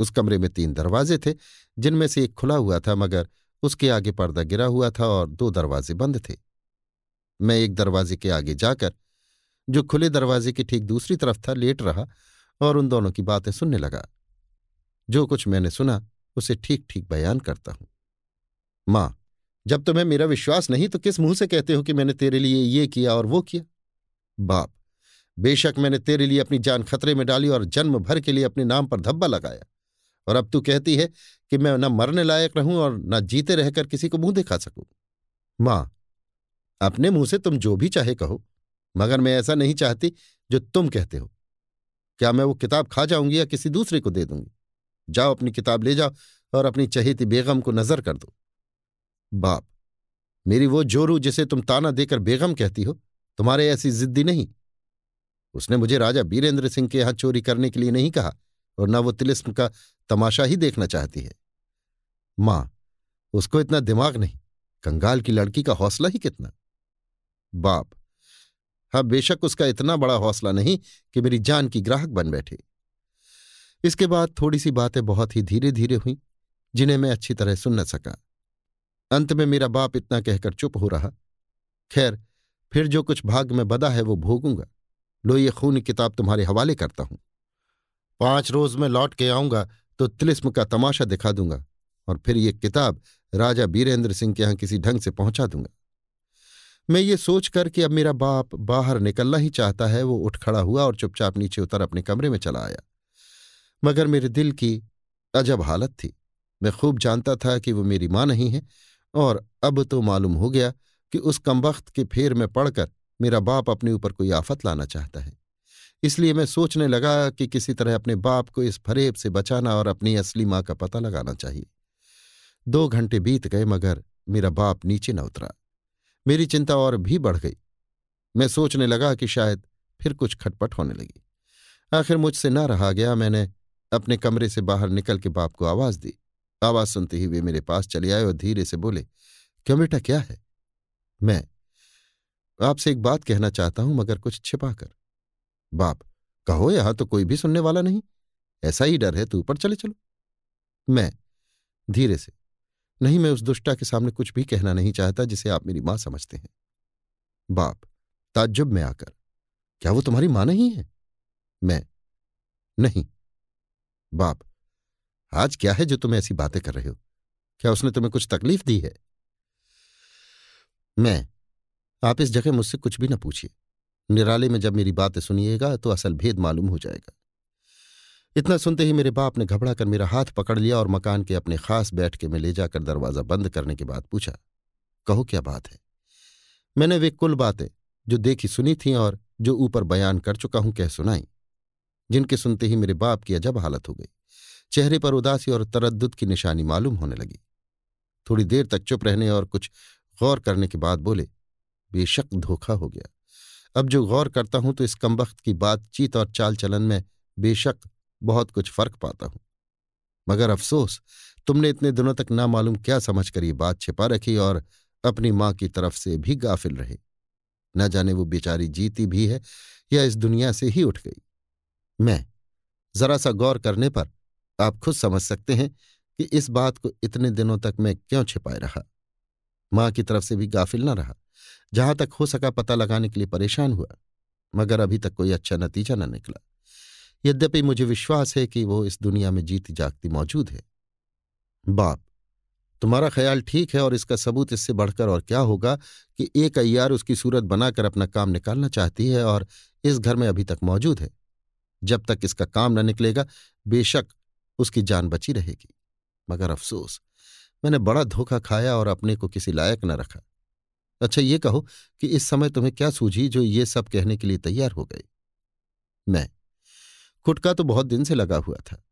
उस कमरे में 3 दरवाजे थे, जिनमें से एक खुला हुआ था, मगर उसके आगे पर्दा गिरा हुआ था और 2 दरवाजे बंद थे। मैं एक दरवाजे के आगे जाकर, जो खुले दरवाजे की ठीक दूसरी तरफ था, लेट रहा और उन दोनों की बातें सुनने लगा। जो कुछ मैंने सुना उसे ठीक ठीक बयान करता हूं। माँ, जब तुम्हें मेरा विश्वास नहीं तो किस मुंह से कहते हो कि मैंने तेरे लिए ये किया और वो किया? बाप, बेशक मैंने तेरे लिए अपनी जान खतरे में डाली और जन्म भर के लिए अपने नाम पर धब्बा लगाया, और अब तू कहती है कि मैं न मरने लायक रहूं और न जीते रहकर किसी को मुंह दिखा सकूं। मां, अपने मुंह से तुम जो भी चाहे कहो, मगर मैं ऐसा नहीं चाहती जो तुम कहते हो। क्या मैं वो किताब खा जाऊंगी या किसी दूसरे को दे दूंगी? जाओ, अपनी किताब ले जाओ और अपनी चहेती बेगम को नजर कर दो। बाप, मेरी वो जोरू जिसे तुम ताना देकर बेगम कहती हो, तुम्हारे ऐसी जिद्दी नहीं। उसने मुझे राजा बीरेंद्र सिंह के यहां चोरी करने के लिए नहीं कहा, और न वो तिलिस्म का तमाशा ही देखना चाहती है। मां, उसको इतना दिमाग नहीं, कंगाल की लड़की का हौसला ही कितना। बाप, हाँ, बेशक उसका इतना बड़ा हौसला नहीं कि मेरी जान की ग्राहक बन बैठे। इसके बाद थोड़ी सी बातें बहुत ही धीरे धीरे हुई, जिन्हें मैं अच्छी तरह सुन न सका। अंत में मेरा बाप इतना कहकर चुप हो रहा, खैर फिर जो कुछ भाग्य में बदा है वो भोगूंगा, लो ये खूनी किताब तुम्हारे हवाले करता हूं। 5 रोज में लौट के आऊंगा तो तिलिस्म का तमाशा दिखा दूंगा, और फिर ये किताब राजा बीरेंद्र सिंह के यहां किसी ढंग से पहुंचा दूंगा। मैं ये सोचकर कि अब मेरा बाप बाहर निकलना ही चाहता है, वो उठ खड़ा हुआ और चुपचाप नीचे उतर अपने कमरे में चला आया। मगर मेरे दिल की अजब हालत थी। मैं खूब जानता था कि वो मेरी मां नहीं है, और अब तो मालूम हो गया कि उस कमबख्त के फेर में पड़कर मेरा बाप अपने ऊपर कोई आफत लाना चाहता है। इसलिए मैं सोचने लगा कि किसी तरह अपने बाप को इस फरेब से बचाना और अपनी असली मां का पता लगाना चाहिए। 2 घंटे बीत गए, मगर मेरा बाप नीचे न उतरा। मेरी चिंता और भी बढ़ गई। मैं सोचने लगा कि शायद फिर कुछ खटपट होने लगी। आखिर मुझसे ना रहा गया। मैंने अपने कमरे से बाहर निकल के बाप को आवाज दी। आवाज सुनते ही वे मेरे पास चले आए और धीरे से बोले, क्यों बेटा, क्या है? मैं आपसे एक बात कहना चाहता हूं, मगर कुछ छिपा कर। बाप, कहो, यहां तो कोई भी सुनने वाला नहीं, ऐसा ही डर है, तो ऊपर चले चलो। मैं धीरे से, नहीं, मैं उस दुष्टा के सामने कुछ भी कहना नहीं चाहता जिसे आप मेरी मां समझते हैं। बाप, ताज्जुब में आकर, क्या वो तुम्हारी मां नहीं है? मैं, नहीं। बाप, आज क्या है जो तुम ऐसी बातें कर रहे हो? क्या उसने तुम्हें कुछ तकलीफ दी है? मैं, आप इस जगह मुझसे कुछ भी न पूछिए, निराले में जब मेरी बातें सुनिएगा तो असल भेद मालूम हो जाएगा। इतना सुनते ही मेरे बाप ने घबरा कर मेरा हाथ पकड़ लिया और मकान के अपने खास बैठके में ले जाकर दरवाजा बंद करने के बाद पूछा, कहो क्या बात है? मैंने वे कुल बातें जो देखी सुनी थीं और जो ऊपर बयान कर चुका हूं कह सुनाई, जिनके सुनते ही मेरे बाप की अजब हालत हो गई। चेहरे पर उदासी और तरद्दुद की निशानी मालूम होने लगी। थोड़ी देर तक चुप रहने और कुछ गौर करने के बाद बोले, बेशक धोखा हो गया, अब जो गौर करता हूं तो इस कमबख्त की बातचीत और चाल चलन में बेशक बहुत कुछ फर्क पाता हूं, मगर अफसोस तुमने इतने दिनों तक ना मालूम क्या समझकर ये बात छिपा रखी और अपनी माँ की तरफ से भी गाफिल रहे। न जाने वो बेचारी जीती भी है या इस दुनिया से ही उठ गई। मैं जरा सा गौर करने पर आप खुद समझ सकते हैं कि इस बात को इतने दिनों तक मैं क्यों छिपाए रहा, माँ की तरफ से भी गाफिल न रहा, जहां तक हो सका पता लगाने के लिए परेशान हुआ, मगर अभी तक कोई अच्छा नतीजा न निकला। यद्यपि मुझे विश्वास है कि वो इस दुनिया में जीती जागती मौजूद है। बाप, तुम्हारा ख्याल ठीक है और इसका सबूत इससे बढ़कर और क्या होगा कि एक अय्यार उसकी सूरत बनाकर अपना काम निकालना चाहती है और इस घर में अभी तक मौजूद है। जब तक इसका काम न निकलेगा बेशक उसकी जान बची रहेगी, मगर अफसोस मैंने बड़ा धोखा खाया और अपने को किसी लायक न रखा। अच्छा ये कहो कि इस समय तुम्हें क्या सूझी जो ये सब कहने के लिए तैयार हो गए? मैं खुटका तो बहुत दिन से लगा हुआ था,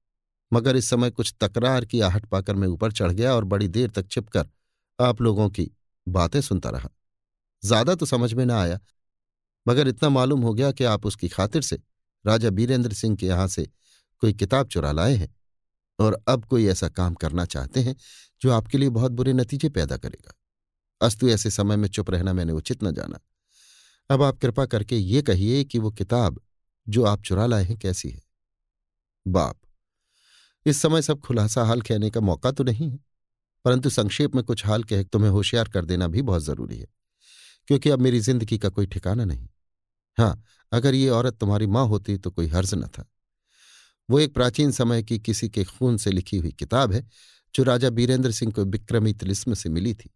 मगर इस समय कुछ तकरार की आहट पाकर मैं ऊपर चढ़ गया और बड़ी देर तक छिपकर आप लोगों की बातें सुनता रहा। ज्यादा तो समझ में न आया, मगर इतना मालूम हो गया कि आप उसकी खातिर से राजा बीरेंद्र सिंह के यहाँ से कोई किताब चुरा लाए हैं और अब कोई ऐसा काम करना चाहते हैं जो आपके लिए बहुत बुरे नतीजे पैदा करेगा। अस्तु ऐसे समय में चुप रहना मैंने उचित न जाना। अब आप कृपा करके ये कहिए कि वो किताब जो आप चुरा लाए हैं कैसी है? बाप, इस समय सब खुलासा हाल कहने का मौका तो नहीं है, परंतु संक्षेप में कुछ हाल कह तुम्हें होशियार कर देना भी बहुत जरूरी है, क्योंकि अब मेरी जिंदगी का कोई ठिकाना नहीं। हाँ, अगर ये औरत तुम्हारी माँ होती तो कोई हर्ज न था। वो एक प्राचीन समय की किसी के खून से लिखी हुई किताब है जो राजा बीरेंद्र सिंह को विक्रमी तिलिस्म से मिली थी।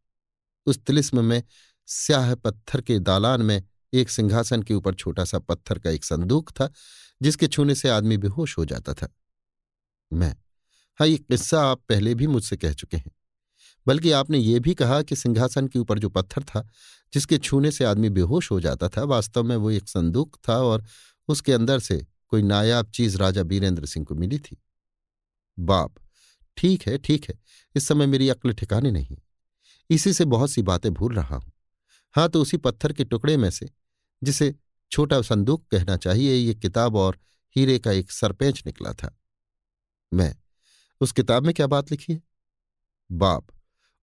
उस तिलिस्म में स्याह पत्थर के दालान में एक सिंहासन के ऊपर छोटा सा पत्थर का एक संदूक था जिसके छूने से आदमी बेहोश हो जाता था। मैं, हाँ ये किस्सा आप पहले भी मुझसे कह चुके हैं, बल्कि आपने ये भी कहा कि सिंहासन के ऊपर जो पत्थर था जिसके छूने से आदमी बेहोश हो जाता था, वास्तव में वो एक संदूक था और उसके अंदर से कोई नायाब चीज राजा बीरेंद्र सिंह को मिली थी। बाप, ठीक है ठीक है, इस समय मेरी अक्ल ठिकाने नहीं, इसी से बहुत सी बातें भूल रहा हूं। हाँ, तो उसी पत्थर के टुकड़े में से, जिसे छोटा संदूक कहना चाहिए, ये किताब और हीरे का एक सरपेंच निकला था। मैं, उस किताब में क्या बात लिखी है? बाप,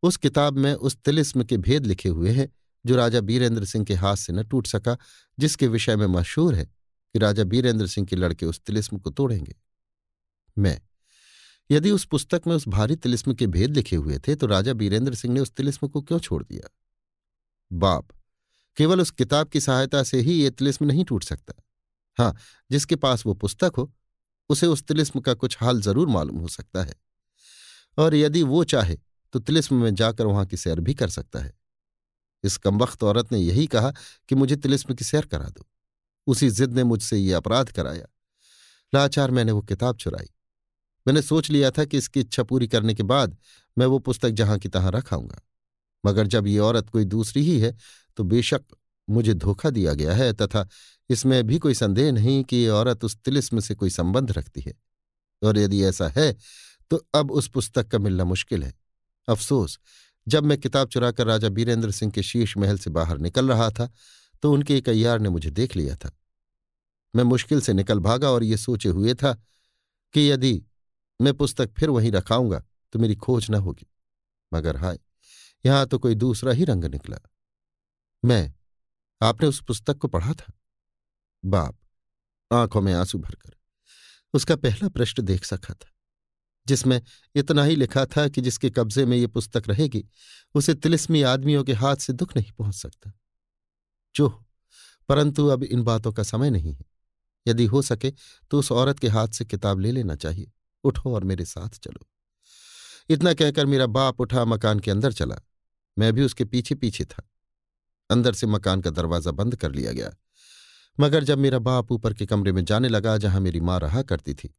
उस किताब में उस तिलिस्म के भेद लिखे हुए हैं जो राजा बीरेंद्र सिंह के हाथ से न टूट सका, जिसके विषय में मशहूर है कि राजा बीरेंद्र सिंह के लड़के उस तिलिस्म को तोड़ेंगे। मैं, यदि उस पुस्तक में उस भारी तिलिस्म के भेद लिखे हुए थे तो राजा बीरेंद्र सिंह ने उस तिलिस्म को क्यों छोड़ दिया? बाप, केवल उस किताब की सहायता से ही ये तिलिस्म नहीं टूट सकता। हाँ, जिसके पास वो पुस्तक हो उसे उस तिलिस्म का कुछ हाल जरूर मालूम हो सकता है, और यदि वो चाहे तो तिलिस्म में जाकर वहां की सैर भी कर सकता है। इस कमबख्त औरत ने यही कहा कि मुझे तिलिस्म की सैर करा दो। उसी जिद ने मुझसे ये अपराध कराया। लाचार मैंने वो किताब चुराई। मैंने सोच लिया था कि इसकी इच्छा पूरी करने के बाद मैं वो पुस्तक जहां की तहां रखाऊंगा, मगर जब ये औरत कोई दूसरी ही है तो बेशक मुझे धोखा दिया गया है, तथा इसमें भी कोई संदेह नहीं कि ये औरत उस तिलिस्म से कोई संबंध रखती है, और यदि ऐसा है तो अब उस पुस्तक का मिलना मुश्किल है। अफसोस, जब मैं किताब चुराकर राजा बीरेंद्र सिंह के शीश महल से बाहर निकल रहा था तो उनके एक अय्यार ने मुझे देख लिया था। मैं मुश्किल से निकल भागा और ये सोचे हुए था कि यदि मैं पुस्तक फिर वहीं रखाऊंगा तो मेरी खोज न होगी, मगर हाय, यहां तो कोई दूसरा ही रंग निकला। मैं, आपने उस पुस्तक को पढ़ा था? बाप, आंखों में आंसू भरकर, उसका पहला पृष्ठ देख सका था जिसमें इतना ही लिखा था कि जिसके कब्जे में ये पुस्तक रहेगी उसे तिलिस्मी आदमियों के हाथ से दुख नहीं पहुंच सकता। जो, परंतु अब इन बातों का समय नहीं है। यदि हो सके तो उस औरत के हाथ से किताब ले लेना चाहिए। उठो और मेरे साथ चलो। इतना कहकर मेरा बाप उठा, मकान के अंदर चला। मैं भी उसके पीछे पीछे था। अंदर से मकान का दरवाजा बंद कर लिया गया, मगर जब मेरा बाप ऊपर के कमरे में जाने लगा जहां मेरी माँ रहा करती थी,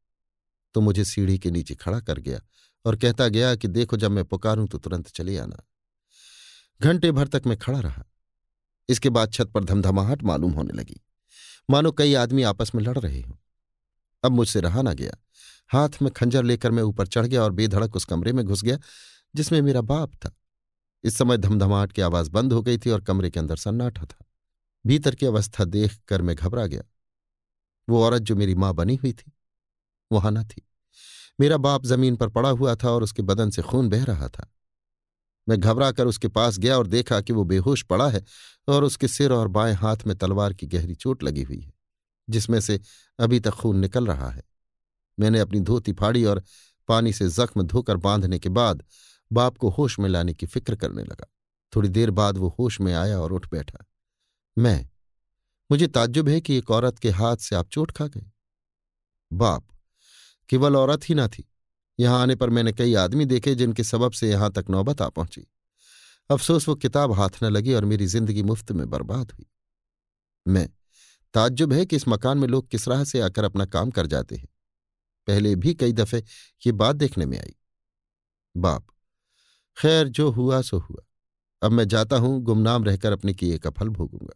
तो मुझे सीढ़ी के नीचे खड़ा कर गया और कहता गया कि देखो, जब मैं पुकारूं तो तुरंत चले आना। घंटे भर तक मैं खड़ा रहा। इसके बाद छत पर धमधमाहट मालूम होने लगी, मानो कई आदमी आपस में लड़ रहे हों। अब मुझसे रहा ना गया। हाथ में खंजर लेकर मैं ऊपर चढ़ गया और बेधड़क उस कमरे में घुस गया जिसमें मेरा बाप था। इस समय धमधमाहट की आवाज बंद हो गई थी और कमरे के अंदर सन्नाटा था। भीतर की अवस्था देख कर मैं घबरा गया। वो औरत जो मेरी माँ बनी हुई थी वहां न थी। मेरा बाप जमीन पर पड़ा हुआ था और उसके बदन से खून बह रहा था। मैं घबरा कर उसके पास गया और देखा कि वो बेहोश पड़ा है और उसके सिर और बाएं हाथ में तलवार की गहरी चोट लगी हुई है जिसमें से अभी तक खून निकल रहा है। मैंने अपनी धोती फाड़ी और पानी से जख्म धोकर बांधने के बाद बाप को होश में लाने की फिक्र करने लगा। थोड़ी देर बाद वो होश में आया और उठ बैठा। मुझे ताज्जुब है कि एक औरत के हाथ से आप चोट खा गए। बाप, केवल औरत ही ना थी, यहां आने पर मैंने कई आदमी देखे जिनके सबब से यहां तक नौबत आ पहुंची। अफसोस वो किताब हाथ न लगी और मेरी जिंदगी मुफ्त में बर्बाद हुई। मैं, ताज्जुब है कि इस मकान में लोग किस राह से आकर अपना काम कर जाते हैं। पहले भी कई दफे ये बात देखने में आई। बाप, खैर जो हुआ सो हुआ, अब मैं जाता हूं, गुमनाम रहकर अपने किए का फल भोगूंगा।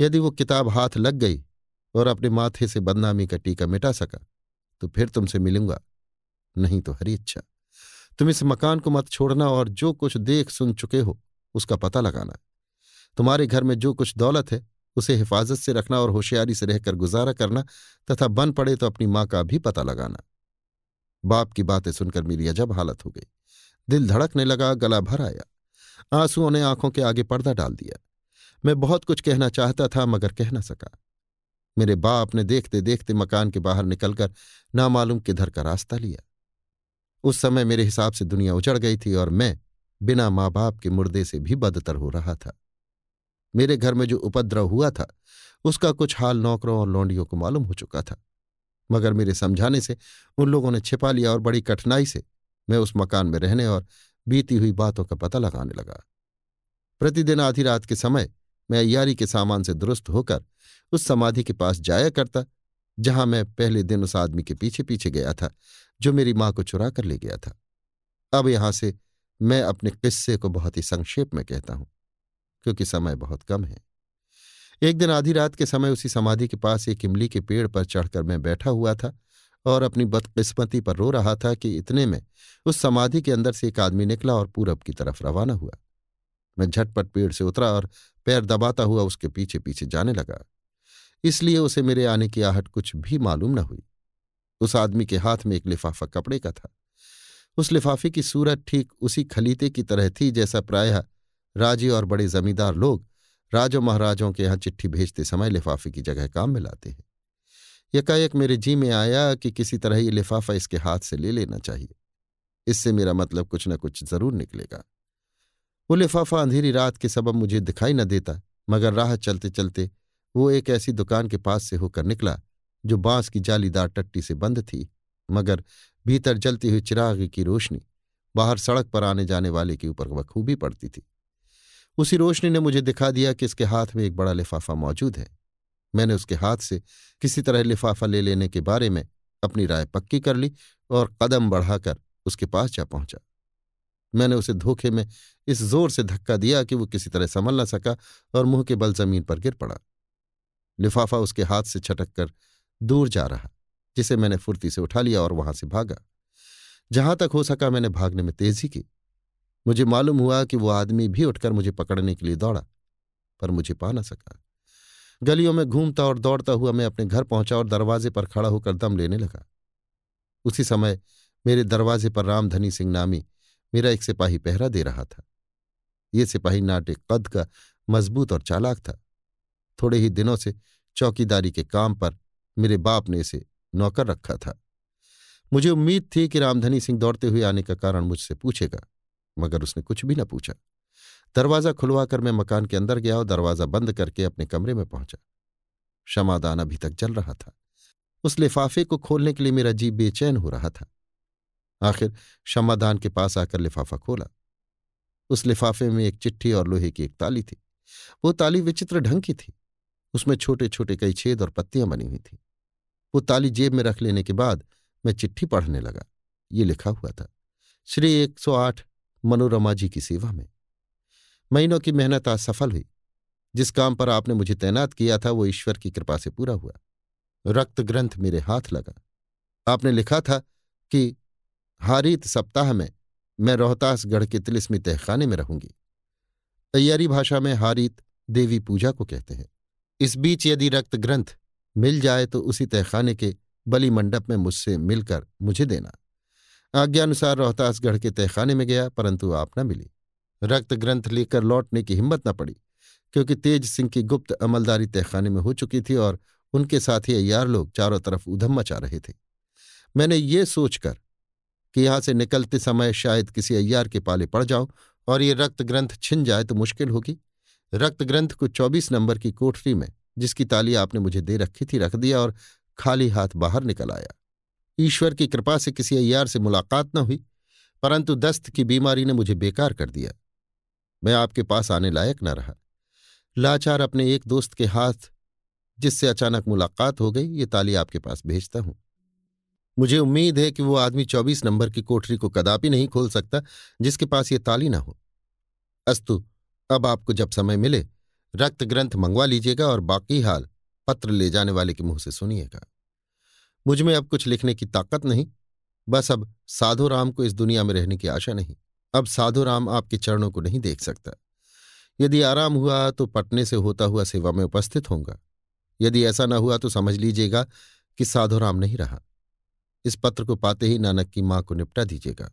यदि वो किताब हाथ लग गई और अपने माथे से बदनामी का टीका मिटा सका तो फिर तुमसे मिलूंगा, नहीं तो हरी इच्छा। तुम इस मकान को मत छोड़ना और जो कुछ देख सुन चुके हो उसका पता लगाना। तुम्हारे घर में जो कुछ दौलत है उसे हिफाजत से रखना और होशियारी से रहकर गुजारा करना तथा बन पड़े तो अपनी माँ का भी पता लगाना। बाप की बातें सुनकर मेरी अजब हालत हो गई। दिल धड़कने लगा, गला भर आया। आंसुओं ने आंखों के आगे पर्दा डाल दिया। मैं बहुत कुछ कहना चाहता था मगर कह न सका। मेरे बाप ने देखते देखते मकान के बाहर निकलकर नामालूम किधर का रास्ता लिया। उस समय मेरे हिसाब से दुनिया उजड़ गई थी और मैं बिना माँ बाप के मुर्दे से भी बदतर हो रहा था। मेरे घर में जो उपद्रव हुआ था उसका कुछ हाल नौकरों और लौंडियों को मालूम हो चुका था, मगर मेरे समझाने से उन लोगों ने छिपा लिया और बड़ी कठिनाई से मैं उस मकान में रहने और बीती हुई बातों का पता लगाने लगा। प्रतिदिन आधी रात के समय मैं अय्यारी के सामान से दुरुस्त होकर उस समाधि के पास जाया करता जहां मैं पहले दिन उस आदमी के पीछे पीछे गया था जो मेरी माँ को चुरा कर ले गया था। अब यहां से मैं अपने किस्से को बहुत ही संक्षेप में कहता हूं क्योंकि समय बहुत कम है। एक दिन आधी रात के समय उसी समाधि के पास एक इमली के पेड़ पर चढ़कर मैं बैठा हुआ था और अपनी बदकिस्मती पर रो रहा था कि इतने में उस समाधि के अंदर से एक आदमी निकला और पूरब की तरफ रवाना हुआ। मैं झटपट पेड़ से उतरा और पैर दबाता हुआ उसके पीछे पीछे जाने लगा, इसलिए उसे मेरे आने की आहट कुछ भी मालूम न हुई। उस आदमी के हाथ में एक लिफाफा कपड़े का था। उस लिफाफे की सूरत ठीक उसी खलीते की तरह थी जैसा प्रायः राजी और बड़े जमींदार लोग राजो महाराजों के यहाँ चिट्ठी भेजते समय लिफाफे की जगह काम में लाते हैं। एकाएक मेरे जी में आया कि किसी तरह ये लिफाफा इसके हाथ से ले लेना चाहिए, इससे मेरा मतलब कुछ न कुछ जरूर निकलेगा। वो लिफाफा अंधेरी रात के सबब मुझे दिखाई न देता, मगर राह चलते चलते वो एक ऐसी दुकान के पास से होकर निकला जो बांस की जालीदार टट्टी से बंद थी, मगर भीतर जलती हुई चिराग की रोशनी बाहर सड़क पर आने जाने वाले के ऊपर बखूबी पड़ती थी। उसी रोशनी ने मुझे दिखा दिया कि इसके हाथ में एक बड़ा लिफाफा मौजूद है। मैंने उसके हाथ से किसी तरह लिफाफा ले लेने के बारे में अपनी राय पक्की कर ली और कदम बढ़ाकर उसके पास जा पहुंचा। मैंने उसे धोखे में इस जोर से धक्का दिया कि वो किसी तरह संभल न सका और मुंह के बल जमीन पर गिर पड़ा। लिफाफा उसके हाथ से छटक कर दूर जा रहा, जिसे मैंने फुर्ती से उठा लिया और वहां से भागा। जहां तक हो सका मैंने भागने में तेजी की। मुझे मालूम हुआ कि वो आदमी भी उठकर मुझे पकड़ने के लिए दौड़ा, पर मुझे पा न सका। गलियों में घूमता और दौड़ता हुआ मैं अपने घर पहुंचा और दरवाजे पर खड़ा होकर दम लेने लगा। उसी समय मेरे दरवाजे पर रामधनी सिंह नामी मेरा एक सिपाही पहरा दे रहा था। ये सिपाही नाटे कद का, मजबूत और चालाक था। थोड़े ही दिनों से चौकीदारी के काम पर मेरे बाप ने इसे नौकर रखा था। मुझे उम्मीद थी कि रामधनी सिंह दौड़ते हुए आने का कारण मुझसे पूछेगा, मगर उसने कुछ भी न पूछा। दरवाजा खुलवाकर मैं मकान के अंदर गया और दरवाजा बंद करके अपने कमरे में पहुंचा। क्षमादान अभी तक जल रहा था। उस लिफाफे को खोलने के लिए मेरा जी बेचैन हो रहा था। आखिर क्षमादान के पास आकर लिफाफा खोला। उस लिफाफे में एक चिट्ठी और लोहे की एक ताली थी। वो ताली विचित्र ढंग की थी, उसमें छोटे छोटे कई छेद और पत्तियां बनी हुई थी। वो ताली जेब में रख लेने के बाद मैं चिट्ठी पढ़ने लगा। ये लिखा हुआ था, श्री 108 मनोरमा जी की सेवा में महीनों की मेहनत आज सफल हुई। जिस काम पर आपने मुझे तैनात किया था वो ईश्वर की कृपा से पूरा हुआ। रक्त ग्रंथ मेरे हाथ लगा। आपने लिखा था कि हारीत सप्ताह में मैं रोहतासगढ़ के तिलिस्मी तहखाने में रहूंगी। अय्यारी भाषा में हारीत देवी पूजा को कहते हैं। इस बीच यदि रक्त ग्रंथ मिल जाए तो उसी तहखाने के बलि मंडप में मुझसे मिलकर मुझे देना। आज्ञानुसार रोहतासगढ़ के तहखाने में गया, परंतु आप न मिली। रक्त ग्रंथ लेकर लौटने की हिम्मत न पड़ी, क्योंकि तेज सिंह की गुप्त अमलदारी तहखाने में हो चुकी थी और उनके साथी अय्यार लोग चारों तरफ ऊधम मचा रहे थे। मैंने ये सोचकर कि यहां से निकलते समय शायद किसी अय्यार के पाले पड़ जाऊं और ये रक्त ग्रंथ छिन जाए तो मुश्किल होगी, रक्त ग्रंथ को 24 नंबर की कोठरी में, जिसकी ताली आपने मुझे दे रखी थी, रख दिया और खाली हाथ बाहर निकल आया। ईश्वर की कृपा से किसी अय्यार से मुलाकात न हुई, परंतु दस्त की बीमारी ने मुझे बेकार कर दिया। मैं आपके पास आने लायक न रहा। लाचार अपने एक दोस्त के हाथ, जिससे अचानक मुलाकात हो गई, ये ताली आपके पास भेजता हूं। मुझे उम्मीद है कि वो आदमी 24 नंबर की कोठरी को कदापि नहीं खोल सकता जिसके पास ये ताली ना हो। अस्तु, अब आपको जब समय मिले रक्त ग्रंथ मंगवा लीजिएगा और बाकी हाल पत्र ले जाने वाले के मुंह से सुनिएगा। मुझ में अब कुछ लिखने की ताकत नहीं, बस अब साधु राम को इस दुनिया में रहने की आशा नहीं। अब साधु राम आपके चरणों को नहीं देख सकता। यदि आराम हुआ तो पटने से होता हुआ सेवा में उपस्थित होऊंगा, यदि ऐसा न हुआ तो समझ लीजिएगा कि साधु राम नहीं रहा। इस पत्र को पाते ही नानक की मां को निपटा दीजिएगा।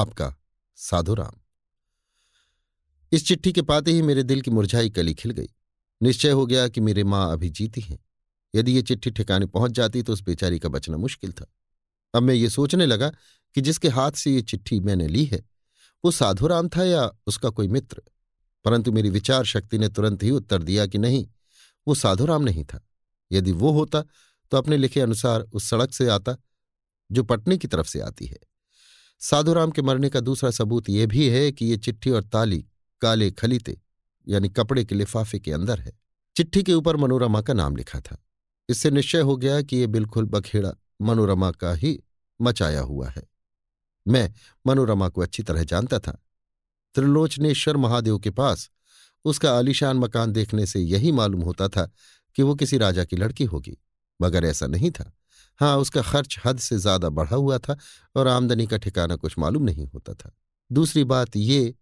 आपका साधु राम। इस चिट्ठी के पाते ही मेरे दिल की मुरझाई कली खिल गई। निश्चय हो गया कि मेरे मां अभी जीती हैं। यदि ये चिट्ठी ठिकाने पहुंच जाती तो उस बेचारी का बचना मुश्किल था। अब मैं ये सोचने लगा कि जिसके हाथ से ये चिट्ठी मैंने ली है वो साधु राम था या उसका कोई मित्र, परंतु मेरी विचार शक्ति ने तुरंत ही उत्तर दिया कि नहीं, वो साधु राम नहीं था। यदि वो होता तो अपने लिखे अनुसार उस सड़क से आता जो पटने की तरफ से आती है। साधु राम के मरने का दूसरा सबूत यह भी है कि ये चिट्ठी और ताली काले खलीते यानी कपड़े के लिफाफे के अंदर है। चिट्ठी के ऊपर मनोरमा का नाम लिखा था। इससे निश्चय हो गया कि ये बिल्कुल बखेड़ा मनोरमा का ही मचाया हुआ है। मैं मनोरमा को अच्छी तरह जानता था। त्रिलोचनेश्वर महादेव के पास उसका आलीशान मकान देखने से यही मालूम होता था कि वो किसी राजा की लड़की होगी, मगर ऐसा नहीं था। हाँ, उसका खर्च हद से ज्यादा बढ़ा हुआ था और आमदनी का ठिकाना कुछ मालूम नहीं होता था। दूसरी बात ये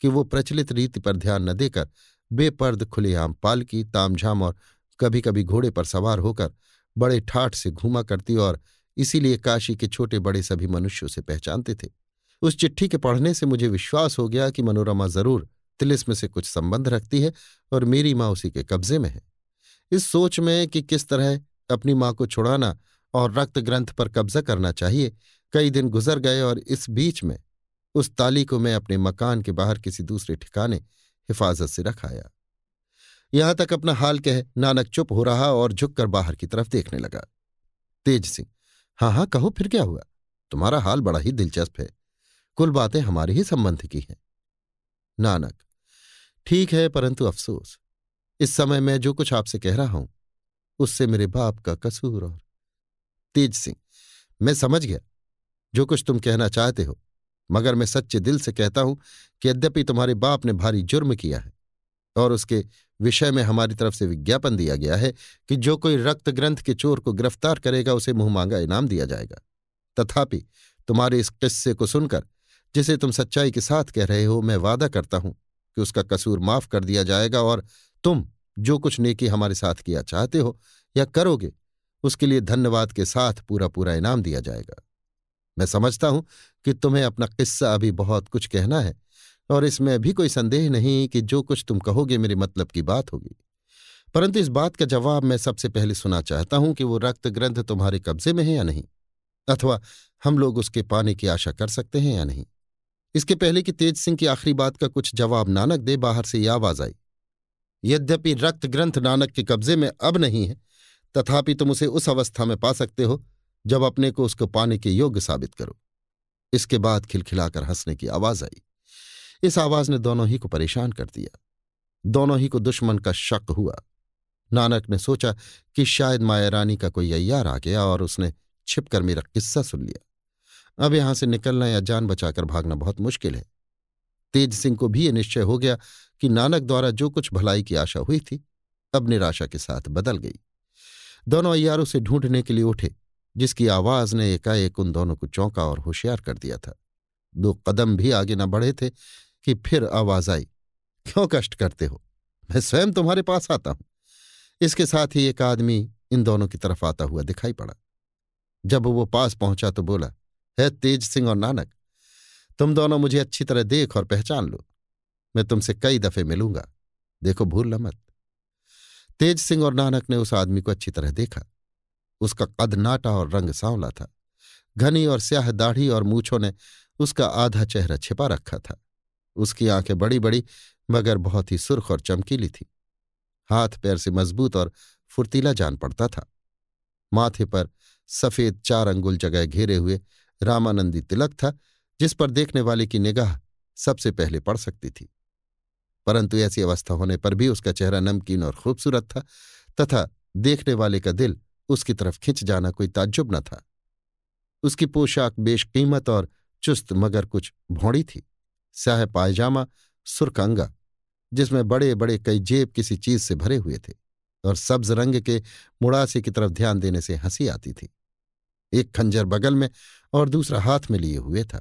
कि वो प्रचलित रीति पर ध्यान न देकर बेपर्द खुलेआम पालकी, तामझाम और कभी कभी घोड़े पर सवार होकर बड़े ठाठ से घूमा करती और इसीलिए काशी के छोटे बड़े सभी मनुष्यों से पहचानते थे। उस चिट्ठी के पढ़ने से मुझे विश्वास हो गया कि मनोरमा जरूर तिलिस्म से कुछ संबंध रखती है और मेरी माँ उसी के कब्जे में है। इस सोच में कि किस तरह अपनी माँ को छुड़ाना और रक्त ग्रंथ पर कब्जा करना चाहिए, कई दिन गुजर गए और इस बीच में उस ताली को मैं अपने मकान के बाहर किसी दूसरे ठिकाने हिफाजत से रखाया। यहां तक अपना हाल कह नानक चुप हो रहा और झुककर बाहर की तरफ देखने लगा। तेज सिंह: हाँ हाँ, कहो फिर क्या हुआ? तुम्हारा हाल बड़ा ही दिलचस्प है। कुल बातें हमारे ही संबंध की हैं। नानक: ठीक है, परंतु अफसोस, इस समय मैं जो कुछ आपसे कह रहा हूं उससे मेरे बाप का कसूर और। तेज सिंह: मैं समझ गया जो कुछ तुम कहना चाहते हो, मगर मैं सच्चे दिल से कहता हूं कि यद्यपि तुम्हारे बाप ने भारी जुर्म किया है और उसके विषय में हमारी तरफ से विज्ञापन दिया गया है कि जो कोई रक्त ग्रंथ के चोर को गिरफ्तार करेगा उसे मुंह मांगा इनाम दिया जाएगा। तथापि तुम्हारे इस किस्से को सुनकर, जिसे तुम सच्चाई के साथ कह रहे हो, मैं वादा करता हूं कि उसका कसूर माफ कर दिया जाएगा और तुम जो कुछ नेकी हमारे साथ किया चाहते हो या करोगे उसके लिए धन्यवाद के साथ पूरा पूरा इनाम दिया जाएगा। मैं समझता हूं कि तुम्हें अपना किस्सा अभी बहुत कुछ कहना है और इसमें भी कोई संदेह नहीं कि जो कुछ तुम कहोगे मेरे मतलब की बात होगी, परंतु इस बात का जवाब मैं सबसे पहले सुनना चाहता हूं कि वो रक्त ग्रंथ तुम्हारे कब्जे में है या नहीं, अथवा हम लोग उसके पाने की आशा कर सकते हैं या नहीं। इसके पहले कि तेज सिंह की आखिरी बात का कुछ जवाब नानक दे, बाहर से यह आवाज आई: यद्यपि रक्त ग्रंथ नानक के कब्जे में अब नहीं है, तथापि तुम उसे उस अवस्था में पा सकते हो जब अपने को उसको पाने के योग्य साबित करो। इसके बाद खिलखिलाकर हंसने की आवाज आई। इस आवाज ने दोनों ही को परेशान कर दिया। दोनों ही को दुश्मन का शक हुआ। नानक ने सोचा कि शायद मायारानी का कोई अय्यार आ गया और उसने छिपकर मेरा किस्सा सुन लिया। अब यहां से निकलना या जान बचाकर भागना बहुत मुश्किल है। तेज सिंह को भी यह निश्चय हो गया कि नानक द्वारा जो कुछ भलाई की आशा हुई थी अब निराशा के साथ बदल गई। दोनों अय्यारों से ढूंढने के लिए उठे, जिसकी आवाज ने एकाएक उन दोनों को चौंका और होशियार कर दिया था। दो कदम भी आगे न बढ़े थे कि फिर आवाज आई: क्यों कष्ट करते हो? मैं स्वयं तुम्हारे पास आता हूं। इसके साथ ही एक आदमी इन दोनों की तरफ आता हुआ दिखाई पड़ा। जब वो पास पहुंचा तो बोला, है तेज सिंह और नानक, तुम दोनों मुझे अच्छी तरह देख और पहचान लो। मैं तुमसे कई दफे मिलूंगा, देखो भूलना मत। तेज सिंह और नानक ने उस आदमी को अच्छी तरह देखा। उसका कद नाटा और रंग सांवला था। घनी और स्याह दाढ़ी और मूछों ने उसका आधा चेहरा छिपा रखा था। उसकी आंखें बड़ी बड़ी मगर बहुत ही सुर्ख और चमकीली थी। हाथ पैर से मजबूत और फुर्तीला जान पड़ता था। माथे पर सफेद 4 अंगुल जगह घेरे हुए रामानंदी तिलक था, जिस पर देखने वाले की निगाह सबसे पहले पड़ सकती थी। परंतु ऐसी अवस्था होने पर भी उसका चेहरा नमकीन और खूबसूरत था तथा देखने वाले का दिल उसकी तरफ खिंच जाना कोई ताज्जुब न था। उसकी पोशाक बेशकीमत और चुस्त मगर कुछ भौड़ी थी। स्याह पायजामा, सुर्ख अंगा जिसमें बड़े बड़े कई जेब किसी चीज से भरे हुए थे, और सब्ज रंग के मुड़ासे की तरफ ध्यान देने से हंसी आती थी। एक खंजर बगल में और दूसरा हाथ में लिए हुए था।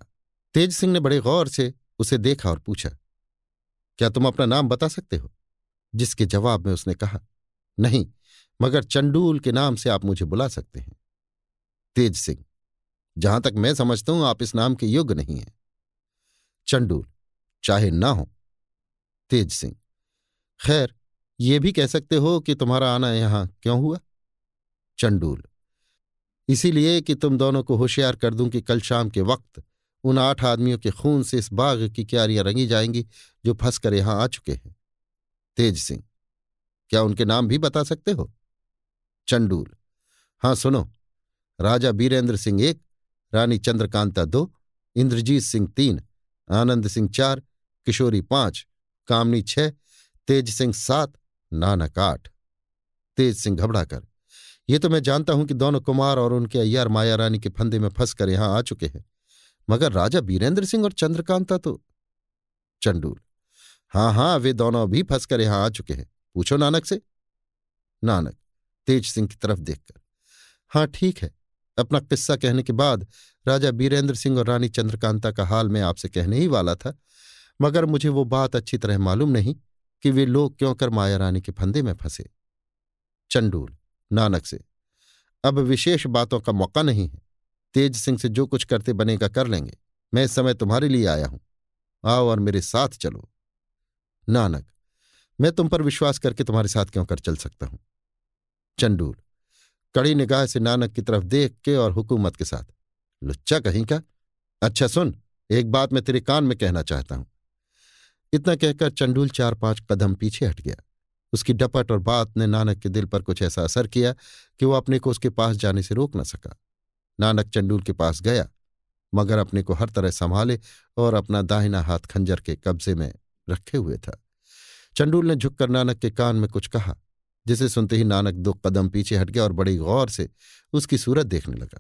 तेज सिंह ने बड़े गौर से उसे देखा और पूछा, क्या तुम अपना नाम बता सकते हो? जिसके जवाब में उसने कहा, नहीं, मगर चंडूल के नाम से आप मुझे बुला सकते हैं। तेज सिंह, जहां तक मैं समझता हूं आप इस नाम के योग्य नहीं हैं। चंडूल, चाहे ना हो। तेज सिंह, खैर यह भी कह सकते हो कि तुम्हारा आना यहां क्यों हुआ? चंडूल, इसीलिए कि तुम दोनों को होशियार कर दूं कि कल शाम के वक्त उन 8 आदमियों के खून से इस बाग की क्यारियां रंगी जाएंगी जो फंसकर यहां आ चुके हैं। तेज सिंह, क्या उनके नाम भी बता सकते हो? चंडूल, हां सुनो, राजा बीरेंद्र सिंह 1, रानी चंद्रकांता 2, इंद्रजीत सिंह 3, आनंद सिंह 4, किशोरी 5, कामनी 6, तेज सिंह 7, नानक 8। तेज सिंह घबराकर, ये तो मैं जानता हूं कि दोनों कुमार और उनके अय्यार मायारानी के फंदे में फंसकर यहां आ चुके हैं, मगर राजा बीरेंद्र सिंह और चंद्रकांता तो? चंडूल, हां हां वे दोनों भी फंसकर यहां आ चुके हैं, पूछो नानक से। नानक तेज सिंह की तरफ देखकर, हां ठीक है, अपना किस्सा कहने के बाद राजा बीरेंद्र सिंह और रानी चंद्रकांता का हाल मैं आपसे कहने ही वाला था, मगर मुझे वो बात अच्छी तरह मालूम नहीं कि वे लोग क्यों कर मायारानी के फंदे में फंसे। चंडूल नानक से, अब विशेष बातों का मौका नहीं है। तेज सिंह से जो कुछ करते बनेगा कर लेंगे, मैं इस समय तुम्हारे लिए आया हूं, आओ और मेरे साथ चलो। नानक, मैं तुम पर विश्वास करके तुम्हारे साथ क्यों कर चल सकता हूं। चंडूल कड़ी निगाह से नानक की तरफ देख के और हुकूमत के साथ, लुच्चा कहीं का, अच्छा सुन, एक बात मैं तेरे कान में कहना चाहता हूं। इतना कहकर चंडूल 4-5 कदम पीछे हट गया। उसकी डपट और बात ने नानक के दिल पर कुछ ऐसा असर किया कि वो अपने को उसके पास जाने से रोक न सका। नानक चंडूल के पास गया, मगर अपने को हर तरह संभाले और अपना दाहिना हाथ खंजर के कब्जे में रखे हुए था। चंडूल ने झुककर नानक के कान में कुछ कहा, जिसे सुनते ही नानक 2 कदम पीछे हट गया और बड़ी गौर से उसकी सूरत देखने लगा।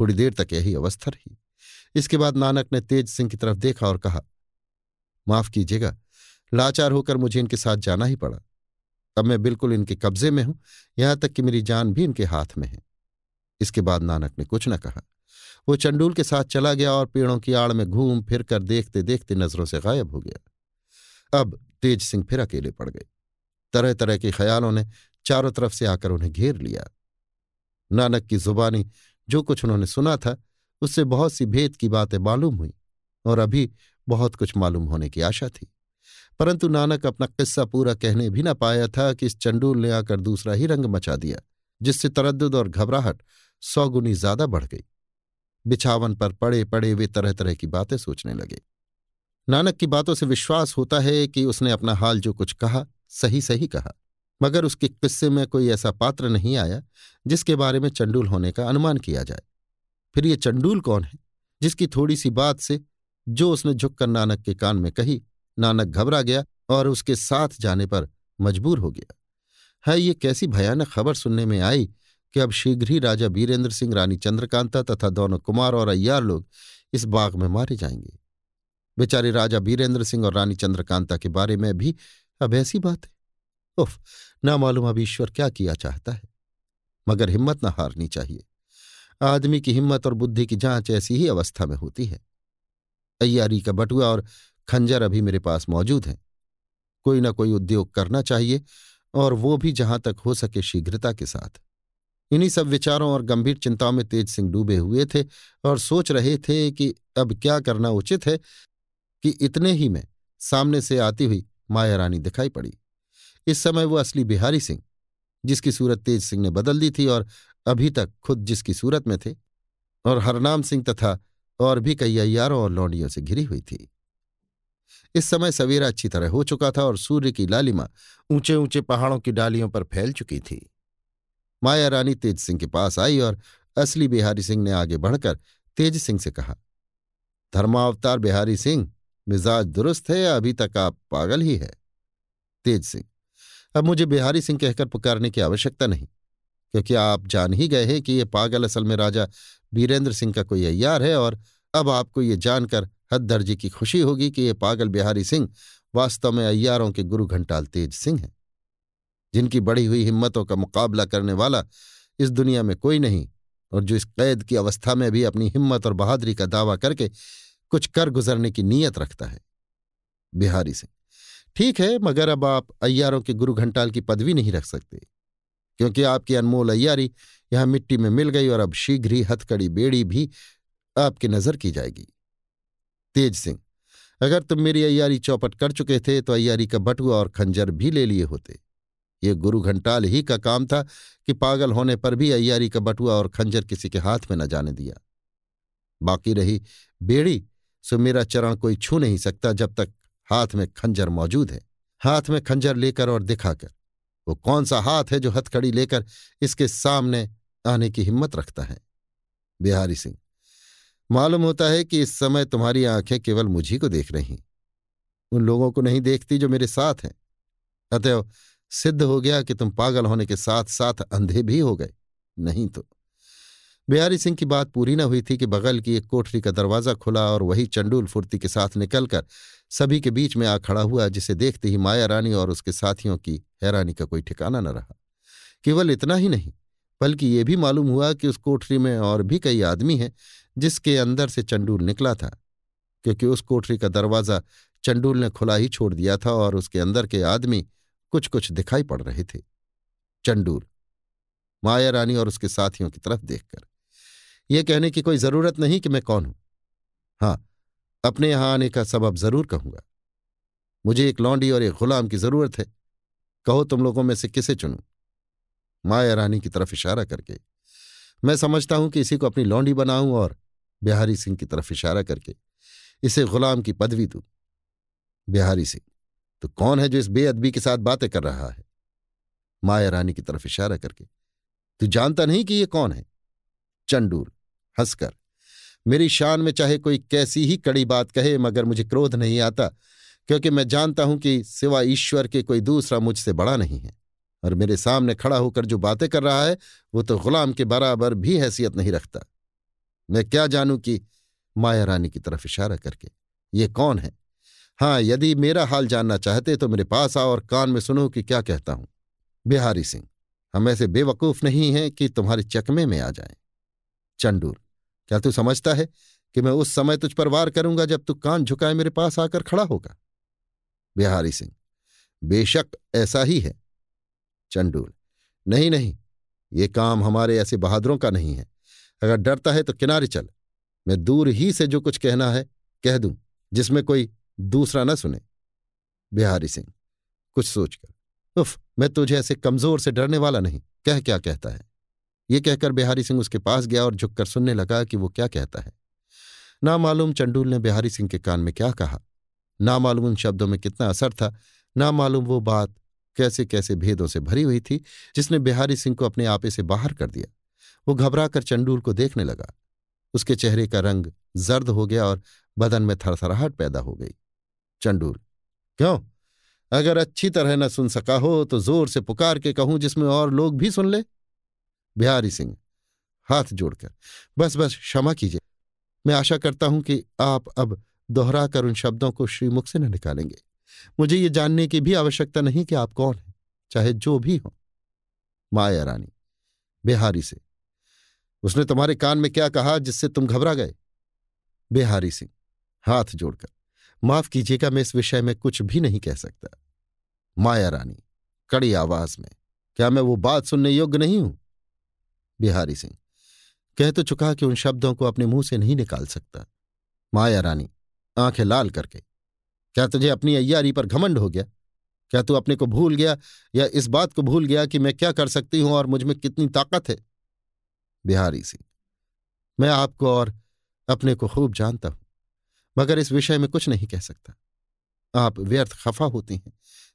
थोड़ी देर तक यही अवस्था रही। इसके बाद नानक ने तेज सिंह की तरफ देखा और कहा, माफ कीजिएगा, लाचार होकर मुझे इनके साथ जाना ही पड़ा। अब मैं बिल्कुल इनके कब्जे में हूं, यहां तक कि मेरी जान भी इनके हाथ में है। इसके बाद नानक ने कुछ न कहा। वो चंडूल के साथ चला गया और पेड़ों की आड़ में घूम फिर कर देखते देखते नजरों से गायब हो गया। अब तेज सिंह फिर अकेले पड़ गए। तरह तरह के ख्यालों ने चारों तरफ से आकर उन्हें घेर लिया। नानक की जुबानी जो कुछ उन्होंने सुना था उससे बहुत सी भेद की बातें मालूम हुई और अभी बहुत कुछ मालूम होने की आशा थी, परंतु नानक अपना किस्सा पूरा कहने भी न पाया था कि इस चंडूल ने आकर दूसरा ही रंग मचा दिया, जिससे तरद्दुद और घबराहट 100 गुनी ज्यादा बढ़ गई। बिछावन पर पड़े पड़े वे तरह तरह की बातें सोचने लगे। नानक की बातों से विश्वास होता है कि उसने अपना हाल जो कुछ कहा सही सही कहा, मगर उसके किस्से में कोई ऐसा पात्र नहीं आया जिसके बारे में चंडूल होने का अनुमान किया जाए। फिर ये चंडूल कौन है जिसकी थोड़ी सी बात से जो उसने झुककर नानक के कान में कही, नानक घबरा गया और उसके साथ जाने पर मजबूर हो गया। है ये कैसी भयानक खबर सुनने में आई कि अब शीघ्र ही राजा बीरेंद्र सिंह, रानी चंद्रकांता तथा दोनों कुमार और अय्यार लोग इस बाग में मारे जाएंगे। बेचारे राजा बीरेंद्र सिंह और रानी चंद्रकांता के बारे में भी अब ऐसी बात है। उफ, ना मालूम अब ईश्वर क्या किया चाहता है, मगर हिम्मत न हारनी चाहिए। आदमी की हिम्मत और बुद्धि की जांच ऐसी ही अवस्था में होती है। अय्यारी का बटुआ और खंजर अभी मेरे पास मौजूद हैं। कोई ना कोई उद्योग करना चाहिए, और वो भी जहां तक हो सके शीघ्रता के साथ। इन्हीं सब विचारों और गंभीर चिंताओं में तेज सिंह डूबे हुए थे और सोच रहे थे कि अब क्या करना उचित है कि इतने ही में सामने से आती हुई मायारानी दिखाई पड़ी। इस समय वो असली बिहारी सिंह, जिसकी सूरत तेज सिंह ने बदल दी थी और अभी तक खुद जिसकी सूरत में थे, और हरनाम सिंह तथा और भी कई अय्यारों और लौंडियों से घिरी हुई थी। इस समय सवेरा अच्छी तरह हो चुका था और सूर्य की लालिमा ऊंचे ऊंचे पहाड़ों की डालियों पर फैल चुकी थी। मायारानी तेज सिंह के पास आई और असली बिहारी सिंह ने आगे बढ़कर तेज सिंह से कहा, धर्मावतार बिहारी सिंह, मिजाज दुरुस्त है या अभी तक आप पागल ही है? तेज सिंह, अब मुझे बिहारी सिंह कहकर पुकारने की आवश्यकता नहीं, क्योंकि आप जान ही गए हैं कि ये पागल असल में राजा बीरेंद्र सिंह का कोई अय्यार है, और अब आपको ये जानकर हद दर्जे की खुशी होगी कि ये पागल बिहारी सिंह वास्तव में अय्यारों के गुरु घंटाल तेज सिंह हैं, जिनकी बढ़ी हुई हिम्मतों का मुकाबला करने वाला इस दुनिया में कोई नहीं, और जो इस कैद की अवस्था में भी अपनी हिम्मत और बहादुरी का दावा करके कुछ कर गुजरने की नीयत रखता है। बिहारी सिंह, ठीक है, मगर अब आप अय्यारों के गुरु घंटाल की पदवी नहीं रख सकते, क्योंकि आपकी अनमोल अय्यारी यहां मिट्टी में मिल गई और अब शीघ्र ही हथकड़ी बेड़ी भी आपकी नजर की जाएगी। तेज सिंह, अगर तुम मेरी अय्यारी चौपट कर चुके थे तो अय्यारी का बटुआ और खंजर भी ले लिए होते। ये गुरु घंटाल ही का काम था कि पागल होने पर भी अय्यारी का बटुआ और खंजर किसी के हाथ में न जाने दिया। बाकी रही बेड़ी, सो मेरा चरण कोई छू नहीं सकता जब तक हाथ में खंजर मौजूद है। हाथ में खंजर लेकर और दिखाकर, वो कौन सा हाथ है जो हथकड़ी लेकर इसके सामने आने की हिम्मत रखता है? बिहारी सिंह, मालूम होता है कि इस समय तुम्हारी आंखें केवल मुझी को देख रही, उन लोगों को नहीं देखती जो मेरे साथ हैं। अतएव सिद्ध हो गया कि तुम पागल होने के साथ साथ अंधे भी हो गए, नहीं तो। बिहारी सिंह की बात पूरी न हुई थी कि बगल की एक कोठरी का दरवाजा खुला और वही चंडूल फुर्ती के साथ निकलकर सभी के बीच में आ खड़ा हुआ, जिसे देखते ही मायारानी और उसके साथियों की हैरानी का कोई ठिकाना न रहा। केवल इतना ही नहीं, बल्कि ये भी मालूम हुआ कि उस कोठरी में और भी कई आदमी हैं जिसके अंदर से चंडूल निकला था, क्योंकि उस कोठरी का दरवाज़ा चंडूल ने खुला ही छोड़ दिया था और उसके अंदर के आदमी कुछ कुछ दिखाई पड़ रहे थे। चंडूल मायारानी और उसके साथियों की तरफ देखकर, यह कहने की कोई जरूरत नहीं कि मैं कौन हूं। हां, अपने यहां आने का सबब जरूर कहूंगा। मुझे एक लौंडी और एक गुलाम की जरूरत है। कहो तुम लोगों में से किसे चुनूं? मायारानी की तरफ इशारा करके, मैं समझता हूं कि इसी को अपनी लौंडी बनाऊं, और बिहारी सिंह की तरफ इशारा करके, इसे गुलाम की पदवी दूं। बिहारी सिंह, तो कौन है जो इस बेअदबी के साथ बातें कर रहा है? मायारानी की तरफ इशारा करके, तू जानता नहीं कि ये कौन है? चंडूल हंसकर, मेरी शान में चाहे कोई कैसी ही कड़ी बात कहे मगर मुझे क्रोध नहीं आता, क्योंकि मैं जानता हूं कि सिवा ईश्वर के कोई दूसरा मुझसे बड़ा नहीं है, और मेरे सामने खड़ा होकर जो बातें कर रहा है वो तो गुलाम के बराबर भी हैसियत नहीं रखता। मैं क्या जानूं कि, मायारानी की तरफ इशारा करके, ये कौन है? हाँ, यदि मेरा हाल जानना चाहते तो मेरे पास आओ और कान में सुनो कि क्या कहता हूं। बिहारी सिंह, हम ऐसे बेवकूफ नहीं हैं कि तुम्हारे चकमे में आ जाएं। चंडूल, क्या तू समझता है कि मैं उस समय तुझ पर वार करूंगा जब तू कान झुकाए मेरे पास आकर खड़ा होगा? बिहारी सिंह, बेशक ऐसा ही है। चंडूल, नहीं नहीं, ये काम हमारे ऐसे बहादुरों का नहीं है। अगर डरता है तो किनारे चल, मैं दूर ही से जो कुछ कहना है कह दूं, जिसमें कोई दूसरा न सुने। बिहारी सिंह कुछ सोचकर, उफ, मैं तुझे ऐसे कमजोर से डरने वाला नहीं, कह क्या कहता है? ये कहकर बिहारी सिंह उसके पास गया और झुककर सुनने लगा कि वो क्या कहता है। ना मालूम चंडूल ने बिहारी सिंह के कान में क्या कहा, ना मालूम उन शब्दों में कितना असर था, ना मालूम वो बात कैसे कैसे भेदों से भरी हुई थी जिसने बिहारी सिंह को अपने आपे से बाहर कर दिया। वो घबरा कर चंडूल को देखने लगा। उसके चेहरे का रंग जर्द हो गया और बदन में थरथराहट पैदा हो गई। चंडूल, क्यों? अगर अच्छी तरह न सुन सका हो तो जोर से पुकार के कहूं जिसमें और लोग भी सुन ले। बिहारी सिंह हाथ जोड़कर, बस बस, क्षमा कीजिए। मैं आशा करता हूं कि आप अब दोहरा कर उन शब्दों को श्रीमुख से न निकालेंगे। मुझे ये जानने की भी आवश्यकता नहीं कि आप कौन हैं, चाहे जो भी हो। मायारानी बिहारी से, उसने तुम्हारे कान में क्या कहा जिससे तुम घबरा गए? बिहारी सिंह हाथ जोड़कर, माफ कीजिएगा, मैं इस विषय में कुछ भी नहीं कह सकता। मायारानी कड़ी आवाज में, क्या मैं वो बात सुनने योग्य नहीं हूं? बिहारी सिंह कह तो चुका कि उन शब्दों को अपने मुंह से नहीं निकाल सकता। मायारानी आंखें लाल करके, क्या तुझे अपनी अय्यारी पर घमंड हो गया? क्या तू अपने को भूल गया या इस बात को भूल गया कि मैं क्या कर सकती हूं और मुझ में कितनी ताकत है? बिहारी सिंह मैं आपको और अपने को खूब जानता हूं, मगर इस विषय में कुछ नहीं कह सकता। आप व्यर्थ खफा होती हैं,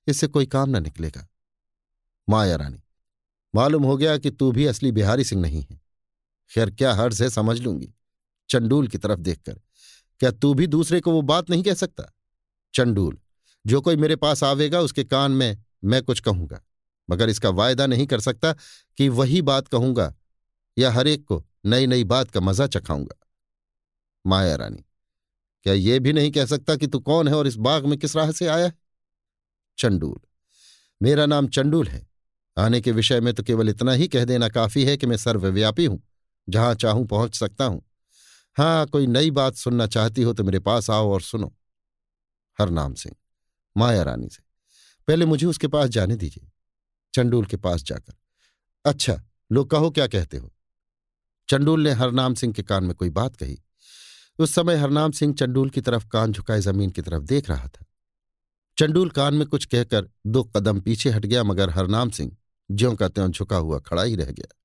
इससे कोई काम न निकलेगा। मायारानी मालूम हो गया कि तू भी असली बिहारी सिंह नहीं है। खैर क्या हर्ज है समझ लूंगी। चंडूल की तरफ देखकर, क्या तू भी दूसरे को वो बात नहीं कह सकता? चंडूल, जो कोई मेरे पास आवेगा उसके कान में मैं कुछ कहूंगा, मगर इसका वायदा नहीं कर सकता कि वही बात कहूंगा या हरेक को नई नई बात का मजा चखाऊंगा। मायारानी क्या ये भी नहीं कह सकता कि तू कौन है और इस बाग में किस राह से आया है? चंडूल, मेरा नाम चंडूल है। आने के विषय में तो केवल इतना ही कह देना काफी है कि मैं सर्वव्यापी हूं, जहां चाहूं पहुंच सकता हूं। हाँ, कोई नई बात सुनना चाहती हो तो मेरे पास आओ और सुनो। हरनाम सिंह मायारानी से, पहले मुझे उसके पास जाने दीजिए। चंडूल के पास जाकर, अच्छा लो कहो क्या कहते हो। चंडूल ने हरनाम सिंह के कान में कोई बात कही। उस समय हरनाम सिंह चंडूल की तरफ कान झुकाए जमीन की तरफ देख रहा था। चंडूल कान में कुछ कहकर दो कदम पीछे हट गया, मगर हरनाम सिंह ज्यों का त्यों झुका हुआ खड़ा ही रह गया।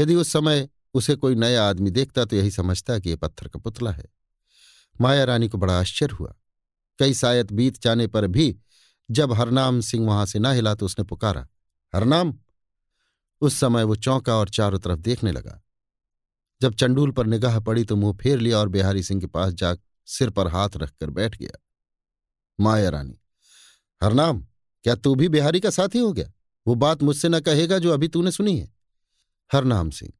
यदि उस समय उसे कोई नया आदमी देखता तो यही समझता कि यह पत्थर का पुतला है। मायारानी को बड़ा आश्चर्य हुआ। कई सायत बीत जाने पर भी जब हरनाम सिंह वहां से ना हिला तो उसने पुकारा, हरनाम। उस समय वो चौंका और चारों तरफ देखने लगा। जब चंडूल पर निगाह पड़ी तो मुंह फेर लिया और बिहारी सिंह के पास जा सिर पर हाथ रखकर बैठ गया। मायारानी, हरनाम क्या तू भी बिहारी का साथी हो गया? वो बात मुझसे न कहेगा जो अभी तूने सुनी है? हरनाम सिंह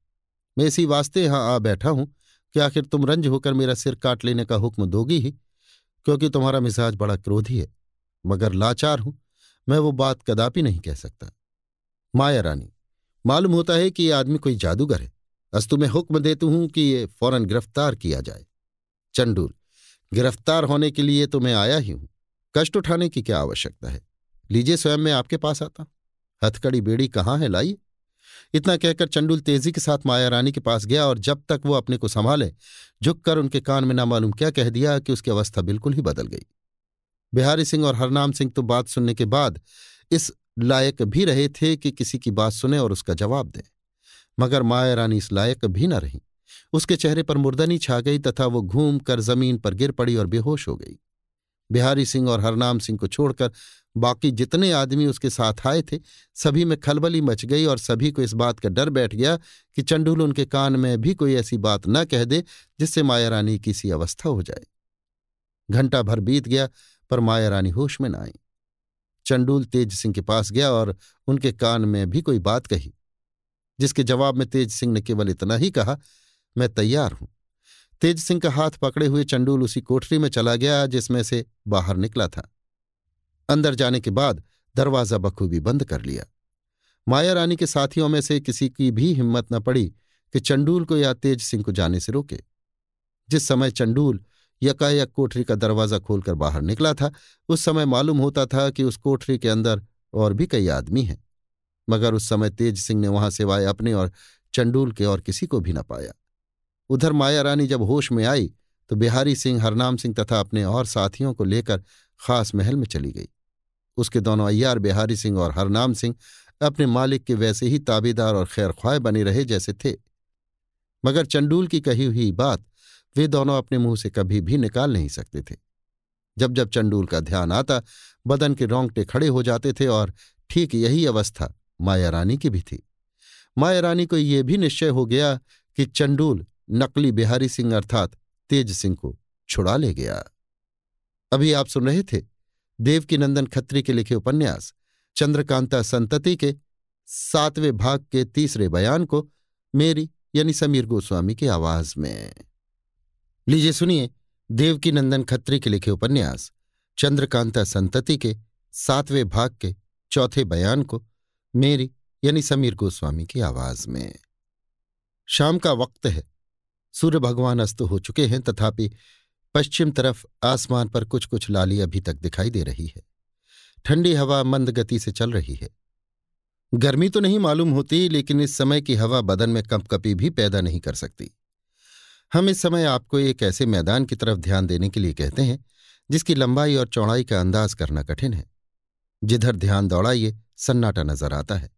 मैं इसी वास्ते यहां आ बैठा हूं कि आखिर तुम रंज होकर मेरा सिर काट लेने का हुक्म दोगी ही, क्योंकि तुम्हारा मिजाज बड़ा क्रोधी है, मगर लाचार हूं मैं, वो बात कदापि नहीं कह सकता। मायारानी मालूम होता है कि ये आदमी कोई जादूगर है, अस्तु मैं हुक्म देती हूं कि ये फौरन गिरफ्तार किया जाए। चंडूल, गिरफ्तार होने के लिए तो मैं आया ही हूं, कष्ट उठाने की क्या आवश्यकता है? लीजिए स्वयं मैं आपके पास आता हूं, हथकड़ी बेड़ी कहाँ है, लाइए। इतना कहकर चंडूल तेजी के साथ मायारानी के पास गया और जब तक वो अपने को संभाले झुककर उनके कान में ना मालूम क्या कह दिया कि उसकी अवस्था बिल्कुल ही बदल गई। बिहारी सिंह और हरनाम सिंह तो बात सुनने के बाद इस लायक भी रहे थे कि किसी की बात सुने और उसका जवाब दें, मगर मायारानी इस लायक भी न रही। उसके चेहरे पर मुर्दनी छा गई तथा वो घूम कर जमीन पर गिर पड़ी और बेहोश हो गई। बिहारी सिंह और हरनाम सिंह को छोड़कर बाकी जितने आदमी उसके साथ आए थे सभी में खलबली मच गई और सभी को इस बात का डर बैठ गया कि चंडूल उनके कान में भी कोई ऐसी बात न कह दे जिससे मायारानी की सी अवस्था हो जाए। घंटा भर बीत गया पर मायारानी होश में न आई। चंडूल तेज सिंह के पास गया और उनके कान में भी कोई बात कही, जिसके जवाब में तेज सिंह ने केवल इतना ही कहा, मैं तैयार हूं। तेज सिंह का हाथ पकड़े हुए चंडूल उसी कोठरी में चला गया जिसमें से बाहर निकला था। अंदर जाने के बाद दरवाजा बखूबी बंद कर लिया। मायारानी के साथियों में से किसी की भी हिम्मत न पड़ी कि चंडूल को या तेज सिंह को जाने से रोके। जिस समय चंडूल यकायक कोठरी का दरवाजा खोलकर बाहर निकला था, उस समय मालूम होता था कि उस कोठरी के अंदर और भी कई आदमी हैं, मगर उस समय तेज सिंह ने वहां सिवाय अपने और चंडूल के और किसी को भी न पाया। उधर मायारानी जब होश में आई तो बिहारी सिंह, हरनाम सिंह तथा अपने और साथियों को लेकर खास महल में चली गई। उसके दोनों अय्यार बिहारी सिंह और हरनाम सिंह अपने मालिक के वैसे ही ताबेदार और खैरख्वाह बने रहे जैसे थे, मगर चंडूल की कही हुई बात वे दोनों अपने मुंह से कभी भी निकाल नहीं सकते थे। जब जब चंडूल का ध्यान आता बदन के रोंगटे खड़े हो जाते थे और ठीक यही अवस्था मायारानी की भी थी। मायारानी को यह भी निश्चय हो गया कि चंडूल नकली बिहारी सिंह अर्थात तेज सिंह को छुड़ा ले गया। अभी आप सुन रहे थे देवकीनंदन खत्री के लिखे उपन्यास चंद्रकांता संतति के 7वें भाग के 3रे बयान को मेरी यानी समीर गोस्वामी की आवाज में। लीजिए सुनिए देवकीनंदन खत्री के लिखे उपन्यास चंद्रकांता संतति के 7वें भाग के 4थे बयान को मेरी यानी समीर गोस्वामी की आवाज में। शाम का वक्त है, सूर्य भगवान अस्त हो चुके हैं, तथापि पश्चिम तरफ आसमान पर कुछ कुछ लाली अभी तक दिखाई दे रही है। ठंडी हवा मंद गति से चल रही है। गर्मी तो नहीं मालूम होती, लेकिन इस समय की हवा बदन में कंपकपी भी पैदा नहीं कर सकती। हम इस समय आपको एक ऐसे मैदान की तरफ ध्यान देने के लिए कहते हैं जिसकी लंबाई और चौड़ाई का अंदाज करना कठिन है। जिधर ध्यान दौड़ाइए सन्नाटा नजर आता है।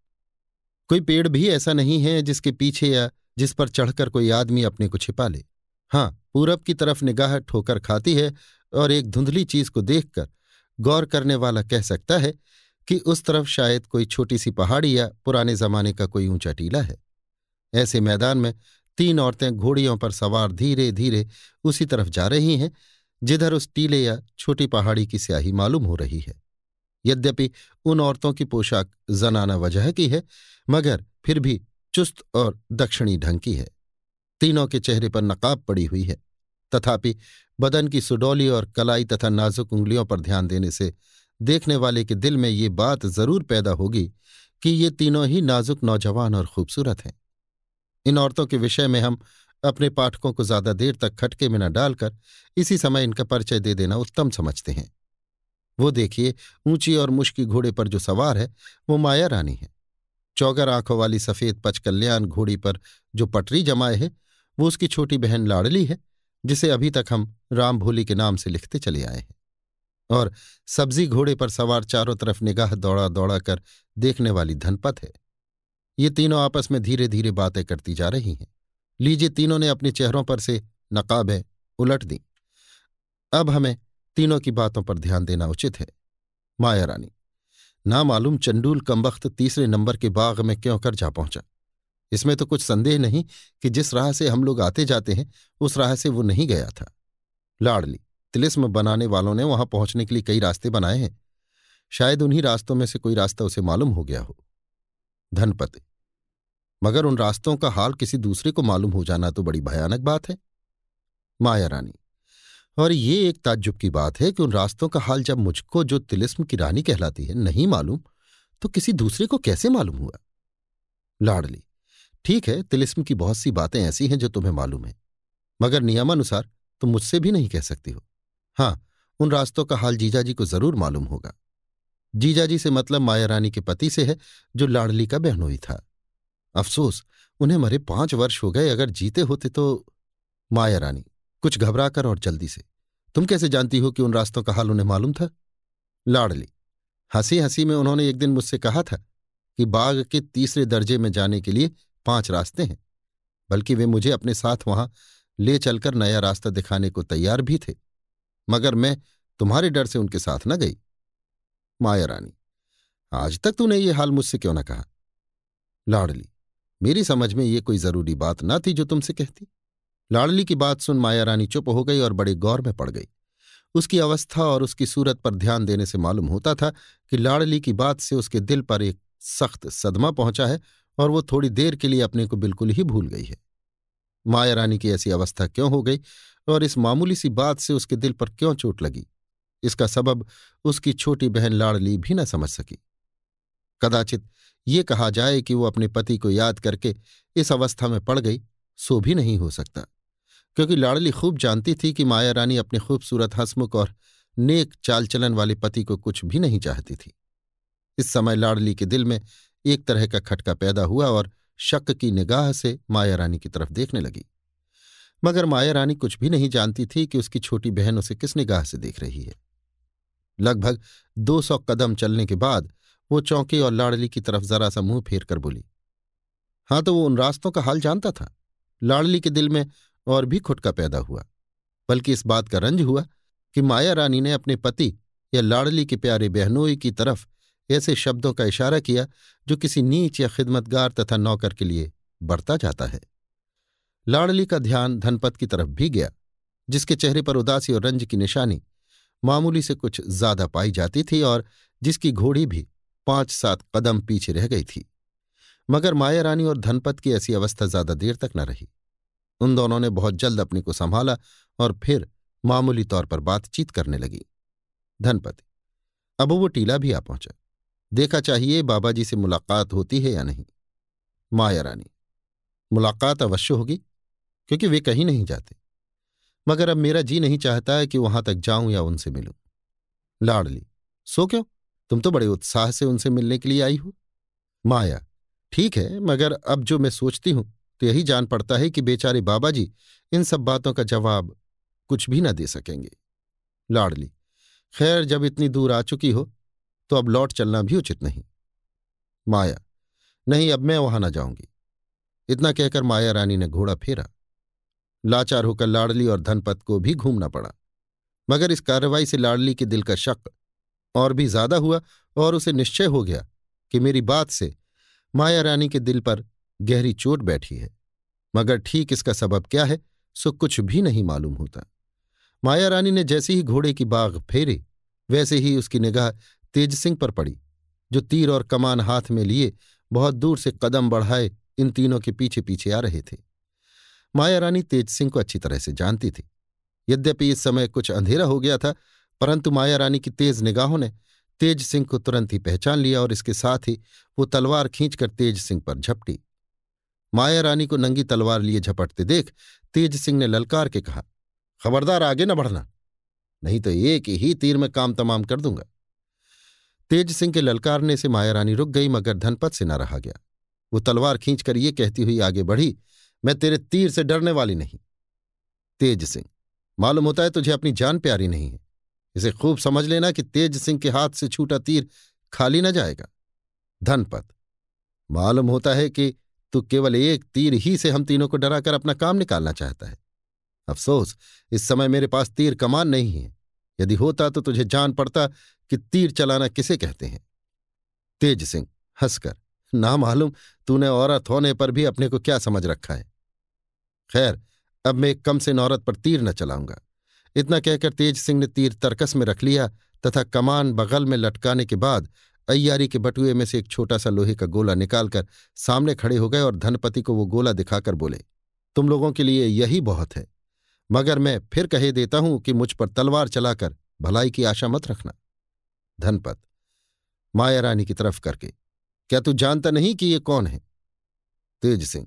कोई पेड़ भी ऐसा नहीं है जिसके पीछे या जिस पर चढ़कर कोई आदमी अपने को छिपा ले। हाँ, पूरब की तरफ निगाह ठोकर खाती है और एक धुंधली चीज को देखकर गौर करने वाला कह सकता है कि उस तरफ शायद कोई छोटी सी पहाड़ी या पुराने जमाने का कोई ऊंचा टीला है। ऐसे मैदान में 3 औरतें घोड़ियों पर सवार धीरे धीरे उसी तरफ जा रही हैं जिधर उस टीले या छोटी पहाड़ी की स्याही मालूम हो रही है। यद्यपि उन औरतों की पोशाक जनाना वजह की है, मगर फिर भी चुस्त और दक्षिणी ढंग की है। तीनों के चेहरे पर नकाब पड़ी हुई है, तथापि बदन की सुडौली और कलाई तथा नाजुक उंगलियों पर ध्यान देने से देखने वाले के दिल में ये बात जरूर पैदा होगी कि ये तीनों ही नाजुक, नौजवान और खूबसूरत हैं। इन औरतों के विषय में हम अपने पाठकों को ज्यादा देर तक खटके में न डालकर इसी समय इनका परिचय दे देना उत्तम समझते हैं। वो देखिए, ऊंची और मुश्की घोड़े पर जो सवार है वो मायारानी है। चौगर आंखों वाली सफेद पचकल्याण घोड़ी पर जो पटरी जमाए है वो उसकी छोटी बहन लाडली है, जिसे अभी तक हम राम भोली के नाम से लिखते चले आए हैं। और सब्जी घोड़े पर सवार चारों तरफ निगाह दौड़ा दौड़ा कर देखने वाली धनपत है। ये तीनों आपस में धीरे धीरे बातें करती जा रही हैं। लीजिए, तीनों ने अपने चेहरों पर से नकाबें उलट दी। अब हमें तीनों की बातों पर ध्यान देना उचित है। मायारानी ना मालूम चंडूल कमबख्त 3 नंबर के बाग में क्यों कर जा पहुंचा। इसमें तो कुछ संदेह नहीं कि जिस राह से हम लोग आते जाते हैं उस राह से वो नहीं गया था। लाडली, तिलिस्म बनाने वालों ने वहां पहुंचने के लिए कई रास्ते बनाए हैं, शायद उन्हीं रास्तों में से कोई रास्ता उसे मालूम हो गया हो। धनपति, मगर उन रास्तों का हाल किसी दूसरे को मालूम हो जाना तो बड़ी भयानक बात है। मायारानी, और ये एक ताज्जुब की बात है कि उन रास्तों का हाल जब मुझको, जो तिलिस्म की रानी कहलाती है, नहीं मालूम तो किसी दूसरे को कैसे मालूम हुआ। लाडली, ठीक है, तिलिस्म की बहुत सी बातें ऐसी हैं जो तुम्हें मालूम है, मगर नियमानुसार तुम मुझसे भी नहीं कह सकती हो। हाँ, उन रास्तों का हाल जीजाजी को जरूर मालूम होगा। जीजाजी से मतलब मायारानी के पति से है, जो लाडली का बहनोई था। अफसोस, उन्हें मरे 5 वर्ष हो गए, अगर जीते होते तो। मायारानी कुछ घबराकर और जल्दी से, तुम कैसे जानती हो कि उन रास्तों का हाल उन्हें मालूम था। लाडली, हंसी हंसी में उन्होंने एक दिन मुझसे कहा था कि बाग के 3 दर्जे में जाने के लिए 5 रास्ते हैं, बल्कि वे मुझे अपने साथ वहां ले चलकर नया रास्ता दिखाने को तैयार भी थे, मगर मैं तुम्हारे डर से उनके साथ न गई। मायारानी, आज तक तूने ये हाल मुझसे क्यों न कहा। लाडली, मेरी समझ में ये कोई जरूरी बात न थी जो तुमसे कहती। लाडली की बात सुन मायारानी चुप हो गई और बड़े गौर में पड़ गई। उसकी अवस्था और उसकी सूरत पर ध्यान देने से मालूम होता था कि लाडली की बात से उसके दिल पर एक सख्त सदमा पहुंचा है और वो थोड़ी देर के लिए अपने को बिल्कुल ही भूल गई है। मायारानी की ऐसी अवस्था क्यों हो गई और इस मामूली सी बात से उसके दिल पर क्यों चोट लगी, इसका सबब उसकी छोटी बहन लाडली भी न समझ सकी। कदाचित ये कहा जाए कि वो अपने पति को याद करके इस अवस्था में पड़ गई, सो भी नहीं हो सकता, क्योंकि लाडली खूब जानती थी कि मायारानी अपने खूबसूरत, हंसमुख और नेक चालचलन वाले पति को कुछ भी नहीं चाहती थी। इस समय लाडली के दिल में एक तरह का खटका पैदा हुआ और शक की निगाह से मायारानी की तरफ देखने लगी, मगर मायारानी कुछ भी नहीं जानती थी कि उसकी छोटी बहन उसे किस निगाह से देख रही है। लगभग 200 कदम चलने के बाद वो चौंकी और लाडली की तरफ जरा सा मुंह फेर कर बोली, हाँ, तो वो उन रास्तों का हाल जानता था। लाडली के दिल में और भी खुटका पैदा हुआ, बल्कि इस बात का रंज हुआ कि मायारानी ने अपने पति या लाडली के प्यारे बहनोई की तरफ ऐसे शब्दों का इशारा किया जो किसी नीच या खिदमतगार तथा नौकर के लिए बरता जाता है। लाडली का ध्यान धनपत की तरफ भी गया, जिसके चेहरे पर उदासी और रंज की निशानी मामूली से कुछ ज्यादा पाई जाती थी और जिसकी घोड़ी भी 5-7 कदम पीछे रह गई थी। मगर मायारानी और धनपत की ऐसी अवस्था ज्यादा देर तक न रही। उन दोनों ने बहुत जल्द अपने को संभाला और फिर मामूली तौर पर बातचीत करने लगी। धनपति, अब वो टीला भी आ पहुंचा, देखा चाहिए बाबा जी से मुलाकात होती है या नहीं। मायारानी, मुलाकात अवश्य होगी, क्योंकि वे कहीं नहीं जाते, मगर अब मेरा जी नहीं चाहता है कि वहां तक जाऊं या उनसे मिलूं। लाडली, सो क्यों, तुम तो बड़े उत्साह से उनसे मिलने के लिए आई हो। माया: ठीक है, मगर अब जो मैं सोचती हूं तो यही जान पड़ता है कि बेचारे बाबा जी इन सब बातों का जवाब कुछ भी ना दे सकेंगे। लाडली: खैर, जब इतनी दूर आ चुकी हो तो अब लौट चलना भी उचित नहीं। माया: नहीं, अब मैं वहां ना जाऊंगी। इतना कहकर माया रानी ने घोड़ा फेरा। लाचार होकर लाडली और धनपत को भी घूमना पड़ा, मगर इस कार्रवाई से लाडली के दिल का शक और भी ज्यादा हुआ और उसे निश्चय हो गया कि मेरी बात से माया रानी के दिल पर गहरी चोट बैठी है, मगर ठीक इसका सबब क्या है सो कुछ भी नहीं मालूम होता। माया रानी ने जैसे ही घोड़े की बाग फेरी वैसे ही उसकी निगाह तेज सिंह पर पड़ी, जो तीर और कमान हाथ में लिए बहुत दूर से कदम बढ़ाए इन तीनों के पीछे पीछे आ रहे थे। माया रानी तेज सिंह को अच्छी तरह से जानती थी। यद्यपि इस समय कुछ अंधेरा हो गया था, परंतु माया रानी की तेज निगाहों ने तेज सिंह को तुरंत ही पहचान लिया और इसके साथ ही वो तलवार खींचकर तेज सिंह पर झपटी। माया रानी को नंगी तलवार लिए झपटते देख तेज सिंह ने ललकार के कहा, खबरदार आगे न बढ़ना, नहीं तो एक ही तीर में काम तमाम कर दूंगा। तेज सिंह के ललकारने से माया रानी रुक गई, मगर धनपत से न रहा गया। वो तलवार खींचकर ये कहती हुई आगे बढ़ी, मैं तेरे तीर से डरने वाली नहीं। तेज सिंह: मालूम होता है तुझे अपनी जान प्यारी नहीं है, इसे खूब समझ लेना कि तेज सिंह के हाथ से छूटा तीर खाली न जाएगा। धनपत: मालूम होता है कि तू केवल एक तीर ही से हम तीनों को डराकर अपना काम निकालना चाहता है। अफसोस, इस समय मेरे पास तीर कमान नहीं है, यदि होता तो तुझे जान पड़ता कि तीर चलाना किसे कहते हैं। तेज सिंह हंसकर: ना मालूम तूने औरत होने पर भी अपने को क्या समझ रखा है। खैर, अब मैं एक कम से नौरत पर तीर न चलाऊंगा। इतना कहकर तेज सिंह ने तीर तरकस में रख लिया तथा कमान बगल में लटकाने के बाद अय्यारी के बटुए में से एक छोटा सा लोहे का गोला निकालकर सामने खड़े हो गए और धनपति को वो गोला दिखाकर बोले, तुम लोगों के लिए यही बहुत है, मगर मैं फिर कह देता हूं कि मुझ पर तलवार चलाकर भलाई की आशा मत रखना। धनपत माया रानी की तरफ करके, क्या तू जानता नहीं कि ये कौन है? तेज सिंह: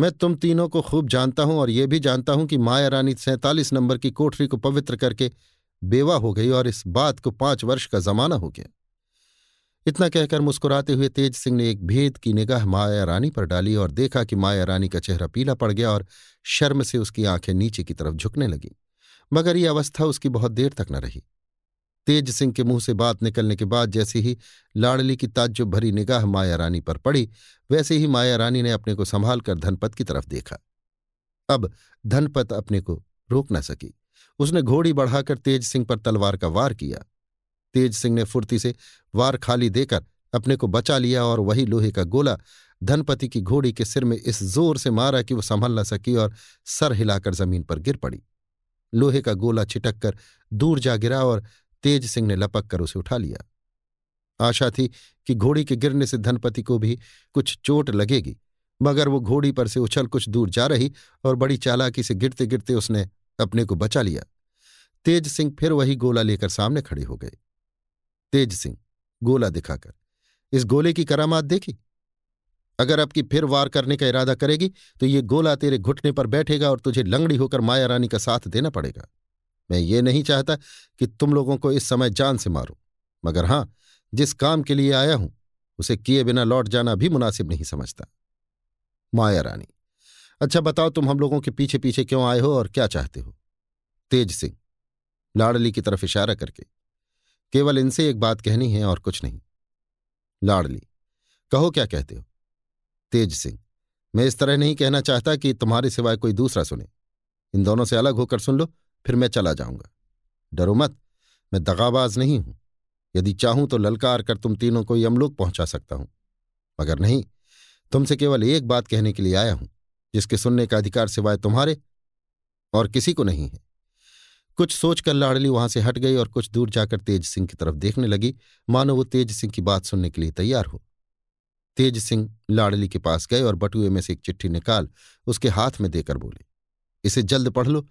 मैं तुम तीनों को खूब जानता हूं और यह भी जानता हूं कि माया रानी 47 नंबर की कोठरी को पवित्र करके बेवा हो गई और इस बात को 5 वर्ष का जमाना हो गया। इतना कहकर मुस्कुराते हुए तेज सिंह ने एक भेद की निगाह माया रानी पर डाली और देखा कि माया रानी का चेहरा पीला पड़ गया और शर्म से उसकी आंखें नीचे की तरफ झुकने लगीं, मगर यह अवस्था उसकी बहुत देर तक न रही। तेज सिंह के मुंह से बात निकलने के बाद जैसे ही लाडली की ताज्जुब भरी निगाह माया रानी पर पड़ी वैसे ही माया रानी ने अपने को संभाल कर धनपत की तरफ देखा। अब धनपत अपने को रोक न सकी, उसने घोड़ी बढ़ाकर तेज सिंह पर तलवार का वार किया। तेज सिंह ने फुर्ती से वार खाली देकर अपने को बचा लिया और वही लोहे का गोला धनपति की घोड़ी के सिर में इस जोर से मारा कि वो संभल न सकी और सर हिलाकर जमीन पर गिर पड़ी। लोहे का गोला छिटक कर दूर जा गिरा और तेज सिंह ने लपक कर उसे उठा लिया। आशा थी कि घोड़ी के गिरने से धनपति को भी कुछ चोट लगेगी, मगर वो घोड़ी पर से उछल कुछ दूर जा रही और बड़ी चालाकी से गिरते गिरते उसने अपने को बचा लिया। तेज सिंह फिर वही गोला लेकर सामने खड़े हो गए। तेज सिंह गोला दिखाकर, इस गोले की करामात देखी, अगर आपकी फिर वार करने का इरादा करेगी तो ये गोला तेरे घुटने पर बैठेगा और तुझे लंगड़ी होकर माया रानी का साथ देना पड़ेगा। मैं ये नहीं चाहता कि तुम लोगों को इस समय जान से मारूं, मगर हां, जिस काम के लिए आया हूं उसे किए बिना लौट जाना भी मुनासिब नहीं समझता। माया रानी: अच्छा बताओ, तुम हम लोगों के पीछे पीछे क्यों आए हो और क्या चाहते हो? तेज सिंह लाडली की तरफ इशारा करके, केवल इनसे एक बात कहनी है और कुछ नहीं। लाडली: कहो, क्या कहते हो? तेज सिंह: मैं इस तरह नहीं कहना चाहता कि तुम्हारे सिवाय कोई दूसरा सुने, इन दोनों से अलग होकर सुन लो, फिर मैं चला जाऊंगा। डरो मत, मैं दगाबाज नहीं हूं, यदि चाहूं तो ललकार कर तुम तीनों को यमलोक पहुंचा सकता हूं, मगर नहीं, तुमसे केवल एक बात कहने के लिए आया हूं जिसके सुनने का अधिकार सिवाय तुम्हारे और किसी को नहीं है। कुछ सोचकर लाडली वहां से हट गई और कुछ दूर जाकर तेज सिंह की तरफ देखने लगी, मानो वो तेज सिंह की बात सुनने के लिए तैयार हो। तेज सिंह लाडली के पास गए और बटुए में से एक चिट्ठी निकाल उसके हाथ में देकर बोले, इसे जल्द पढ़ लो,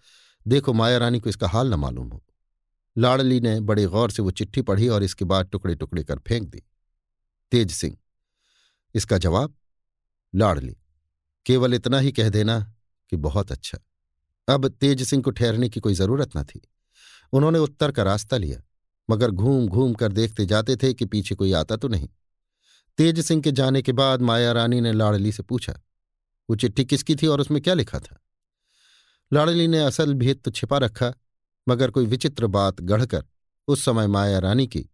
देखो माया रानी को इसका हाल न मालूम हो। लाडली ने बड़े गौर से वो चिट्ठी पढ़ी और इसके बाद टुकड़े टुकड़े कर फेंक दी। तेज सिंह: इसका जवाब? लाडली: केवल इतना ही कह देना कि बहुत अच्छा। अब तेज सिंह को ठहरने की कोई जरूरत न थी, उन्होंने उत्तर का रास्ता लिया, मगर घूम घूम कर देखते जाते थे कि पीछे कोई आता तो नहीं। तेज सिंह के जाने के बाद मायारानी ने लाडली से पूछा, वो चिट्ठी किसकी थी और उसमें क्या लिखा था? लाडली ने असल भेद तो छिपा रखा, मगर कोई विचित्र बात गढ़कर उस समय मायारानी की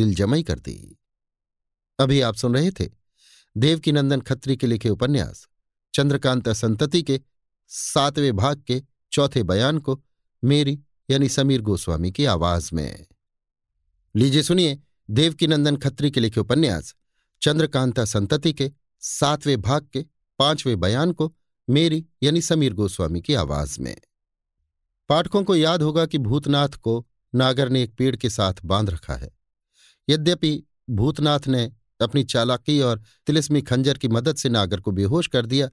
दिलजमाई कर दी। अभी आप सुन रहे थे देवकीनंदन खत्री के लिखे उपन्यास चंद्रकांता संतति के 7वें भाग के 4थे बयान को मेरी यानी समीर गोस्वामी की आवाज में। लीजिए सुनिए देवकीनंदन खत्री के लिखे उपन्यास चंद्रकांता संतति के 7वें भाग के 5वें बयान को मेरी यानी समीर गोस्वामी की आवाज में। पाठकों को याद होगा कि भूतनाथ को नागर ने एक पेड़ के साथ बांध रखा है। यद्यपि भूतनाथ ने अपनी चालाकी और तिलिस्मी खंजर की मदद से नागर को बेहोश कर दिया,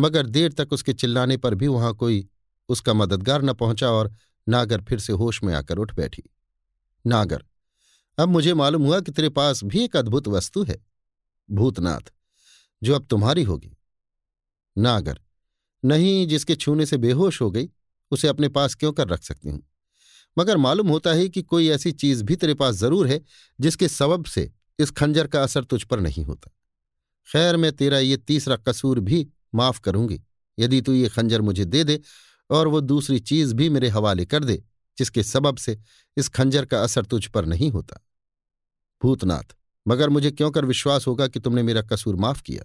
मगर देर तक उसके चिल्लाने पर भी वहां कोई उसका मददगार न पहुंचा और नागर फिर से होश में आकर उठ बैठी। नागर, अब मुझे मालूम हुआ कि तेरे पास भी एक अद्भुत वस्तु है। भूतनाथ, जो अब तुम्हारी होगी। नागर, नहीं, जिसके छूने से बेहोश हो गई उसे अपने पास क्यों कर रख सकती हूं, मगर मालूम होता है कि कोई ऐसी चीज भी तेरे पास जरूर है जिसके सबब से इस खंजर का असर तुझ पर नहीं होता। खैर, मैं तेरा ये तीसरा कसूर भी माफ करूंगी यदि तू ये खंजर मुझे दे दे और वो दूसरी चीज भी मेरे हवाले कर दे जिसके सबब से इस खंजर का असर तुझ पर नहीं होता। भूतनाथ, मगर मुझे क्यों कर विश्वास होगा कि तुमने मेरा कसूर माफ किया?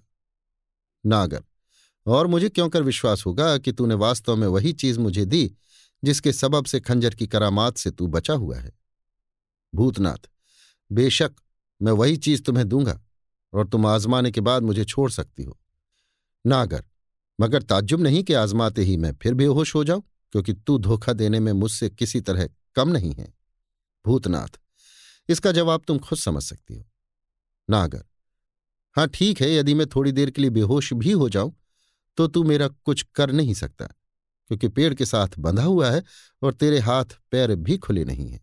नागर, और मुझे क्यों कर विश्वास होगा कि तूने वास्तव में वही चीज मुझे दी जिसके सबब से खंजर की करामात से तू बचा हुआ है। भूतनाथ, बेशक मैं वही चीज तुम्हें दूंगा और तुम आजमाने के बाद मुझे छोड़ सकती हो। नागर, मगर ताज्जुब नहीं कि आजमाते ही मैं फिर बेहोश हो जाऊं, क्योंकि तू धोखा देने में मुझसे किसी तरह कम नहीं है। भूतनाथ, इसका जवाब तुम खुद समझ सकती हो। नागर, हाँ ठीक है, यदि मैं थोड़ी देर के लिए बेहोश भी हो जाऊं तो तू मेरा कुछ कर नहीं सकता, क्योंकि पेड़ के साथ बंधा हुआ है और तेरे हाथ पैर भी खुले नहीं हैं।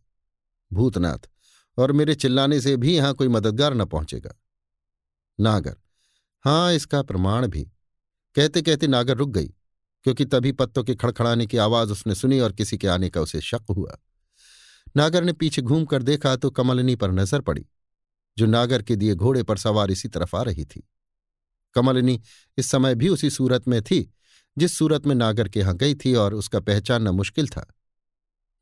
भूतनाथ, और मेरे चिल्लाने से भी यहां कोई मददगार न पहुंचेगा। नागर, हाँ, इसका प्रमाण भी। कहते कहते नागर रुक गई, क्योंकि तभी पत्तों के खड़खड़ाने की आवाज उसने सुनी और किसी के आने का उसे शक हुआ। नागर ने पीछे घूम कर देखा तो कमलिनी पर नजर पड़ी, जो नागर के दिए घोड़े पर सवार इसी तरफ आ रही थी। कमलिनी इस समय भी उसी सूरत में थी जिस सूरत में नागर के यहां गई थी और उसका पहचानना मुश्किल था,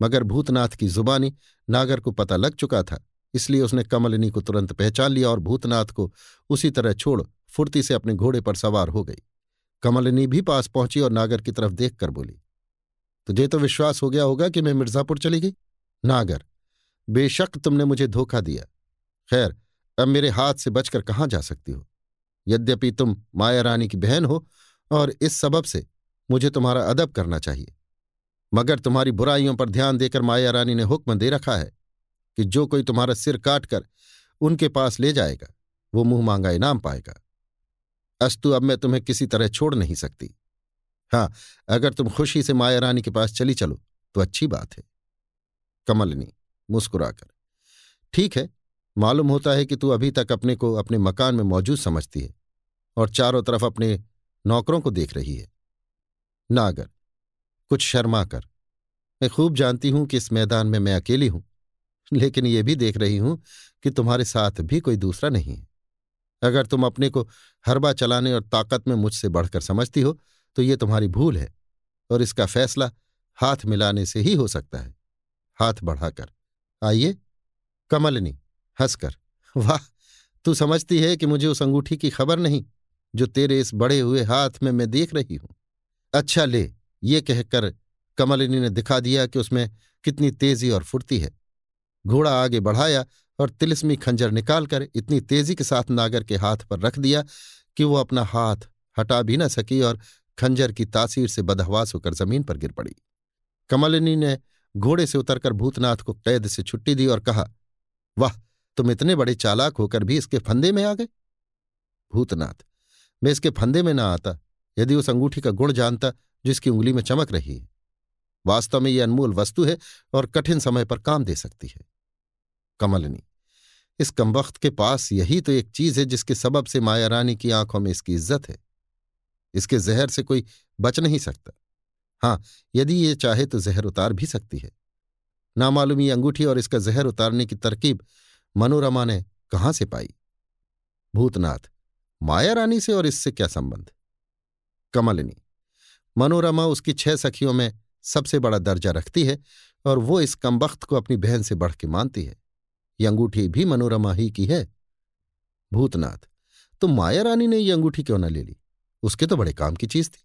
मगर भूतनाथ की जुबानी नागर को पता लग चुका था, इसलिए उसने कमलिनी को तुरंत पहचान लिया और भूतनाथ को उसी तरह छोड़ फुर्ती से अपने घोड़े पर सवार हो गई। कमलिनी भी पास पहुंची और नागर की तरफ देख कर बोली, तुझे तो विश्वास हो गया होगा कि मैं मिर्जापुर चली गई। नागर, बेशक तुमने मुझे धोखा दिया। खैर, अब मेरे हाथ से बचकर कहाँ जा सकती हो। यद्यपि तुम मायारानी की बहन हो और इस सबब से मुझे तुम्हारा अदब करना चाहिए, मगर तुम्हारी बुराइयों पर ध्यान देकर मायारानी ने हुक्म दे रखा है कि जो कोई तुम्हारा सिर काटकर उनके पास ले जाएगा वो मुंह मांगा इनाम पाएगा। अस्तु, अब मैं तुम्हें किसी तरह छोड़ नहीं सकती। हाँ, अगर तुम खुशी से मायारानी के पास चली चलो तो अच्छी बात है। कमलिनी मुस्कुराकर, ठीक है, मालूम होता है कि तू अभी तक अपने को अपने मकान में मौजूद समझती है और चारों तरफ अपने नौकरों को देख रही है। नागर, कुछ शर्मा कर, मैं खूब जानती हूं कि इस मैदान में मैं अकेली हूं, लेकिन ये भी देख रही हूं कि तुम्हारे साथ भी कोई दूसरा नहीं है। अगर तुम अपने को हरबा चलाने और ताकत में मुझसे बढ़कर समझती हो तो ये तुम्हारी भूल है और इसका फैसला हाथ मिलाने से ही हो सकता है। हाथ बढ़ाकर, आइए। कमलिनी हंसकर, वाह, तू समझती है कि मुझे उस अंगूठी की खबर नहीं जो तेरे इस बड़े हुए हाथ में मैं देख रही हूं। अच्छा ले, ये कहकर कमलिनी ने दिखा दिया कि उसमें कितनी तेजी और फुर्ती है। घोड़ा आगे बढ़ाया और तिलिस्मी खंजर निकालकर इतनी तेजी के साथ नागर के हाथ पर रख दिया कि वो अपना हाथ हटा भी न सकी और खंजर की तासीर से बदहवास होकर जमीन पर गिर पड़ी। कमलिनी ने घोड़े से उतरकर भूतनाथ को कैद से छुट्टी दी और कहा, वाह, तुम इतने बड़े चालाक होकर भी इसके फंदे में आ गए। भूतनाथ, मैं इसके फंदे में ना आता यदि उस अंगूठी का गुण जानता जिसकी उंगली में चमक रही है। वास्तव में यह अनमोल वस्तु है और कठिन समय पर काम दे सकती है। कमलिनी, इस कमबख्त के पास यही तो एक चीज है जिसके सबब से मायारानी की आंखों में इसकी इज्जत है। इसके जहर से कोई बच नहीं सकता। हाँ, यदि ये चाहे तो जहर उतार भी सकती है, नामालूम ये अंगूठी और इसका जहर उतारने की तरकीब मनोरमा ने कहाँ से पाई? भूतनाथ, मायारानी से और इससे क्या संबंध? कमलिनी, मनोरमा उसकी 6 सखियों में सबसे बड़ा दर्जा रखती है और वो इस कमबख्त को अपनी बहन से बढ़ के मानती है। ये अंगूठी भी मनोरमा ही की है। भूतनाथ, तो मायारानी ने ये अंगूठी क्यों न ले ली? उसके तो बड़े काम की चीज थी।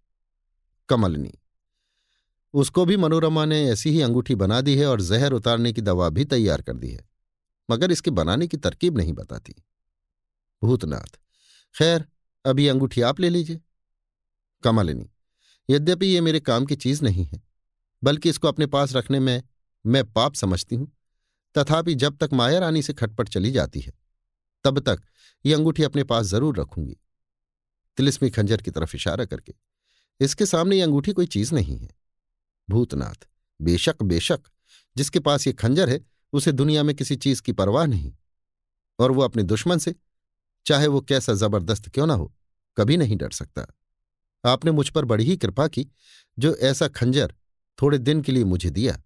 कमलिनी, उसको भी मनोरमा ने ऐसी ही अंगूठी बना दी है और जहर उतारने की दवा भी तैयार कर दी है, मगर इसके बनाने की तरकीब नहीं बताती। भूतनाथ, खैर अब ये अंगूठी आप ले लीजिए। कमलिनी, यद्यपि ये मेरे काम की चीज नहीं है, बल्कि इसको अपने पास रखने में मैं पाप समझती हूं, तथापि जब तक मायारानी से खटपट चली जाती है तब तक ये अंगूठी अपने पास जरूर रखूंगी। तिलिस्मी खंजर की तरफ इशारा करके, इसके सामने ये अंगूठी कोई चीज नहीं है। भूतनाथ, बेशक बेशक, जिसके पास ये खंजर है उसे दुनिया में किसी चीज की परवाह नहीं, और वो अपने दुश्मन से, चाहे वो कैसा जबरदस्त क्यों ना हो, कभी नहीं डर सकता। आपने मुझ पर बड़ी ही कृपा की जो ऐसा खंजर थोड़े दिन के लिए मुझे दिया।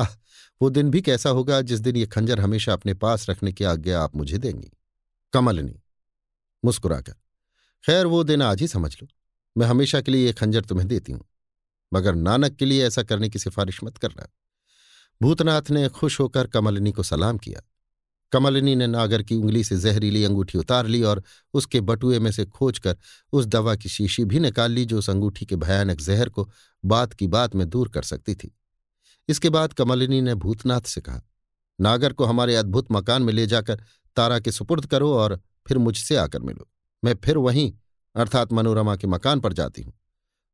आह, वो दिन भी कैसा होगा जिस दिन ये खंजर हमेशा अपने पास रखने की आज्ञा आप मुझे देंगी। कमलिनी मुस्कुराकर, खैर वो दिन आज ही समझ लो, मैं हमेशा के लिए ये खंजर तुम्हें देती हूं, मगर नानक के लिए ऐसा करने की सिफारिश मत करना। भूतनाथ ने खुश होकर कमलिनी को सलाम किया। कमलिनी ने नागर की उंगली से जहरीली अंगूठी उतार ली और उसके बटुए में से खोजकर उस दवा की शीशी भी निकाल ली जो उस अंगूठी के भयानक जहर को बात की बात में दूर कर सकती थी। इसके बाद कमलिनी ने भूतनाथ से कहा, नागर को हमारे अद्भुत मकान में ले जाकर तारा के सुपुर्द करो और फिर मुझसे आकर मिलो। मैं फिर वहीं अर्थात मनोरमा के मकान पर जाती हूँ।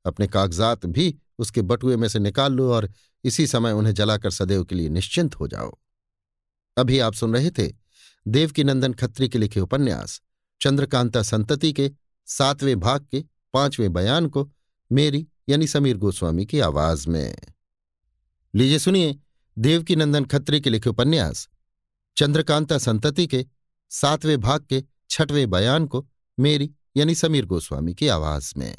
अपने कागजात भी उसके बटुए में से निकाल लो और इसी समय उन्हें जलाकर सदैव के लिए निश्चिंत हो जाओ। अभी आप सुन रहे थे देवकीनंदन खत्री के लिखे उपन्यास चंद्रकांता संतति के 7वें भाग के 5वें बयान को मेरी यानी समीर गोस्वामी की आवाज में। लीजिए सुनिए देवकीनंदन खत्री के लिखे उपन्यास चंद्रकांता संतति के 7वें भाग के 6वें बयान को मेरी यानी समीर गोस्वामी की आवाज में।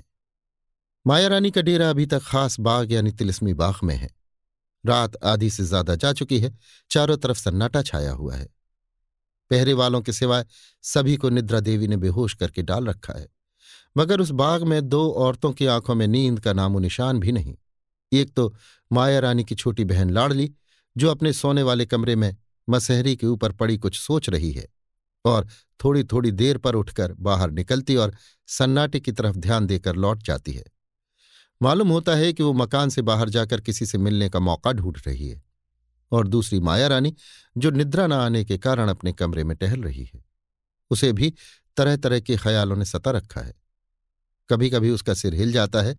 मायारानी का डेरा अभी तक खास बाग यानी तिलिस्मी बाग में है। रात आधी से ज्यादा जा चुकी है। चारों तरफ सन्नाटा छाया हुआ है। पहरे वालों के सिवाय सभी को निद्रा देवी ने बेहोश करके डाल रखा है, मगर उस बाग में 2 औरतों की आंखों में नींद का नामो निशान भी नहीं। एक तो मायारानी की छोटी बहन लाडली, जो अपने सोने वाले कमरे में मसहरी के ऊपर पड़ी कुछ सोच रही है और थोड़ी थोड़ी देर पर उठकर बाहर निकलती और सन्नाटे की तरफ ध्यान देकर लौट जाती है। मालूम होता है कि वो मकान से बाहर जाकर किसी से मिलने का मौका ढूंढ रही है। और दूसरी मायारानी, जो निद्रा न आने के कारण अपने कमरे में टहल रही है। उसे भी तरह तरह के ख्यालों ने सता रखा है। कभी कभी उसका सिर हिल जाता है,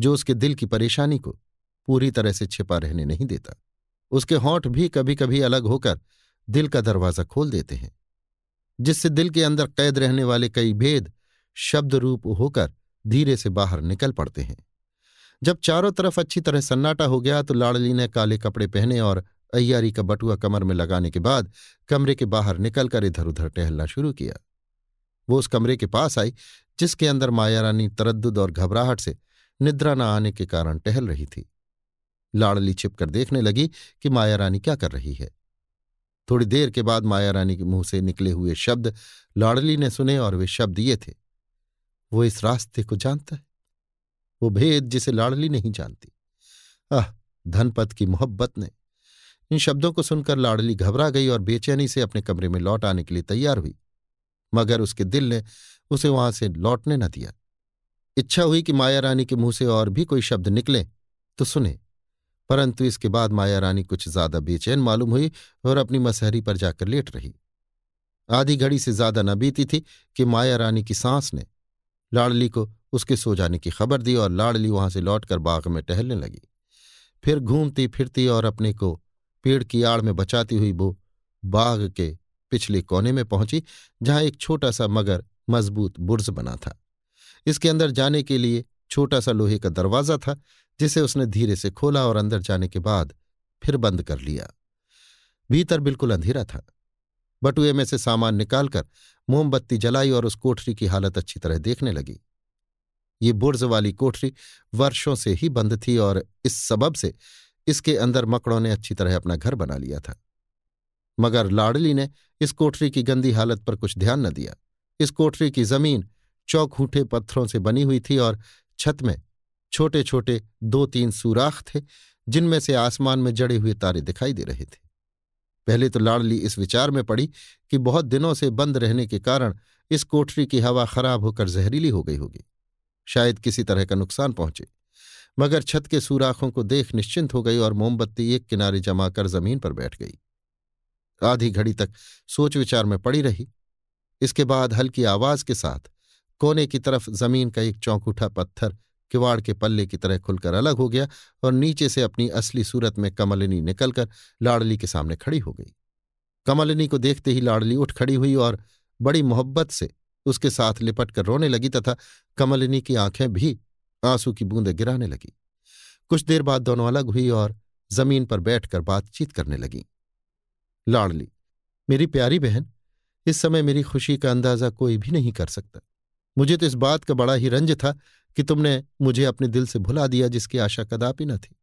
जो उसके दिल की परेशानी को पूरी तरह से छिपा रहने नहीं देता। उसके होंठ भी कभी कभी अलग होकर दिल का दरवाजा खोल देते हैं, जिससे दिल के अंदर कैद रहने वाले कई भेद शब्द रूप होकर धीरे से बाहर निकल पड़ते हैं। जब चारों तरफ अच्छी तरह सन्नाटा हो गया तो लाडली ने काले कपड़े पहने और अय्यारी का बटुआ कमर में लगाने के बाद कमरे के बाहर निकलकर इधर उधर टहलना शुरू किया। वो उस कमरे के पास आई जिसके अंदर मायारानी तरद्दुद और घबराहट से निद्रा न आने के कारण टहल रही थी। लाडली छिपकर देखने लगी कि मायारानी क्या कर रही है। थोड़ी देर के बाद मायारानी के मुंह से निकले हुए शब्द लाडली ने सुने और वे शब्द ये थे, वो इस रास्ते को जानता है, वो भेद जिसे लाडली नहीं जानती। आह, धनपत की मोहब्बत ने। इन शब्दों को सुनकर लाडली घबरा गई और बेचैनी से अपने कमरे में लौट आने के लिए तैयार हुई, मगर उसके दिल ने उसे वहां से लौटने न दिया। इच्छा हुई कि मायारानी के मुंह से और भी कोई शब्द निकले तो सुने, परंतु इसके बाद मायारानी कुछ ज्यादा बेचैन मालूम हुई और अपनी मसहरी पर जाकर लेट रही। आधी घड़ी से ज्यादा न बीती थी कि मायारानी की सांस ने लाडली को उसके सो जाने की खबर दी और लाडली वहां से लौटकर बाग में टहलने लगी। फिर घूमती फिरती और अपने को पेड़ की आड़ में बचाती हुई वो बाग के पिछले कोने में पहुंची, जहां एक छोटा सा मगर मजबूत बुर्ज बना था। इसके अंदर जाने के लिए छोटा सा लोहे का दरवाजा था, जिसे उसने धीरे से खोला और अंदर जाने के बाद फिर बंद कर लिया। भीतर बिल्कुल अंधेरा था। बटुए में से सामान निकालकर मोमबत्ती जलाई और उस कोठरी की हालत अच्छी तरह देखने लगी। ये बुर्ज वाली कोठरी वर्षों से ही बंद थी और इस सबब से इसके अंदर मकड़ों ने अच्छी तरह अपना घर बना लिया था। मगर लाडली ने इस कोठरी की गंदी हालत पर कुछ ध्यान न दिया। इस कोठरी की जमीन चौखूंठे पत्थरों से बनी हुई थी और छत में छोटे छोटे 2-3 सुराख थे, जिनमें से आसमान में जड़े हुए तारे दिखाई दे रहे थे। पहले तो लाडली इस विचार में पड़ी कि बहुत दिनों से बंद रहने के कारण इस कोठरी की हवा खराब होकर जहरीली हो गई होगी, शायद किसी तरह का नुकसान पहुंचे। मगर छत के सुराखों को देख निश्चिंत हो गई और मोमबत्ती एक किनारे जमाकर जमीन पर बैठ गई। आधी घड़ी तक सोच विचार में पड़ी रही। इसके बाद हल्की आवाज के साथ कोने की तरफ जमीन का एक चौखूठा पत्थर किवाड़ के पल्ले की तरह खुलकर अलग हो गया और नीचे से अपनी असली सूरत में कमलिनी निकलकर लाडली के सामने खड़ी हो गई। कमलिनी को देखते ही लाडली उठ खड़ी हुई और बड़ी मोहब्बत से उसके साथ लिपट कर रोने लगी तथा कमलिनी की आंखें भी आंसू की बूंदें गिराने लगी। कुछ देर बाद दोनों अलग हुई और जमीन पर बैठकर बातचीत करने लगी। लाडली: मेरी प्यारी बहन, इस समय मेरी खुशी का अंदाजा कोई भी नहीं कर सकता। मुझे तो इस बात का बड़ा ही रंज था कि तुमने मुझे अपने दिल से भुला दिया, जिसकी आशा कदापि न थी।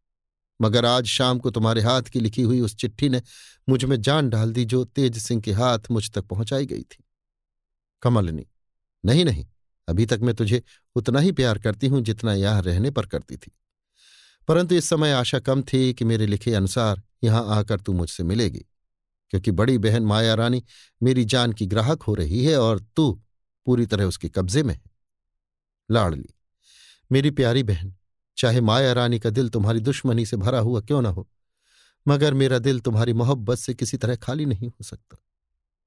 मगर आज शाम को तुम्हारे हाथ की लिखी हुई उस चिट्ठी ने मुझ में जान डाल दी जो तेज सिंह के हाथ मुझ तक पहुंचाई गई थी। कमलिनी: नहीं, अभी तक मैं तुझे उतना ही प्यार करती हूं जितना यहाँ रहने पर करती थी, परंतु इस समय आशा कम थी कि मेरे लिखे अनुसार यहाँ आकर तू मुझसे मिलेगी, क्योंकि बड़ी बहन मायारानी मेरी जान की ग्राहक हो रही है और तू पूरी तरह उसके कब्जे में है। लाडली: मेरी प्यारी बहन, चाहे मायारानी का दिल तुम्हारी दुश्मनी से भरा हुआ क्यों ना हो, मगर मेरा दिल तुम्हारी मोहब्बत से किसी तरह खाली नहीं हो सकता।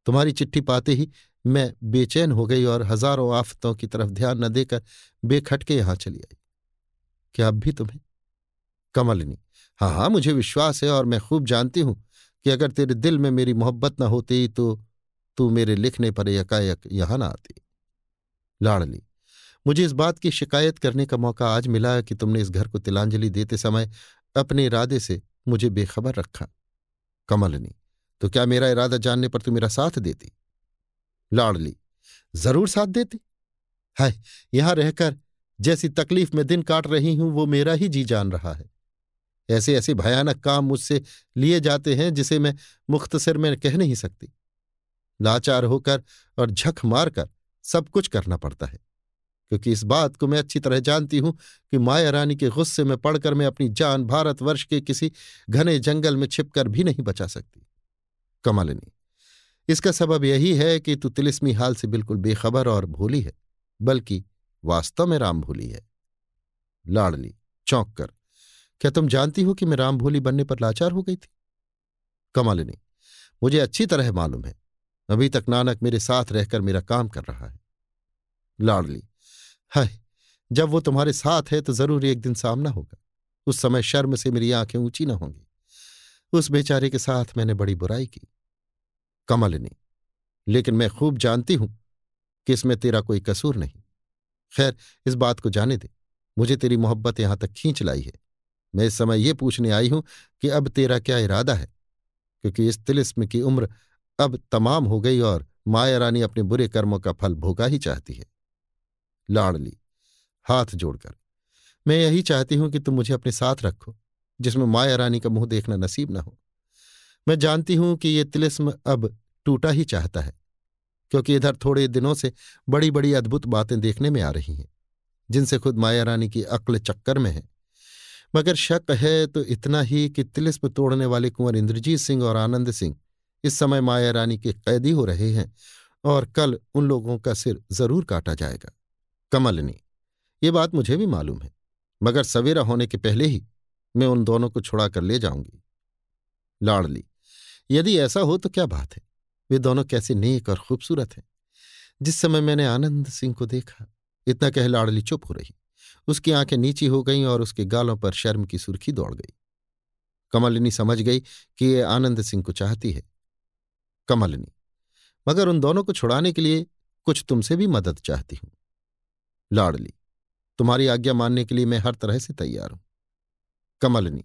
तुम्हारी चिट्ठी पाते ही मैं बेचैन हो गई और हजारों आफतों की तरफ ध्यान न देकर बेखटके यहां चली आई। क्या अब भी तुम्हें? कमलिनी: हाँ, मुझे विश्वास है और मैं खूब जानती हूं कि अगर तेरे दिल में मेरी मोहब्बत न होती तो तू मेरे लिखने पर यकायक यहां न आती। लाडली: मुझे इस बात की शिकायत करने का मौका आज मिला कि तुमने इस घर को तिलांजलि देते समय अपने इरादे से मुझे बेखबर रखा। कमलिनी: तो क्या मेरा इरादा जानने पर तू मेरा साथ देती? लाडली: जरूर साथ देती। हाय, यहां रहकर जैसी तकलीफ में दिन काट रही हूं वो मेरा ही जी जान रहा है। ऐसे ऐसे भयानक काम मुझसे लिए जाते हैं जिसे मैं मुख्तसर में कह नहीं सकती। लाचार होकर और झक मारकर सब कुछ करना पड़ता है, क्योंकि इस बात को मैं अच्छी तरह जानती हूं कि मायारानी के गुस्से में पड़कर मैं अपनी जान भारतवर्ष के किसी घने जंगल में छिपकर भी नहीं बचा सकती। कमलिनी: इसका सबब यही है कि तू तिलिस्मी हाल से बिल्कुल बेखबर और भोली है, बल्कि वास्तव में राम भोली है। लाडली चौंक कर: क्या तुम जानती हो कि मैं राम भोली बनने पर लाचार हो गई थी? कमलिनी: मुझे अच्छी तरह मालूम है। अभी तक नानक मेरे साथ रहकर मेरा काम कर रहा है। लाडली: हाय, जब वो तुम्हारे साथ है तो जरूर एक दिन सामना होगा। उस समय शर्म से मेरी आंखें ऊंची ना होंगी। उस बेचारे के साथ मैंने बड़ी बुराई की। कमलिनी: लेकिन मैं खूब जानती हूं कि इसमें तेरा कोई कसूर नहीं। खैर, इस बात को जाने दे। मुझे तेरी मोहब्बत यहां तक खींच लाई है। मैं इस समय ये पूछने आई हूं कि अब तेरा क्या इरादा है, क्योंकि इस तिलिस्म की उम्र अब तमाम हो गई और मायारानी अपने बुरे कर्मों का फल भोगा ही चाहती है। लाडली हाथ जोड़कर: मैं यही चाहती हूं कि तुम मुझे अपने साथ रखो, जिसमें मायारानी का मुंह देखना नसीब न हो। मैं जानती हूं कि ये तिलिस्म अब टूटा ही चाहता है, क्योंकि इधर थोड़े दिनों से बड़ी बड़ी अद्भुत बातें देखने में आ रही हैं, जिनसे खुद मायारानी की अक्ल चक्कर में है। मगर शक है तो इतना ही कि तिलिस्म तोड़ने वाले कुंवर इंद्रजीत सिंह और आनंद सिंह इस समय मायारानी के कैदी हो रहे हैं और कल उन लोगों का सिर जरूर काटा जाएगा। कमलिनी: ये बात मुझे भी मालूम है, मगर सवेरा होने के पहले ही मैं उन दोनों को छुड़ा कर ले जाऊंगी। लाडली: यदि ऐसा हो तो क्या बात है। वे दोनों कैसे नेक और खूबसूरत हैं। जिस समय मैंने आनंद सिंह को देखा। इतना कह लाडली चुप हो रही। उसकी आंखें नीची हो गईं और उसके गालों पर शर्म की सुर्खी दौड़ गई। कमलिनी समझ गई कि ये आनंद सिंह को चाहती है। कमलिनी: मगर उन दोनों को छुड़ाने के लिए कुछ तुमसे भी मदद चाहती हूं। लाडली: तुम्हारी आज्ञा मानने के लिए मैं हर तरह से तैयार हूं। कमलिनी: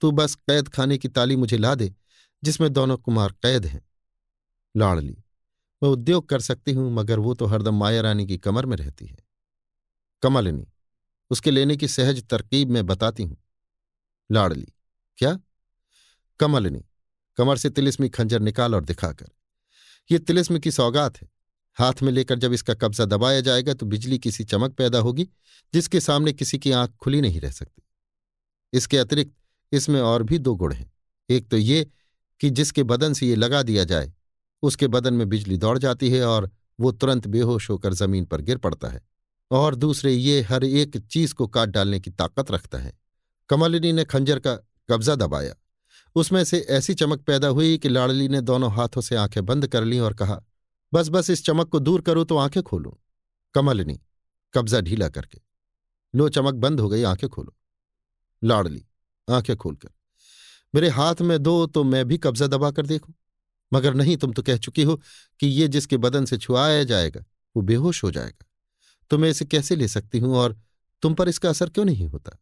तू बस कैद खाने की ताली मुझे ला दे, जिसमें दोनों कुमार कैद हैं। लाडली: मैं उद्योग कर सकती हूं, मगर वो तो हरदम मायारानी की कमर में रहती है। कमलिनी: उसके लेने की सहज तरकीब मैं बताती हूं। लाडली: क्या? कमलिनी कमर से तिलिस्मी खंजर निकाल और दिखाकर, ये तिलिस्म की सौगात है। हाथ में लेकर जब इसका कब्जा दबाया जाएगा तो बिजली की सी चमक पैदा होगी जिसके सामने किसी की आंख खुली नहीं रह सकती। इसके अतिरिक्त इसमें और भी दो गुण हैं। एक तो ये कि जिसके बदन से ये लगा दिया जाए उसके बदन में बिजली दौड़ जाती है और वो तुरंत बेहोश होकर जमीन पर गिर पड़ता है, और दूसरे ये हर एक चीज को काट डालने की ताकत रखता है। कमलिनी ने खंजर का कब्जा दबाया, उसमें से ऐसी चमक पैदा हुई कि लाडली ने दोनों हाथों से आंखें बंद कर लीं और कहा, बस बस इस चमक को दूर करो तो आंखें खोलूं। कमलिनी कब्जा ढीला करके, लो चमक बंद हो गई, आंखें खोलो। लाडली आंखें खोलकर, मेरे हाथ में दो तो मैं भी कब्जा दबा कर देखूं, मगर नहीं, तुम तो कह चुकी हो कि ये जिसके बदन से छुआया जाएगा वो बेहोश हो जाएगा, तो मैं इसे कैसे ले सकती हूं और तुम पर इसका असर क्यों नहीं होता?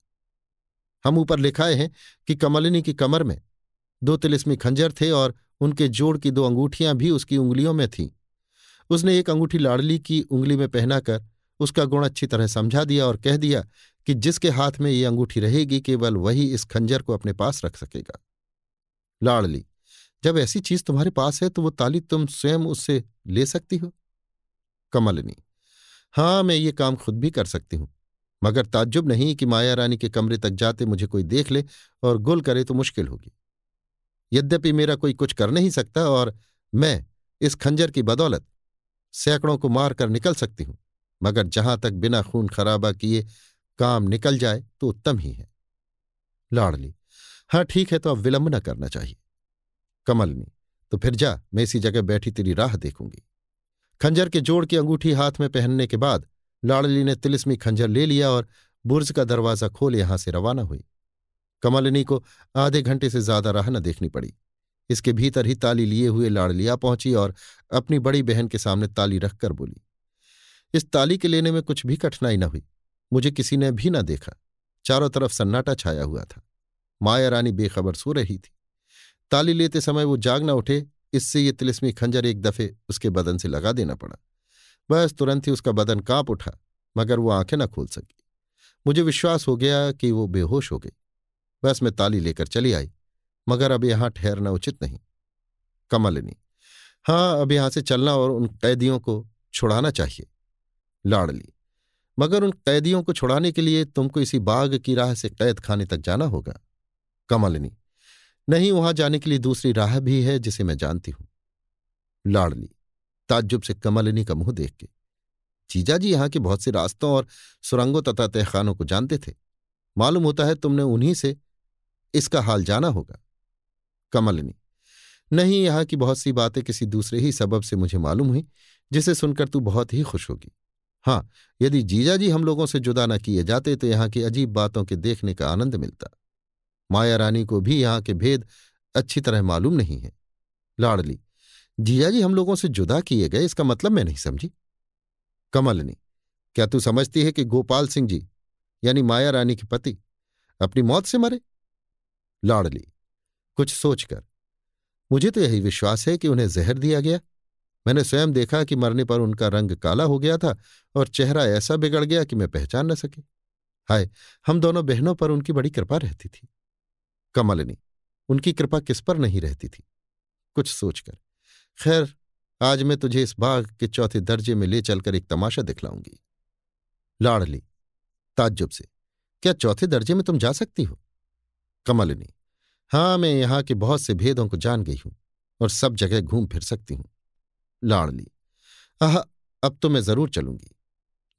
हम ऊपर लिखाए हैं कि कमलिनी की कमर में दो तिलिस्मी खंजर थे और उनके जोड़ की दो अंगूठियां भी उसकी उंगलियों में थीं। उसने एक अंगूठी लाडली की उंगली में पहनाकर उसका गुण अच्छी तरह समझा दिया और कह दिया कि जिसके हाथ में ये अंगूठी रहेगी केवल वही इस खंजर को अपने पास रख सकेगा। लाडली, जब ऐसी चीज तुम्हारे पास है तो वो ताली तुम स्वयं उससे ले सकती हो? कमलिनी, हाँ, मैं ये काम खुद भी कर सकती हूं, मगर ताज्जुब नहीं कि मायारानी के कमरे तक जाते मुझे कोई देख ले और गुल करे तो मुश्किल होगी। यद्यपि मेरा कोई कुछ कर नहीं सकता और मैं इस खंजर की बदौलत सैकड़ों को मार कर निकल सकती हूं, मगर जहां तक बिना खून खराबा किए काम निकल जाए तो उत्तम ही है। लाडली, हाँ ठीक है, तो अब विलंब न करना चाहिए। कमलिनी, तो फिर जा, मैं इसी जगह बैठी तेरी राह देखूंगी। खंजर के जोड़ की अंगूठी हाथ में पहनने के बाद लाडली ने तिलिस्मी खंजर ले लिया और बुर्ज का दरवाजा खोल यहां से रवाना हुई। कमलिनी को आधे घंटे से ज्यादा राह न देखनी पड़ी। इसके भीतर ही ताली लिए हुए लाडली आ पहुंची और अपनी बड़ी बहन के सामने ताली रखकर बोली, इस ताली के लेने में कुछ भी कठिनाई न हुई, मुझे किसी ने भी न देखा। चारों तरफ सन्नाटा छाया हुआ था। मायारानी बेखबर सो रही थी। ताली लेते समय वो जाग न उठे, इससे ये तिलिस्मी खंजर एक दफे उसके बदन से लगा देना पड़ा। बस तुरंत ही उसका बदन कांप उठा, मगर वो आंखें न खोल सकी। मुझे विश्वास हो गया कि वो बेहोश हो गई। बस मैं ताली लेकर चली आई, मगर अब यहां ठहरना उचित नहीं। कमलिनी, हाँ, अब यहां से चलना और उन कैदियों को छुड़ाना चाहिए। लाडली, मगर उन कैदियों को छुड़ाने के लिए तुमको इसी बाग की राह से कैद खाने तक जाना होगा। कमलिनी, नहीं, वहां जाने के लिए दूसरी राह भी है जिसे मैं जानती हूं। लाडली ताज्जुब से कमलिनी का मुंह देख के, जीजाजी यहां के बहुत से रास्तों और सुरंगों तथा तहखानों को जानते थे। मालूम होता है तुमने उन्हीं से इसका हाल जाना होगा। कमलिनी, नहीं, यहां की बहुत सी बातें किसी दूसरे ही सबब से मुझे मालूम हुई जिसे सुनकर तू बहुत ही खुश होगी। हाँ, यदि जीजाजी हम लोगों से जुदा न किए जाते तो यहां की अजीब बातों के देखने का आनंद मिलता। मायारानी को भी यहां के भेद अच्छी तरह मालूम नहीं है। लाडली, जीजाजी हम लोगों से जुदा किए गए, इसका मतलब मैं नहीं समझी। कमलिनी, क्या तू समझती है कि गोपाल सिंह जी यानी मायारानी के पति अपनी मौत से मरे? लाडली कुछ सोचकर, मुझे तो यही विश्वास है कि उन्हें जहर दिया गया। मैंने स्वयं देखा कि मरने पर उनका रंग काला हो गया था और चेहरा ऐसा बिगड़ गया कि मैं पहचान न सकी। हाय, हम दोनों बहनों पर उनकी बड़ी कृपा रहती थी। कमलिनी, उनकी कृपा किस पर नहीं रहती थी? कुछ सोचकर, खैर आज मैं तुझे इस बाग के चौथे दर्जे में ले चलकर एक तमाशा दिखलाऊंगी। लाडली ताज्जुब से, क्या चौथे दर्जे में तुम जा सकती हो? कमलिनी, हाँ, मैं यहाँ के बहुत से भेदों को जान गई हूं और सब जगह घूम फिर सकती हूँ। लाडली, आह, अब तो मैं जरूर चलूंगी।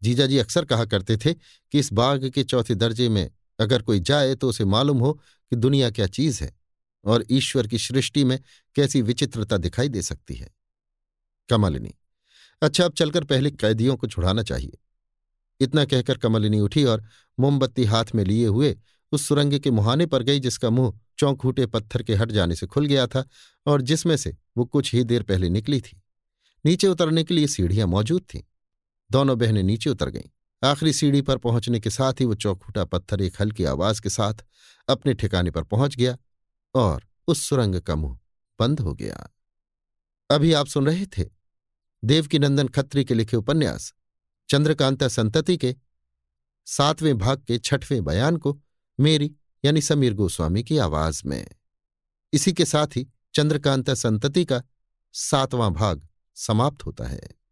जीजाजी अक्सर कहा करते थे कि इस बाग के चौथे दर्जे में अगर कोई जाए तो उसे मालूम हो कि दुनिया क्या चीज है और ईश्वर की सृष्टि में कैसी विचित्रता दिखाई दे सकती है। कमलिनी, अच्छा, अब चलकर पहले कैदियों को छुड़ाना चाहिए। इतना कहकर कमलिनी उठी और मोमबत्ती हाथ में लिए हुए उस सुरंग के मुहाने पर गई जिसका मुंह चौखूटे पत्थर के हट जाने से खुल गया था और जिसमें से वो कुछ ही देर पहले निकली थी। नीचे उतरने के लिए सीढ़ियां मौजूद थीं। दोनों बहनें नीचे उतर गईं। आखिरी सीढ़ी पर पहुंचने के साथ ही वो चौखूटा पत्थर एक हल्की आवाज के साथ अपने ठिकाने पर पहुंच गया और उस सुरंग का मुंह बंद हो गया। अभी आप सुन रहे थे देवकीनंदन खत्री के लिखे उपन्यास चंद्रकांता संतति के 7वें भाग के 6ठवें बयान को मेरी यानी समीर गोस्वामी की आवाज में। इसी के साथ ही चंद्रकांता संतति का 7वां भाग समाप्त होता है।